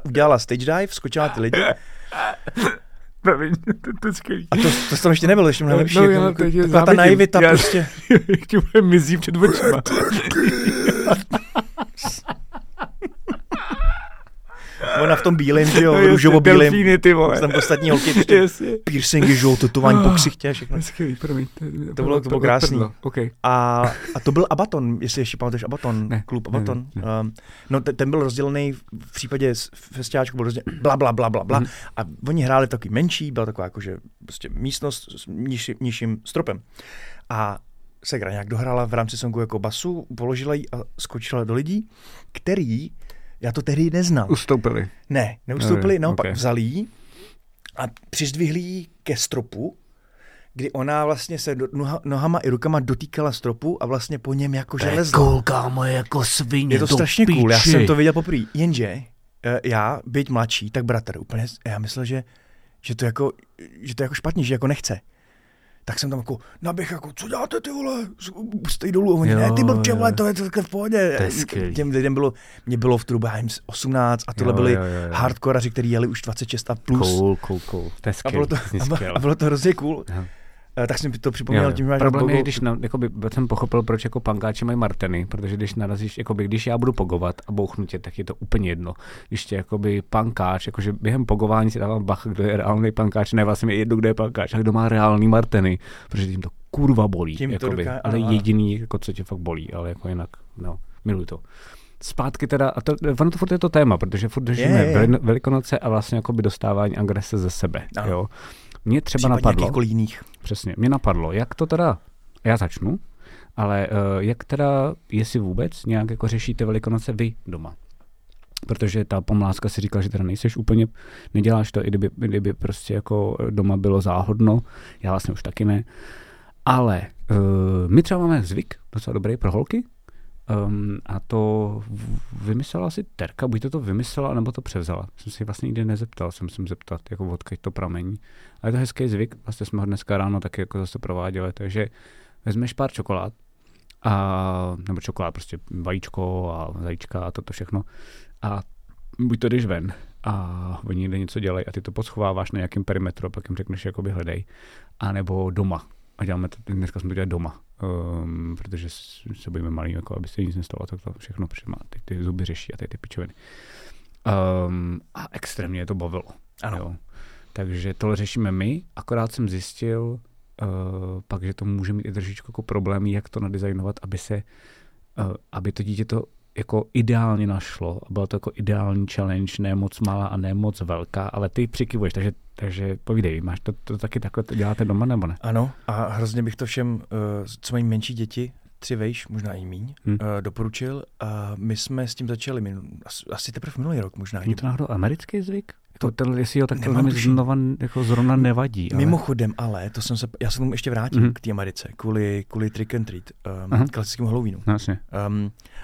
Udělala stage dive, skočila ty lidi. A to tam ještě nebylo, ještě mnohem lepší. Taková ta naivita prostě. Ještě bude mizí před očima. Ona v tom bílém, ty jo, růžovo-bílém. Delfíny, ty vole. Tam ostatní holky, piercingy, tetování po ksichtě, všechno. To bylo krásný. Okay. A to byl Abaton, jestli ještě pamatuješ Abaton, klub Abaton. Ne. No ten byl rozdělený v případě festiáčku, byl rozdělený bla. A oni hráli taky menší, byla taková jakože prostě místnost s nižším stropem. A ségra nějak dohrála v rámci songu jako basu, položila ji a skočila do lidí, který... Já to tehdy neznal. Ustoupili? Ne, neustoupili, naopak vzali jí a přizdvihli jí ke stropu, kdy ona vlastně se nohama i rukama dotýkala stropu a vlastně po něm jako železla. Cool, kámo, jako svině. Je to strašně cool, já jsem to viděl poprvé. Jenže já, byť mladší, tak bratr, úplně, já myslel, že to jako špatně, že jako nechce. Tak jsem tam jako naběh, jako, co děláte ty vole, stej dolů, oni, ne ty blbče, vole, to je v pohodě. Těm lidem bylo, mě bylo v trubu 18 a tohle byli hardkoraři, kteří jeli už 26 a plus. Cool. A bylo to hrozně cool. Yeah. Tak jsem to připomněl tím, že... Problém je, když jsem pochopil, proč jako pankáči mají Marteny, protože když narazíš, jakoby, když já budu pogovat a bouchnu tě, tak je to úplně jedno. Když tě jakoby pankáč, jakože během pogování si dávám bach, kdo je reálný pankáč, ne, vlastně je jedno, kdo je pankáč, a kdo má reální Marteny, protože tím to kurva bolí, tím jakoby, to ale jediný, jako, co tě fakt bolí, ale jako jinak, no, miluji to. Zpátky teda, a to, ono to furt je to téma, protože furt držíme Velikonoce a vlastně jakoby dostávání agrese ze sebe, jo. Mě třeba napadlo, přesně, jak to teda, já začnu, ale jak teda, jestli vůbec nějak jako řešíte Velikonoce vy doma. Protože ta pomláska si říkala, že teda nejseš úplně, neděláš to, i kdyby prostě jako doma bylo záhodno, já vlastně už taky ne. Ale my třeba máme zvyk, docela dobrý pro holky, a to vymyslela asi Terka, buď to vymyslela, nebo to převzala. Jsem si vlastně nikdy nezeptal, jsem se zeptat, jako odkud to pramení. A je to hezký zvyk, vlastně jsme ho dneska ráno taky jako zase prováděli, takže vezmeš pár čokolád, nebo čokolád, prostě vajíčko a zajíčka a toto všechno a buď to jdeš ven a oni někde něco dělají a ty to poschováváš na nějakém perimetru a pak jim řekneš, jakoby hledej. A nebo doma. A děláme to, dneska jsme to dělali doma, protože se bojíme malý, jako aby se nic nestalo, tak to všechno přijde, ty zuby řeší a ty pičoviny. A extrémně je to bavilo. Ano. Jo. Takže tohle řešíme my, akorát jsem zjistil, pak, že to může mít i trošičku jako problémy, jak to nadizajnovat, aby to dítě to jako ideálně našlo. Bylo to jako ideální challenge, ne moc malá a ne moc velká, ale ty přikivuješ, takže povídej, máš to taky takhle, to děláte doma nebo ne? Ano, a hrozně bych to všem, co mají menší děti, 3 vejš, možná i míň, doporučil. My jsme s tím začali asi teprve minulý rok možná. Je to náhodou americký zvyk? Jestli ho tak znova jako zrovna nevadí. Ale... Mimochodem, ale já se tomu ještě vrátím k té Americe, kvůli trick and treat, klasickému Halloweenu.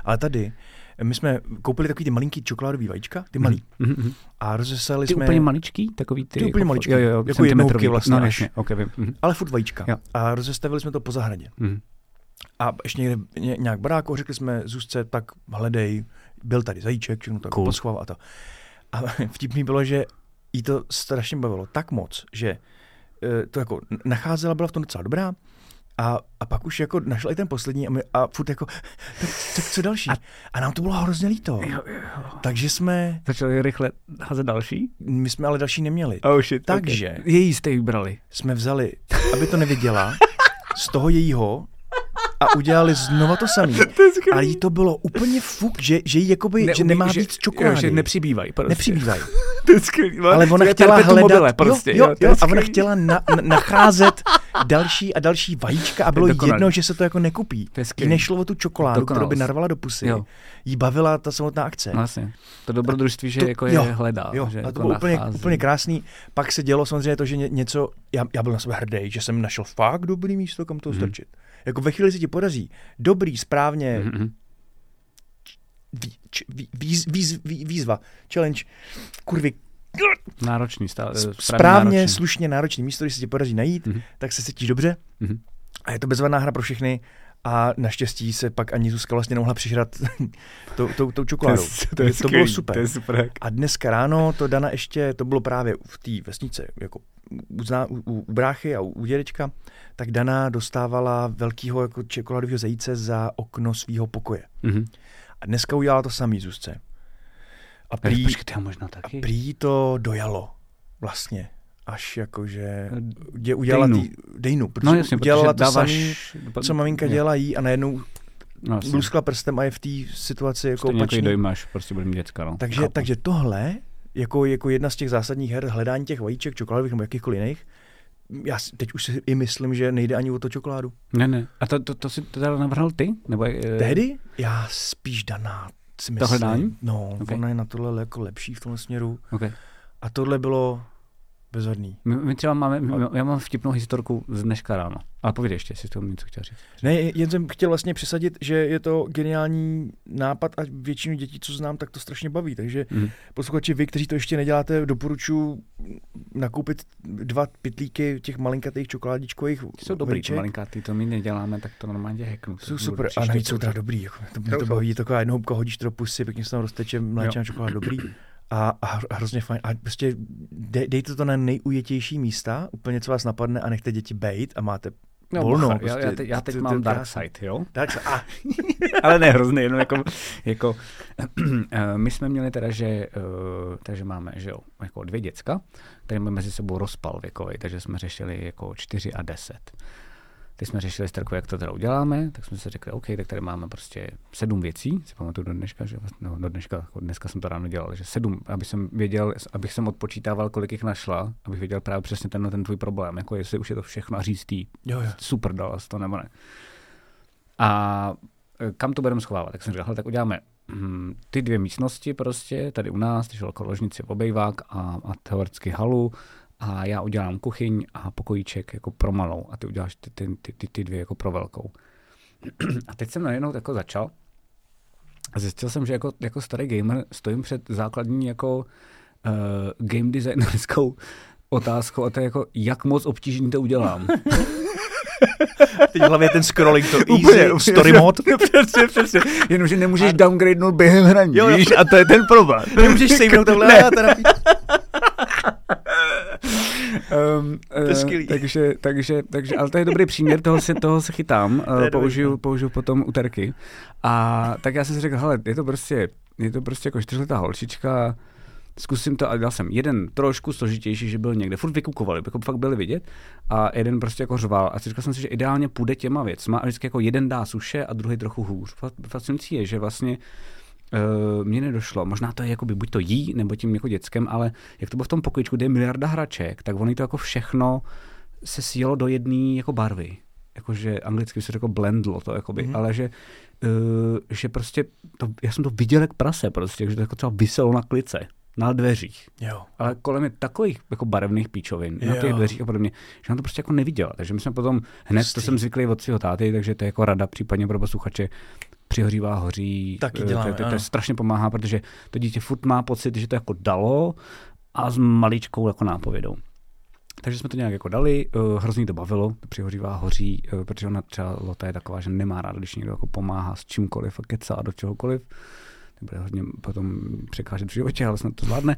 Ale tady, my jsme koupili takový ty malinký čokoládový vajíčka, ty malý. A rozesali jsme... Ty úplně maličký? Takový ty úplně maličký, jako jednohubky vlastně. No, okay, ale furt vajíčka. Jo. A rozestavili jsme to po zahradě. A ještě někde nějak baráku, řekli jsme Zuzce, tak hledej, byl tady zajíček, všechno tak poschovává to. A vtipný bylo, že jí to strašně bavilo tak moc, že to jako nacházela, byla v tom docela dobrá a pak už jako našla i ten poslední a furt jako, tak co další? A nám to bylo hrozně líto. Jo. Takže jsme... Začali rychle házet další? My jsme ale další neměli. Oh shit, takže... Okay. Její jste vybrali. Jsme vzali, aby to neviděla, z toho jejího... A udělali znova to samé. Ale jí to bylo úplně fuk, že jí jakoby, že nemá víc čokolády. Že nepřibývají. Prostě. Ale ona chtěla hledat. A ona chtěla nacházet další a další vajíčka a bylo jedno, že se to jako nekupí. Jí nešlo o tu čokoládu, kterou by narvala do pusy. Jo. Jí bavila ta samotná akce. Vlastně. To dobrodružství, že to, jako je hledá. Že to bylo úplně krásný. Pak se dělo samozřejmě to, že něco, já byl na sebe hrdý, že jsem našel fakt dobrý místo, kam to strčit. Jako ve chvíli se ti podaří dobrý, správně výzva, challenge, kurvy. Náročný stále. Správně, slušně náročný místo, když se ti podaří najít, tak se cítíš dobře. A je to bezvadná hra pro všechny. A naštěstí se pak ani Zuzka vlastně nemohla přižrat tou čokoládou. To bylo super. A dneska ráno to Dana ještě, to bylo právě v té vesnice, jako u bráchy a u dědečka, tak Dana dostávala velkýho jako čokoládového zajíce za okno svého pokoje. A dneska udělala to samý Zuzce. A prý to dojalo vlastně. Až jakože udělala dejnu, protože udělala to samé, co maminka dělá jí a najednou luskla prstem a je v té situaci jako opačný. Stejně jako dojímáš, prostě budeme děcka, no. Takže tohle, jako jedna z těch zásadních her, hledání těch vajíček, čokoládových nebo jakýchkoliv jiných, já teď už si i myslím, že nejde ani o to čokoládu. Ne. A to si to teda navrhl ty? Nebo, tehdy? Já spíš Daná si myslím. To hledání? No, ona je na tohle jako lepší v tomhle směru. Okay. A tohle bylo... Bezhodný. My třeba já mám vtipnou historku z dneška ráno. Ale pověď ještě, jestli to něco chtěl říct. Ne, jen jsem chtěl vlastně přesadit, že je to geniální nápad a většinu dětí, co znám, tak to strašně baví. Takže posluchači, vy, kteří to ještě neděláte, doporučuji nakoupit 2 pytlíky těch malinkatých čokoládičkových. Jsou dobrý ty malinkatý, to my neděláme, tak to normálně hacknu. Jsou super a navíc jsou teda dobrý. Jako, to baví, taková jednohubka, hodíš do pusy, pěkně se tam rozteče mléčná čokoláda, dobrý. A hrozně fajn. A prostě dejte to na nejujetější místa, úplně co vás napadne a nechte děti bejt a máte volno. No, prostě, já teď mám Dark Side, jo? Ale ne, hrozně, jenom jako my jsme měli teda, že takže máme, že jo, jako 2 děcka, které máme mezi sebou rozpal věkovej, takže jsme řešili jako 4 a 10. Teď jsme řešili s Terkou, jak to teda uděláme, tak jsme si řekli, OK, tak tady máme prostě 7 věcí, si pamatuju do dneška, že vlastně, no, dneska jsem to ráno dělal, že 7, abych odpočítával, kolik jich našla, abych věděl právě přesně ten tvůj problém, jako jestli už je to všechno a říct super, dala to nebo ne. A kam to budeme schovávat? Tak jsem říkal, tak uděláme ty 2 místnosti prostě, tady u nás, šel jako ložnici, obejvák a teoreticky halu, a já udělám kuchyň a pokojíček jako pro malou a ty uděláš ty 2 jako pro velkou. A teď jsem najednou jako začal a zjistil jsem, že jako starý gamer stojím před základní jako game designerskou otázkou a to je jako, jak moc obtížně to udělám. Teď hlavně ten scrolling, to easy, story mod. Přesně. Jenomže nemůžeš downgradenul během hraní, víš? A to je ten problém. Nemůžeš sejmout tohle a teda... takže, ale to je dobrý příměr, toho se chytám, použiju potom uterky. A tak já jsem si řekl, hele, je to prostě jako 4letá holčička, zkusím to, a dal jsem jeden trošku složitější, že byl někde, furt vykukovali, jako fakt byli vidět, a jeden prostě jako řval, a říkal jsem si, že ideálně půjde těma věcma, a vždycky jako jeden dá suše a druhý trochu hůř. Fascinující je, že vlastně mně nedošlo, možná to je jakoby buď to jí, nebo tím jako děckem, ale jak to bylo v tom pokličku, kde je miliarda hraček, tak oni to jako všechno se sjelo do jedné jako barvy. Jakože anglicky se řeklo blendlo to, jakoby, ale že prostě, to, já jsem to viděl jak prase prostě, že to jako třeba viselo na klice, na dveřích. Jo. Ale kolem je takových jako barevných píčovin, na těch dveřích a podobně, že on to prostě jako neviděl. Takže my jsme potom hned, to jsem zvyklý od svého táty, takže to je jako rada případně pro posluchače, přihořívá, hoří, to strašně pomáhá, protože to dítě furt má pocit, že to jako dalo a s maličkou jako nápovědou. Takže jsme to nějak jako dali, hrozně to bavilo, to přihořívá, hoří, protože ona třeba Lota je taková, že nemá ráda, když někdo jako pomáhá s čímkoliv a kecá do čehokoliv. Bude hodně potom překážet v životě, ale snad to zvládne.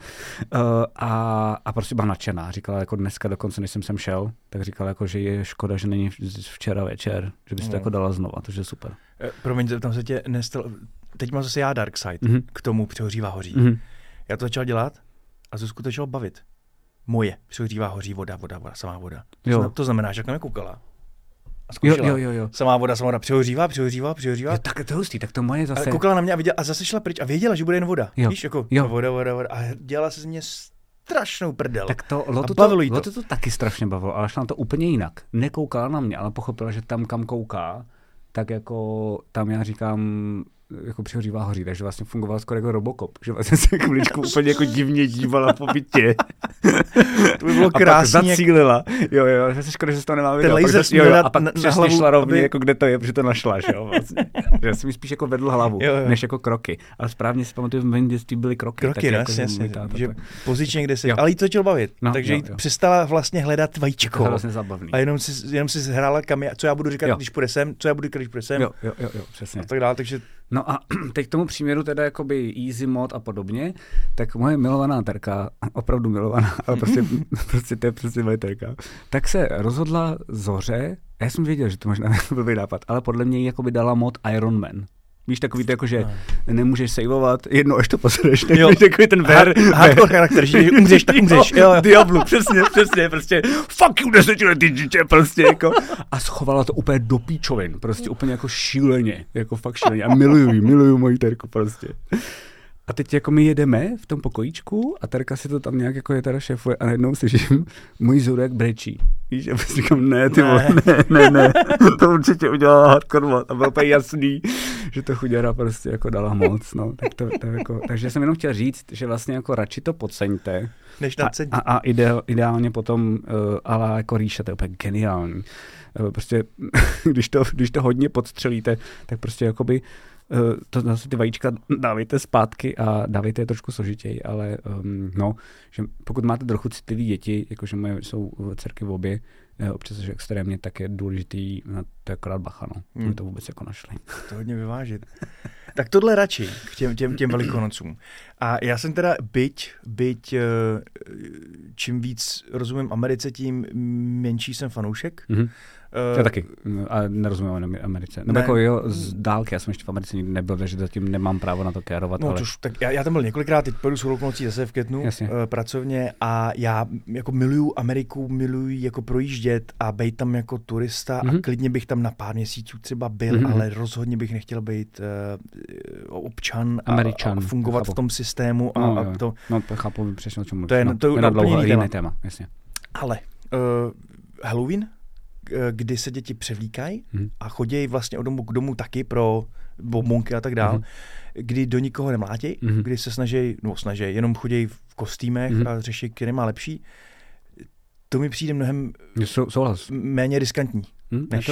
A prostě byla nadšená. Říkala jako dneska dokonce, než jsem sem šel, tak říkala jako, že je škoda, že není včera večer, že bys to jako dala znova, to je super. Promiň, tam se tě nestal... Teď mám zase já Dark Side, k tomu přihořívá hoří. Já to začal dělat a Zuzku to začalo bavit. Moje přihořívá hoří voda, samá voda. To znamená, že jak na mě koukala. Jo. Samá voda, přihořívá. Jo, tak to hustý, tak to moje zase. A koukala na mě a viděla, a zase šla pryč a věděla, že bude jen voda. Jo. Víš, jako voda. A dělala se z mě strašnou prdel. Tak to Lotu to taky strašně bavilo, ale šla na to úplně jinak. Nekoukala na mě, ale pochopila, že tam, kam kouká, tak jako tam já říkám, jako přihořívá hoří, takže vlastně fungoval skoro jako Robocop, že vlastně se kuličku úplně jako divně dívala po bytě. To by bylo krásně. A pak zacílila. Jo, že se škoda, že se to nemá video. Ten laser směl a pak přesně šla rovně, aby... jako kde to je, protože to našla, že jo, vlastně. Já jsem mi spíš jako vedl hlavu, než jako kroky. Ale správně si pamatuju, v mém dětství byly kroky tak jako zmítá. Že pozičně, kde se, ale jí to začalo bavit. Takže přestala vlastně hledat vajíčko. A jenom si hrála, kam co já budu říkat, když půjde sem, co já budu, když půjde sem. Jo, přesně. A tak dál, takže no a teď k tomu příměru teda jakoby easy mod a podobně, tak moje milovaná Terka, opravdu milovaná, ale prostě to je prostě moje Terka, tak se rozhodla zoře, já jsem věděl, že to možná byl nápad, ale podle mě jí jakoby dala mod Iron Man. Víš, takový to jako, že nemůžeš saveovat, jednou až to posadeš, takový ten hardcore charakter, že umřeš, tak umřeš. Diablu, přesně, prostě fuck you, 10letý dítě, prostě jako. A schovala to úplně do píčovin, prostě úplně jako šíleně, jako fakt šíleně. A miluju moji Terku prostě. A teď jako my jedeme v tom pokojíčku a Terka si to tam nějak jako je teda šéfuje a najednou slyším můj Zurek brečí. Víš, a pak říkám, ne, to určitě udělala hardcore mod. A bylo úplně jasný, že to chuděra prostě jako dala moc, no. Tak to jako, takže jsem jenom chtěl říct, že vlastně jako radši to podceňte. Než nadceňte. A ideálně potom ala jako rýša, to je úplně geniální. Prostě, když to hodně podstřelíte, tak prostě jakoby to zase ty vajíčka dávejte zpátky a dávejte je trošku složitěji, ale že pokud máte trochu citlivý děti, jakože moje jsou dcerky v obě, občas až extrémně, tak je důležitý na to akorát bacha, no. To vůbec jako našli. To hodně vyvážit. Tak tohle radši k těm velikonocům. A já jsem teda byť čím víc rozumím Americe, tím menší jsem fanoušek. Mm-hmm. Já taky. A nerozumím o Americe. Nebo ne. Jako jo, z dálky, já jsem ještě v Americe nikdy nebyl, takže zatím nemám právo na to kérovat. No, ale... tak já tam byl několikrát, teď půjdu s Holokonocí zase v květnu pracovně a já jako miluju Ameriku, miluji jako projíždět a být tam jako turista a klidně bych tam na pár měsíců třeba byl, ale rozhodně bych nechtěl být občan a fungovat v tom systému. Chápu, přesně o čem mluvíš. To je na dlouho jiné téma. Jasně. Ale Halloween? Kdy se děti převlíkají a chodí vlastně od domu k domu taky pro bonbonky a tak dál, kdy do nikoho nemlátějí, kdy se snaží, jenom chodí v kostýmech a řeší, který má lepší. To mi přijde mnohem méně riskantní,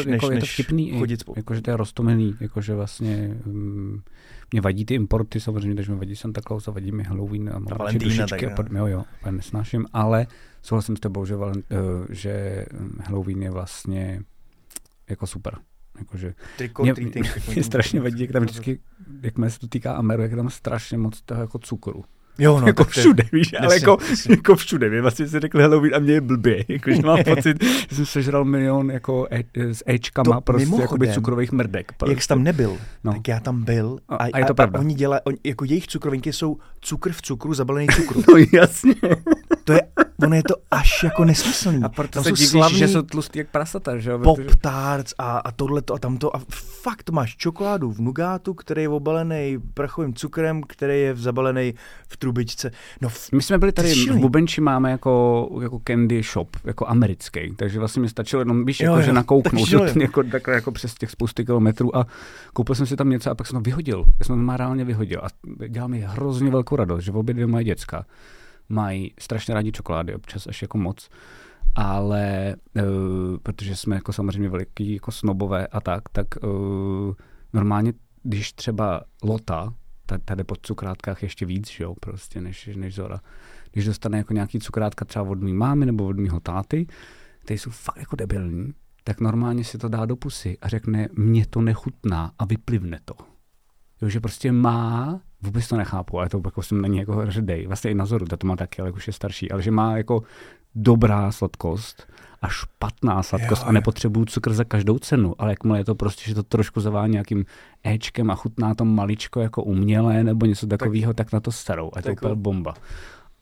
než chodit spolu. Jakože to je roztomilý, jakože vlastně mě vadí ty importy samozřejmě, takže mi vadí Santa Claus a vadí mi Halloween a malé dušičky a podobně, nesnáším, ale souhlasím s tebou, že Halloween je vlastně jako super. Jakože mě strašně vadí, jak tam vždycky, jak se to týká Ameru, jak tam strašně moc toho jako cukru. Jo, no, jako všude, víš, ale jako všude. Mě vlastně si řekli Halloween a mě je blbě. Jakože mám pocit, že jsem sežral milion jako s Ečkama prostě jakoby cukrových mrdek. Prostě. Jak jsi tam nebyl, no. Tak já tam byl. A je to pravda. Oni dělají, jako jejich cukrovinky jsou cukr v cukru, zabalený cukru. No jasně. Ono je to až jako nesmyslný. A proto tam se divíš, že jsou tlustý jak prasata, že jo? Pop-tarts a tohleto a tamto. A fakt máš čokoládu v nugátu, který je obalený prachovým cukrem, který je zabalený v trubičce. No, my jsme byli tady, v Bubenči máme jako candy shop, jako americký, takže vlastně mi stačilo jenom, víš, jo, že nakouknout jako přes těch spousty kilometrů a koupil jsem si tam něco a pak jsem to vyhodil. Já jsem to reálně vyhodil a dělá mi hrozně velkou radost, že obě dvě moje děcka mají strašně rádi čokolády, občas až jako moc, ale protože jsme jako samozřejmě veliký jako snobové a tak normálně, když třeba Lota, tady po cukrátkách ještě víc, že jo, prostě, než Zora, když dostane jako nějaký cukrátka třeba od mý mámy nebo od mýho táty, který jsou fakt jako debilní, tak normálně si to dá do pusy a řekne, mně to nechutná a vyplivne to. Jo, že prostě má, vůbec to nechápu, ale to jako jsem na něj jako hrdej. Vlastně i na Zoru, ta to má taky, ale už je starší, ale že má jako dobrá sladkost a špatná sladkost a nepotřebuju cukr za každou cenu, ale jakmile je to prostě, že to trošku zavání nějakým éčkem a chutná to maličko jako umělé nebo něco takového, tak na to starou. A to je úplně bomba.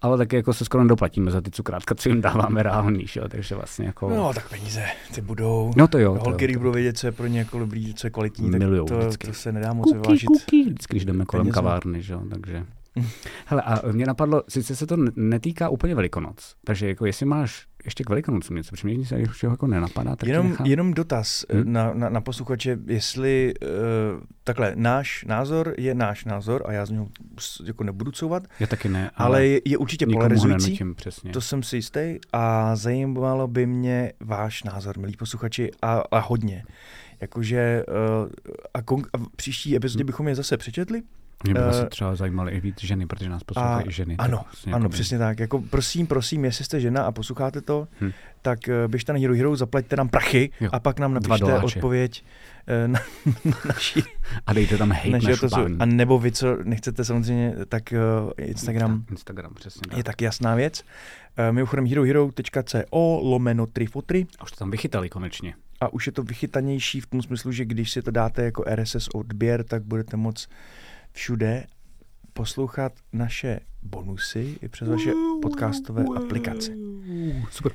Ale taky jako se skoro doplatíme za ty cukrátka, co jim dáváme reálný, jo, takže vlastně jako... No tak peníze, ty budou. No to jo. Holky, budou vědět, co je pro ně jako dobrý, co je kvalitní, milion, tak to se nedá moc vyvážit. Kuky, vždycky, když jdeme kolem kavárny, že jo, takže... Hele, a mě napadlo, sice se to netýká úplně Velikonoc, takže jako jestli máš ještě k Velikonocům něco, protože mě se jako nenapadá, tak jenom dotaz na posluchače, jestli takhle, náš názor je náš názor a já z něho jako nebudu couvat. Já taky ne. Ale je určitě polarizující, nenutím, to jsem si jistý a zajímalo by mě váš názor, milí posluchači, a hodně. Jakože a příští epizodě bychom je zase přečetli. Mě by se třeba zajímaly i víc ženy, protože nás poslouchají i ženy. Ano, přesně tak. Jako prosím, jestli jste žena a posloucháte to, tak běžte na Hero Hero, zaplaťte nám prachy a pak nám napište odpověď na naši... A dejte tam hejt na šupání. A nebo vy, co nechcete samozřejmě, tak Instagram přesně, tak. Je tak jasná věc. Mimochodem herohero.co/trifotry. A už to tam vychytali konečně. A už je to vychytanější v tom smyslu, že když si to dáte jako RSS odběr, tak budete moc všude poslouchat naše bonusy i přes vaše podcastové aplikace. Super.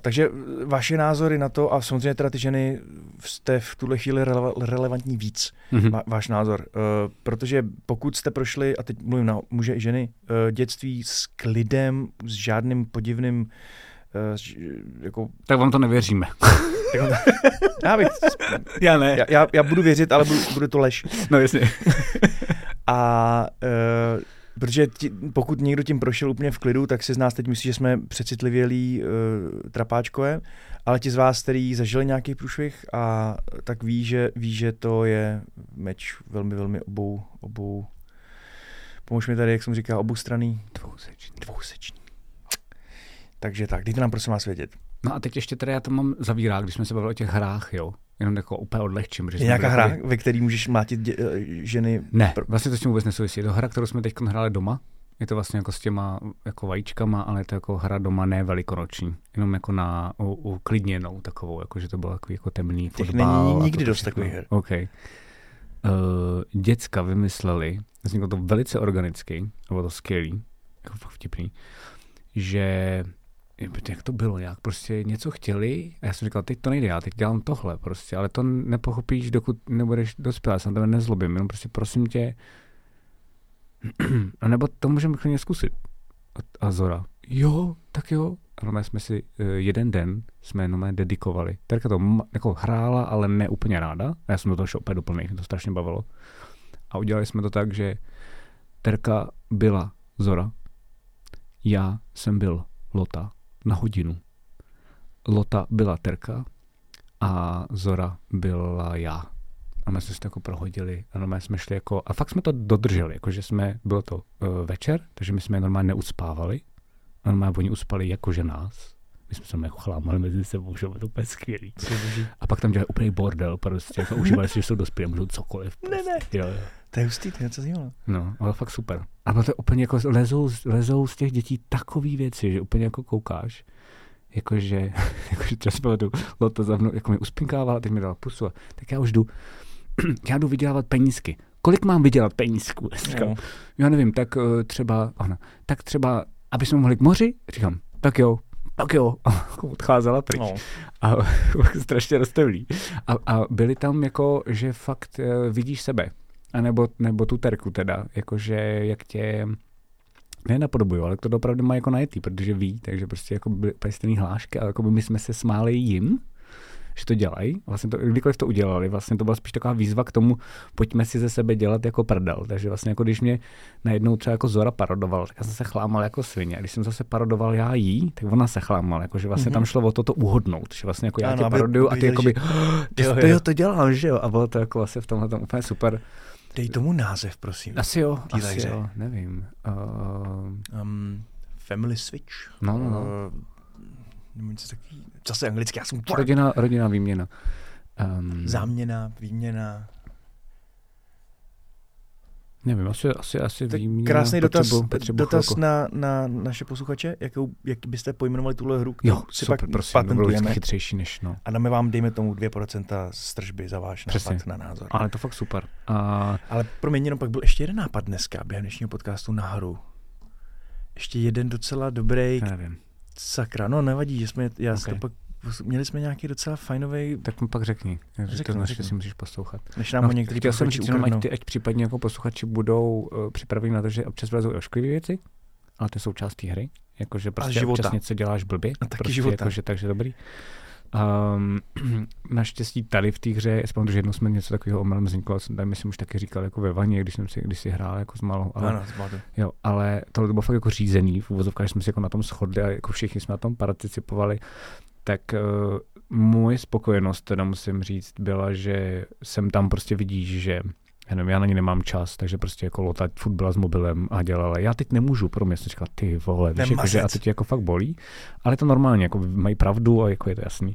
Takže vaše názory na to, a samozřejmě teda ty ženy jste v tuhle chvíli relevantní víc, váš názor. Protože pokud jste prošli, a teď mluvím na muže i ženy, dětství s klidem, s žádným podivným jako... Tak vám to nevěříme. Já ne. Já budu věřit, ale bude to lež. No jasně. A protože pokud někdo tím prošel úplně v klidu, tak si z nás teď myslí, že jsme přecitlivělí trapáčkové, ale ti z vás, kteří zažili nějaký průšvih, a tak ví, že to je meč velmi, velmi obou. Pomož mi tady, jak jsem říkal, oboustranný. Dvousečný. Takže tak, dejte nám prosím vás vědět. No a teď ještě tady já to mám zavírák, když jsme se bavili o těch hrách, jo. Jenom jako úplně odlehčím. Je nějaká hra, ve který můžeš mlátit ženy? Ne, vlastně to s tím vůbec nesouvisí. Je to hra, kterou jsme teď hráli doma. Je to vlastně jako s těma jako vajíčkama, ale je to jako hra doma, ne velikonoční. Jenom jako na uklidněnou takovou, jako že to bylo jako temný fotbal. Není nikdy dost takových her. Okay. Děcka vymysleli, vzniklo to velice organicky, bylo to skvělý, jako fakt vtipný, že... Jak to bylo nějak? Prostě něco chtěli a já jsem říkal, teď to nejde, já teď dělám tohle prostě, ale to nepochopíš, dokud nebudeš dospělá, já se na tebe nezlobím, jenom prostě prosím tě, a nebo to můžeme chvíli zkusit. A Zora, jo, tak jo. A jsme si jeden den dedikovali. Terka to jako hrála, ale ne úplně ráda, a já jsem do toho šel opět doplný, to strašně bavilo. A udělali jsme to tak, že Terka byla Zora, já jsem byl Lota na hodinu. Lota byla Terka a Zora byla já. A my jsme se to jako prohodili a normálně jsme šli jako... A fakt jsme to dodrželi, jakože bylo to večer, takže my jsme normálně neuspávali. A normálně oni uspali jakože nás. my jsme se tam jako chlámali mezi sebou, že to úplně skvělý. A pak tam dělali úplný bordel, prostě jako užívali si, že jsou dospělí, můžou cokoliv. Prostě. Ne. To je hustý, to je něco zjímalo. No, ale fakt super. A to úplně jako lezou z těch dětí takový věci, že úplně jako koukáš. Jakože čas povedu, Loto za mnou, jako mě uspinkávala, teď mi dala pusu, tak já už jdu, vydělávat penízky. Kolik mám vydělat penízku? Říkám, já nevím, tak třeba, aby jsme mohli k moři? Říkám, tak jo. A odcházela pryč. No. A strašně roztevlí. A byli tam jako, že fakt vidíš sebe. A nebo tu terku teda, jakože jak tě... nenapodobuju, ale to opravdu má jako najetý, protože ví, takže prostě jako byly stejný hlášky a jako by my jsme se smáli jim, že to dělají. Vlastně to, kdykoliv to udělali, vlastně to byla spíš taková výzva k tomu, pojďme si ze sebe dělat jako prdel. Takže vlastně jako když mě najednou třeba jako Zora parodoval, tak já jsem se chlámal jako svině. A když jsem zase parodoval já jí, tak ona se chlámal, jakože vlastně tam šlo o to uhodnout, že vlastně jako já tě paroduju a ty jako by to dělám, že jo. A bylo to jako vlastně v tomhle tam úplně super. Dej tomu název, prosím. Asi jo, nevím. Family Switch. No. Zase anglicky, já jsem... Rodina výměna. Záměna, výměna. Nevím, asi výměna. Krásný dotaz na naše posluchače, jak byste pojmenovali tuhle hru, kterou si super, pak prosím, patentujeme. Chytřejší než, no. A dáme vám, dejme tomu 2% z tržby za váš nápad na názor. Ale to fakt super. Ale pro mě jenom pak byl ještě jeden nápad dneska během dnešního podcastu na hru. Ještě jeden docela dobrý. Nevím. Sakra, no nevadí, že jsme, to pak, měli jsme nějaký docela fajnový... Tak mi pak řekni, že si musíš poslouchat. Než nám ho některý posluchači ukradnou. Ať případně jako posluchači budou připraveni na to, že občas vylezou ošklivé věci, ale to je součástí hry, jakože prostě občas něco děláš blbě, a taky života. Jakože, takže dobrý. Naštěstí tady v té hře, aspoň že jednou jsme něco takového omylem vzniklo, myslím už taky říkal jako ve vaně, když si hrál jako s malou, ale tohle to bylo fakt jako řízený, v uvozovkách jsme si jako na tom shodli a jako všichni jsme na tom participovali, tak moje spokojenost teda musím říct byla, že jsem tam prostě vidíš, že já na ní nemám čas, takže prostě jako Lota furt byla s mobilem a dělala. Já teď nemůžu, pro mě jsem říkal, ty vole, víš, jako, že a to ti jako fakt bolí, ale to normálně, jako mají pravdu a jako je to jasný.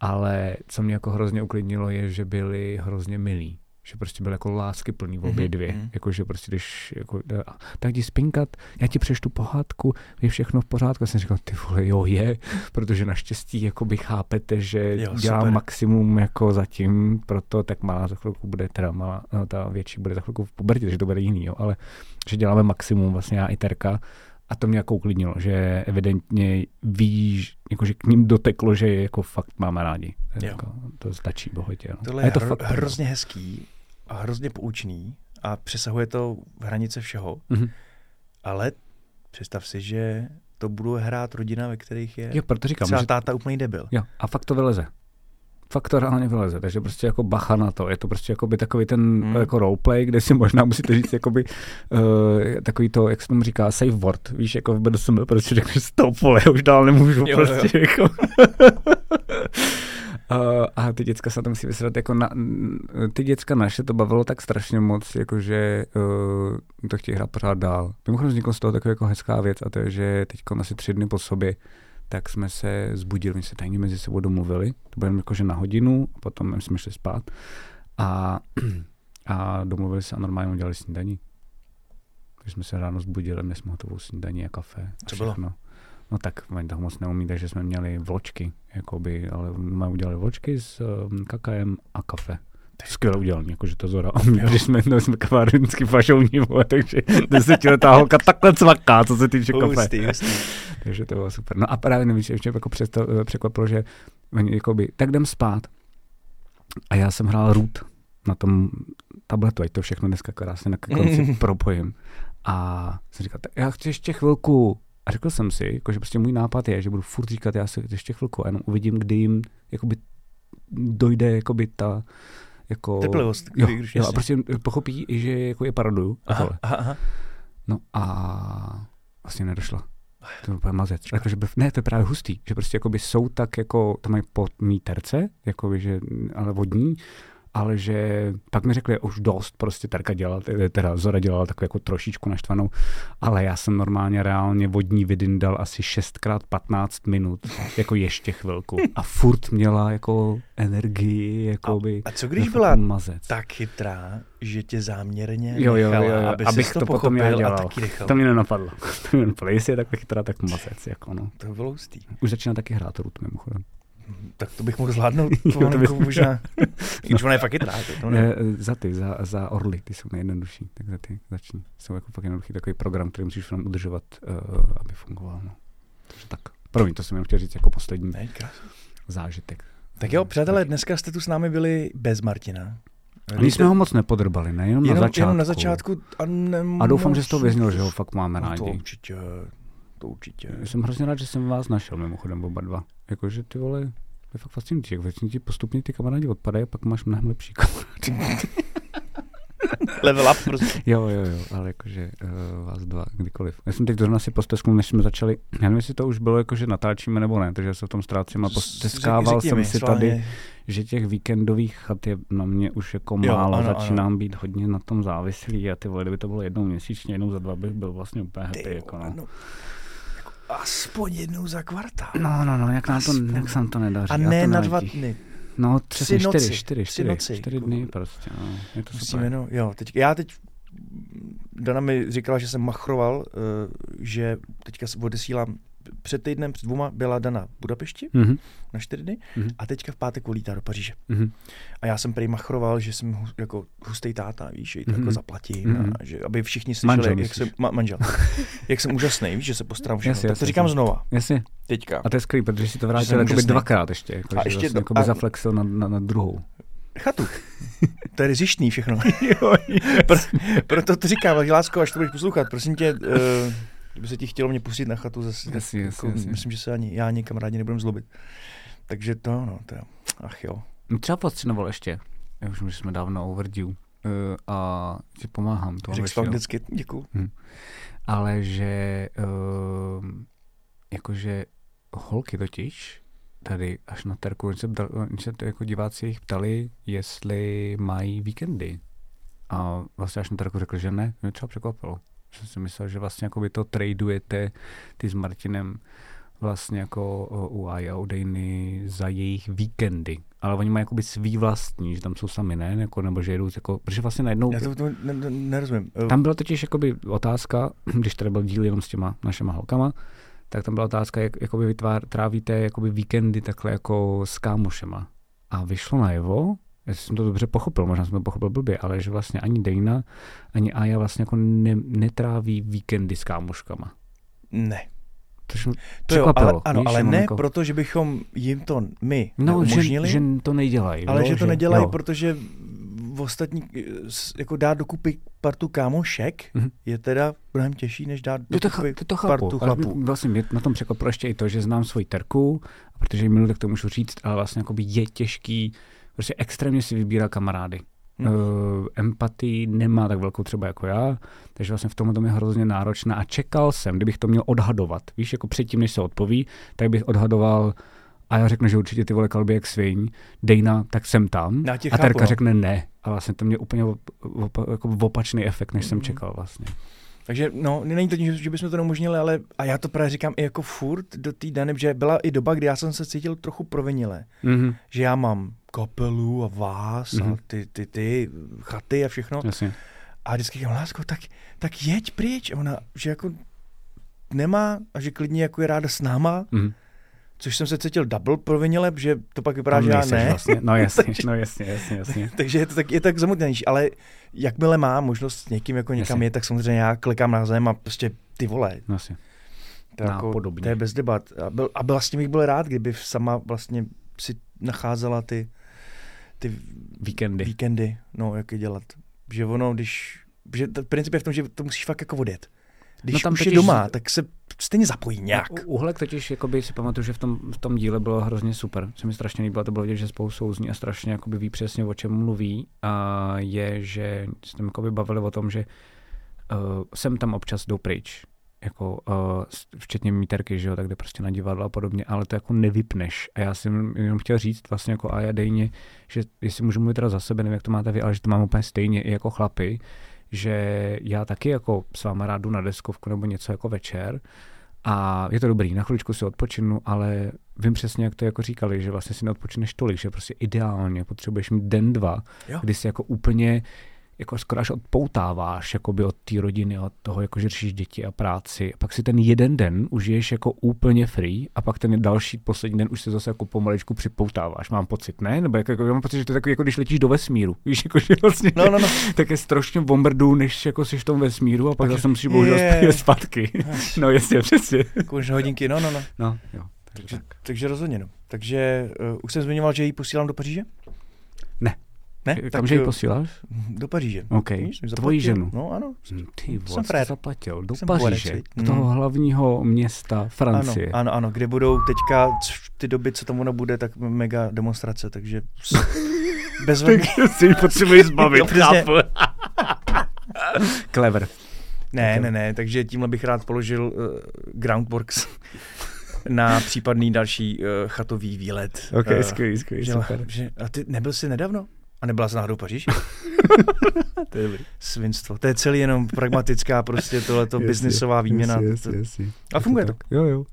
Ale co mě jako hrozně uklidnilo je, že byli hrozně milí, že prostě byly jako láskyplný obě dvě, jakože prostě když, jako, tak jdi spinkat, já ti přečtu pohádku, je všechno v pořádku. Já jsem říkal, ty vole, jo je, protože naštěstí jako by chápete, že dělám maximum jako zatím, proto tak malá za chvilku bude, ta větší bude za chvilku v pubertě, takže to bude jiný, jo, ale že děláme maximum vlastně já i Terka. A to mě jako uklidnilo, že evidentně víš, jakože k ním doteklo, že je jako fakt máme rádi. Jako, to stačí bohatě. No. Tohle je to fakt hrozně hezký a hrozně poučný a přesahuje to hranice všeho. Mm-hmm. Ale představ si, že to budou hrát rodina, ve kterých je celá táta úplný debil. Jo, a fakt to vyleze. Fakt to reálně vyleze, takže prostě jako bacha na to. Je to prostě jakoby takový ten jako roleplay, kde si možná musíte říct jakoby takový to, jak se tomu říká, safe word. Víš, jako v BDSM, protože řekneš stop, vole, už dál nemůžu, prostě jako. A ty děcka se tam musí vysvětlit, jako ty děcka naše to bavilo tak strašně moc, jakože to chtějí hrát pořád dál. Mimochodem vzniklo z toho taková jako hezká věc a to je, že teďko asi 3 dny po sobě tak jsme se zbudili, my se tajně mezi sebou domluvili, to bylo jakože na hodinu, a potom jsme šli spát a domluvili se a normálně udělali snídaní. Když jsme se ráno zbudili, měli jsme hotovou snídaní a kafe. Co bylo? No tak, oni toho moc neumí, takže jsme měli vločky, jakoby, ale my udělali vločky s kakaem a kafe. Skvěle udělaný, jakože to Zora o mě, když jsme kavárnický fašovní, takže 10letá holka takhle cvaká, co se týče kafe. Takže to bylo super. No a právě nevíš, ještě jako překvapilo, že oni jakoby, tak jdem spát. A já jsem hrál Root na tom tabletu, ať to všechno dneska krásně na konci propojím. A jsem říkal, tak já chci ještě chvilku. A řekl jsem si, jakože prostě můj nápad je, že budu furt říkat, já si ještě chvilku a jenom uvidím, kdy jim jakoby dojde jakoby ta jako teplivost, jo, a prostě pochopí, že jako je paroduju. Aha. No a vlastně nedošlo. To byl mazec. Jakože ne, to je právě hustý, že prostě jsou tak jako to mají po mý terce, jakoby, že ale vodní ale že pak mi řekli, už dost, prostě Zora dělala takovou jako trošičku naštvanou, ale já jsem reálně vodní vydindal asi 6x15 minut, jako ještě chvilku. A furt měla jako energii, jakoby. A co když byla tak chytrá, že tě záměrně nechala, abych to potom já dělal. To mě nenapadlo. Jestli je tak chytrá, tak mazec. Jako no. To bylo hustý. Už začíná taky hrát Root mimochodem. Tak to bych mohl zvládnout. Možná. Když ona je fakt chytrá. Za orly, ty jsou nejjednodušší. Tak za ty začni. Jsou jako fakt jednoduchý takový program, který musíš jenom udržovat, aby fungoval. No. Tak. Promiň, to jsem jenom chtěl říct jako poslední zážitek. Tak jo, přátelé, dneska jste tu s námi byli bez Martina. Ani jsme ho moc nepodrbali, ne? Jenom na začátku. A doufám, že jsi to věznil, že ho fakt máme rádi. To určitě. Jsem hrozně rád, že jsem vás našel mimochodem oba dva. Jakože ty vole, je fakt fascinující. Většině ti postupně ty kamarádi odpadají a pak máš mnohem lepší kamarádi. Level up prostě. Jo, ale jakože vás dva kdykoliv. Já jsem teď zrovna si postesknul, než jsme začali. Já nevím, jestli to už bylo jakože natáčíme nebo ne, takže já se v tom ztrácím a posteskával jsem si tady, že těch víkendových chat je na mě už jako málo. Začínám být hodně na tom závislý a ty vole, kdyby to bylo jednou měsíčně, jednou za dva bych byl vlastně úplně happy. Aspoň jednou za kvartál. No, jak se nám to nedaří. A ne na 2 dny. No, přesně 4 dny prostě. No. Je to super. Já teď Dana mi říkala, že jsem machroval, že teďka odesílám před týdnem, před 2 byla Dana v Budapešti na 4 dny a teďka v pátek volítá do Paříže. A já jsem prý machroval, že jsem jako hustej táta, víš, že to jako zaplatím, a že, aby všichni slyšeli, jak jsem úžasnej, víš, že se postarám všechno. Tak to říkám znova. Teďka. A to je skvělý, protože si to vrátil jakoby 2krát ještě. Jako, a ještě vlastně zaflexil na druhou. Chatu. To je rizištný všechno. Proto to říkám, lásko, až to budeš poslouchat, prosím tě, kdyby se ti chtělo mě pustit na chatu, zase jasně. Myslím, že se ani já ani kamarádi nebudem zlobit. Takže to ach jo. Mě třeba fascinovalo ještě, já už jsme dávno overdue a ti pomáhám. Řekl jsi to vždycky, děkuju. Ale že jakože holky totiž tady až na terku, oni se jako diváci jich ptali, jestli mají víkendy. A vlastně až na terku řekl, že ne, mě třeba překvapilo. Jsem si myslel, že vlastně jako vy to tradujete ty s Martinem vlastně jako u Aja, u Dejny za jejich víkendy. Ale oni mají jakoby svý vlastní, že tam jsou sami, ne? Jako, nebo že jedou jako, protože vlastně najednou... Já to nerozumím. Tam byla totiž jakoby otázka, když tady byl díl jenom s těma našima holkama, tak tam byla otázka, jak jakoby trávíte jakoby víkendy takhle jako s kámošema. A vyšlo najevo, jestli jsem to dobře pochopil, možná jsem to pochopil blbě, ale že vlastně ani Dejna, ani Aja vlastně jako netráví víkendy s kámoškama. Ne. To jo, ale ne, jako... protože bychom jim to my neumožnili. Že to nedělají. Ale že to nedělají, protože ostatní jako dát dokupy partu kámošek je teda mnohem těžší, než dát dokupy partu chlapů. Vlastně mě na tom překvapilo ještě i to, že znám svoji terku, protože jim tak to můžu říct, ale vlastně je těžký. Prostě extrémně si vybírá kamarády. Empatii nemá tak velkou třeba jako já, takže vlastně v tomhle tom je hrozně náročná. A čekal jsem, kdybych to měl odhadovat. Víš, jako předtím, než se odpoví, tak bych odhadoval a já řeknu, že určitě ty vole kalby jak sviň, Dejna, tak jsem tam. A Terka řekne ne. A vlastně to mě úplně jako opačný efekt, než jsem čekal vlastně. Takže není to, že bychom to neumožnili, ale a já to právě říkám i jako furt do té dany, že byla i doba, kdy já jsem se cítil trochu provinile, že já mám kapelu a vás a ty chaty a všechno. Jasně. A vždycky říkám, lásko, tak jeď pryč. A ona, že jako nemá a že klidně jako je ráda s náma, což jsem se cítil double provinile, že to pak vypadá, že já ne. Vlastně. No jasně. Takže je tak zamutnější, ale jakmile má možnost s někým jako někam jasně. Je, tak samozřejmě já klikám na zem a prostě ty vole. Jasně. To je bez debat. A vlastně bych byl rád, kdyby sama vlastně si nacházela ty víkendy, jak je dělat. Že ono, že princip je v tom, že to musíš fakt jako odjet. Když tam už je doma, tak se stejně zapojí nějak. Uhlek totiž, jakoby si pamatuju, že v tom díle bylo hrozně super. Co mi strašně líbilo, to bylo vidět, že spolu souzní a strašně jakoby ví přesně, o čem mluví. A je, že se tam jakoby bavili o tom, že sem tam občas jdou pryč. jako včetně míterky, že jo, tak jde prostě na divadla a podobně, ale to jako nevypneš. A já jsem jenom chtěl říct vlastně jako Aja Dejně, že jestli můžu mluvit teda za sebe, nevím, jak to máte vy, ale že to mám úplně stejně i jako chlapi, že já taky jako s váma rád jdu na deskovku nebo něco jako večer a je to dobrý, na chviličku si odpočinu, ale vím přesně, jak to jako říkali, že vlastně si neodpočineš tolik, že prostě ideálně potřebuješ mít den, dva, jo, kdy si jako úplně jako skoro až odpoutáváš jakoby od té rodiny, od toho, jako, že řešíš děti a práci. A pak si ten jeden den užiješ jako úplně free a pak ten další, poslední den už se zase jako pomaličku připoutáváš. Mám pocit, ne? Nebo jako, mám pocit, že to je takový, jako když letíš do vesmíru. Víš, jako, že vlastně no. Tak je strašně bombardů, než jako jsi v tom vesmíru a pak zase musíš bohužel zpátky. No jasně, přesně. Už hodinky, no. Jo, takže rozhodně, no. Takže už jsem zmiňoval, že ji posílám do Paříže? Ne. Ne? Takže ji posíláš? Do Paříže. Okay. Tvoji ženu? No ano. Ty vole, jsem zaplatil. Do Paříže. Do toho hlavního města Francie. Ano, kde budou teďka ty doby, co tam ona bude, tak mega demonstrace, takže bezvadně. Si ji potřebuji zbavit. Clever. Ne, takže tímhle bych rád položil groundworks na případný další chatový výlet. Ok, skvělý, super. A ty nebyl jsi nedávno? A nebyla jsi náhodou Paříž? To je svinstvo. To je celý jenom pragmatická prostě tohleto biznisová výměna. Yes. A funguje to. Jo.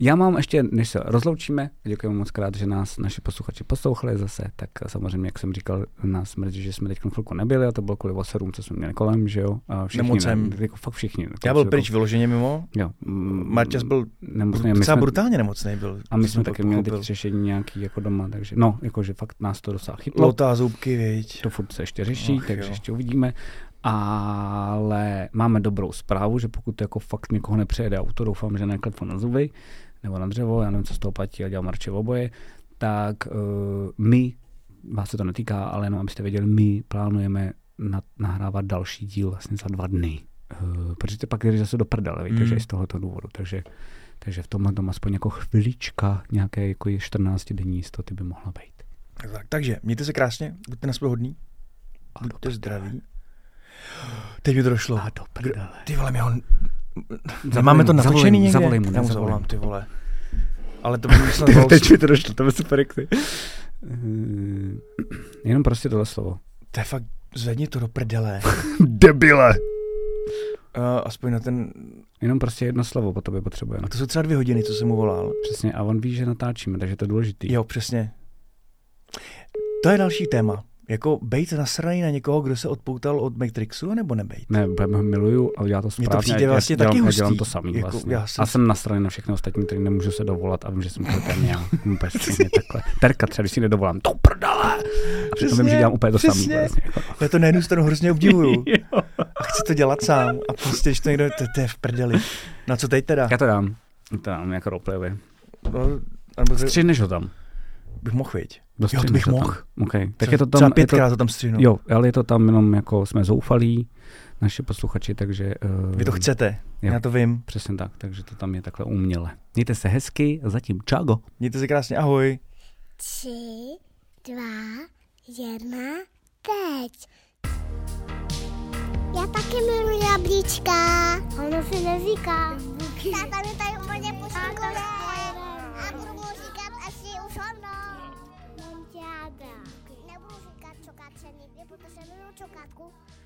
Já mám ještě, než se rozloučíme, děkujeme moc krát, že nás naši posluchači poslouchali zase, tak samozřejmě, jak jsem říkal, nás mrzí, že jsme teď chvilku nebyli a to bylo kvůli voserům, co jsme měli kolem, že jo. Nemocem. Jako fakt všichni. Já byl pryč vyloženě mimo. Jo. Marťas byl docela brutálně nemocný byl. A my jsme taky měli teď řešení nějaký jako doma, takže no, jakože fakt nás to dosáhlo. Lotá zubky, viď. To furt se ještě řeší, takže ještě uvidíme. Ale máme dobrou zprávu, že pokud jako fakt někoho nepřejede auto, doufám, že neklepou na zuby nebo na dřevo, já nevím, co z toho platí, ale dělám Marče oboje, tak my, vás se to netýká, ale jenom abyste věděli, my plánujeme nahrávat další díl vlastně za 2 dny. Protože pak jdeš zase do prdele, takže i z tohoto důvodu. Takže v tomhle tom aspoň jako chvilička nějaké jako 14-denní jistoty by mohla být. Takže mějte se krásně, buďte na sebe hodný, buďte zdraví. Teď mi to došlo. Ty vole, my ho... Máme to natočený někde? Zavolám, ty vole. Ale to by mi snad dalo... Teď mi to došlo, to by super. Jenom prostě tohle slovo. To je fakt, zvedni to do prdele. Debile. Aspoň na ten... Jenom prostě jedno slovo po tobě potřebujeme. A to jsou třeba 2 hodiny, co jsem mu volal. Přesně, a on ví, že natáčíme, takže to je důležitý. Jo, přesně. To je další téma. Jako bejt nasraný na někoho, kdo se odpoutal od Matrixu, nebo nebejt? Ne, ho miluju a já to správně. Mně to přijde vlastně taky hustý. Dělám to samý jako, vlastně. A jsem nasraný na všechny ostatní, který nemůžu se dovolat a vím, že jsem to ten já. Úplně stejně takhle. Terka třeba, když si nedovolám, to prdele! A přitom vím, že dělám úplně to samý. Vlastně. Já to na jednu stranu hrozně obdivuju. A chci to dělat sám. A prostě, když to někdo, to je v prdeli. No co teď teda? Já to dám. Jako roleplay. Střihneš ho tam. Bych mohl, viď? Jo, to bych mohl. Okay. Tak je to tam, třeba 5krát to tam střihnu. Jo, ale je to tam jenom jako jsme zoufalí, naši posluchači, takže... Vy to chcete, jo, já to vím. Přesně tak, takže to tam je takhle uměle. Mějte se hezky, zatím čágo. Mějte se krásně, ahoj. 3, 2, 1, teď. Já taky miluji jablíčka. Ono se neříká. Táta mi tady úplně poštěkuje. Nebudu říkat čokáčení, protože miluji čokátku.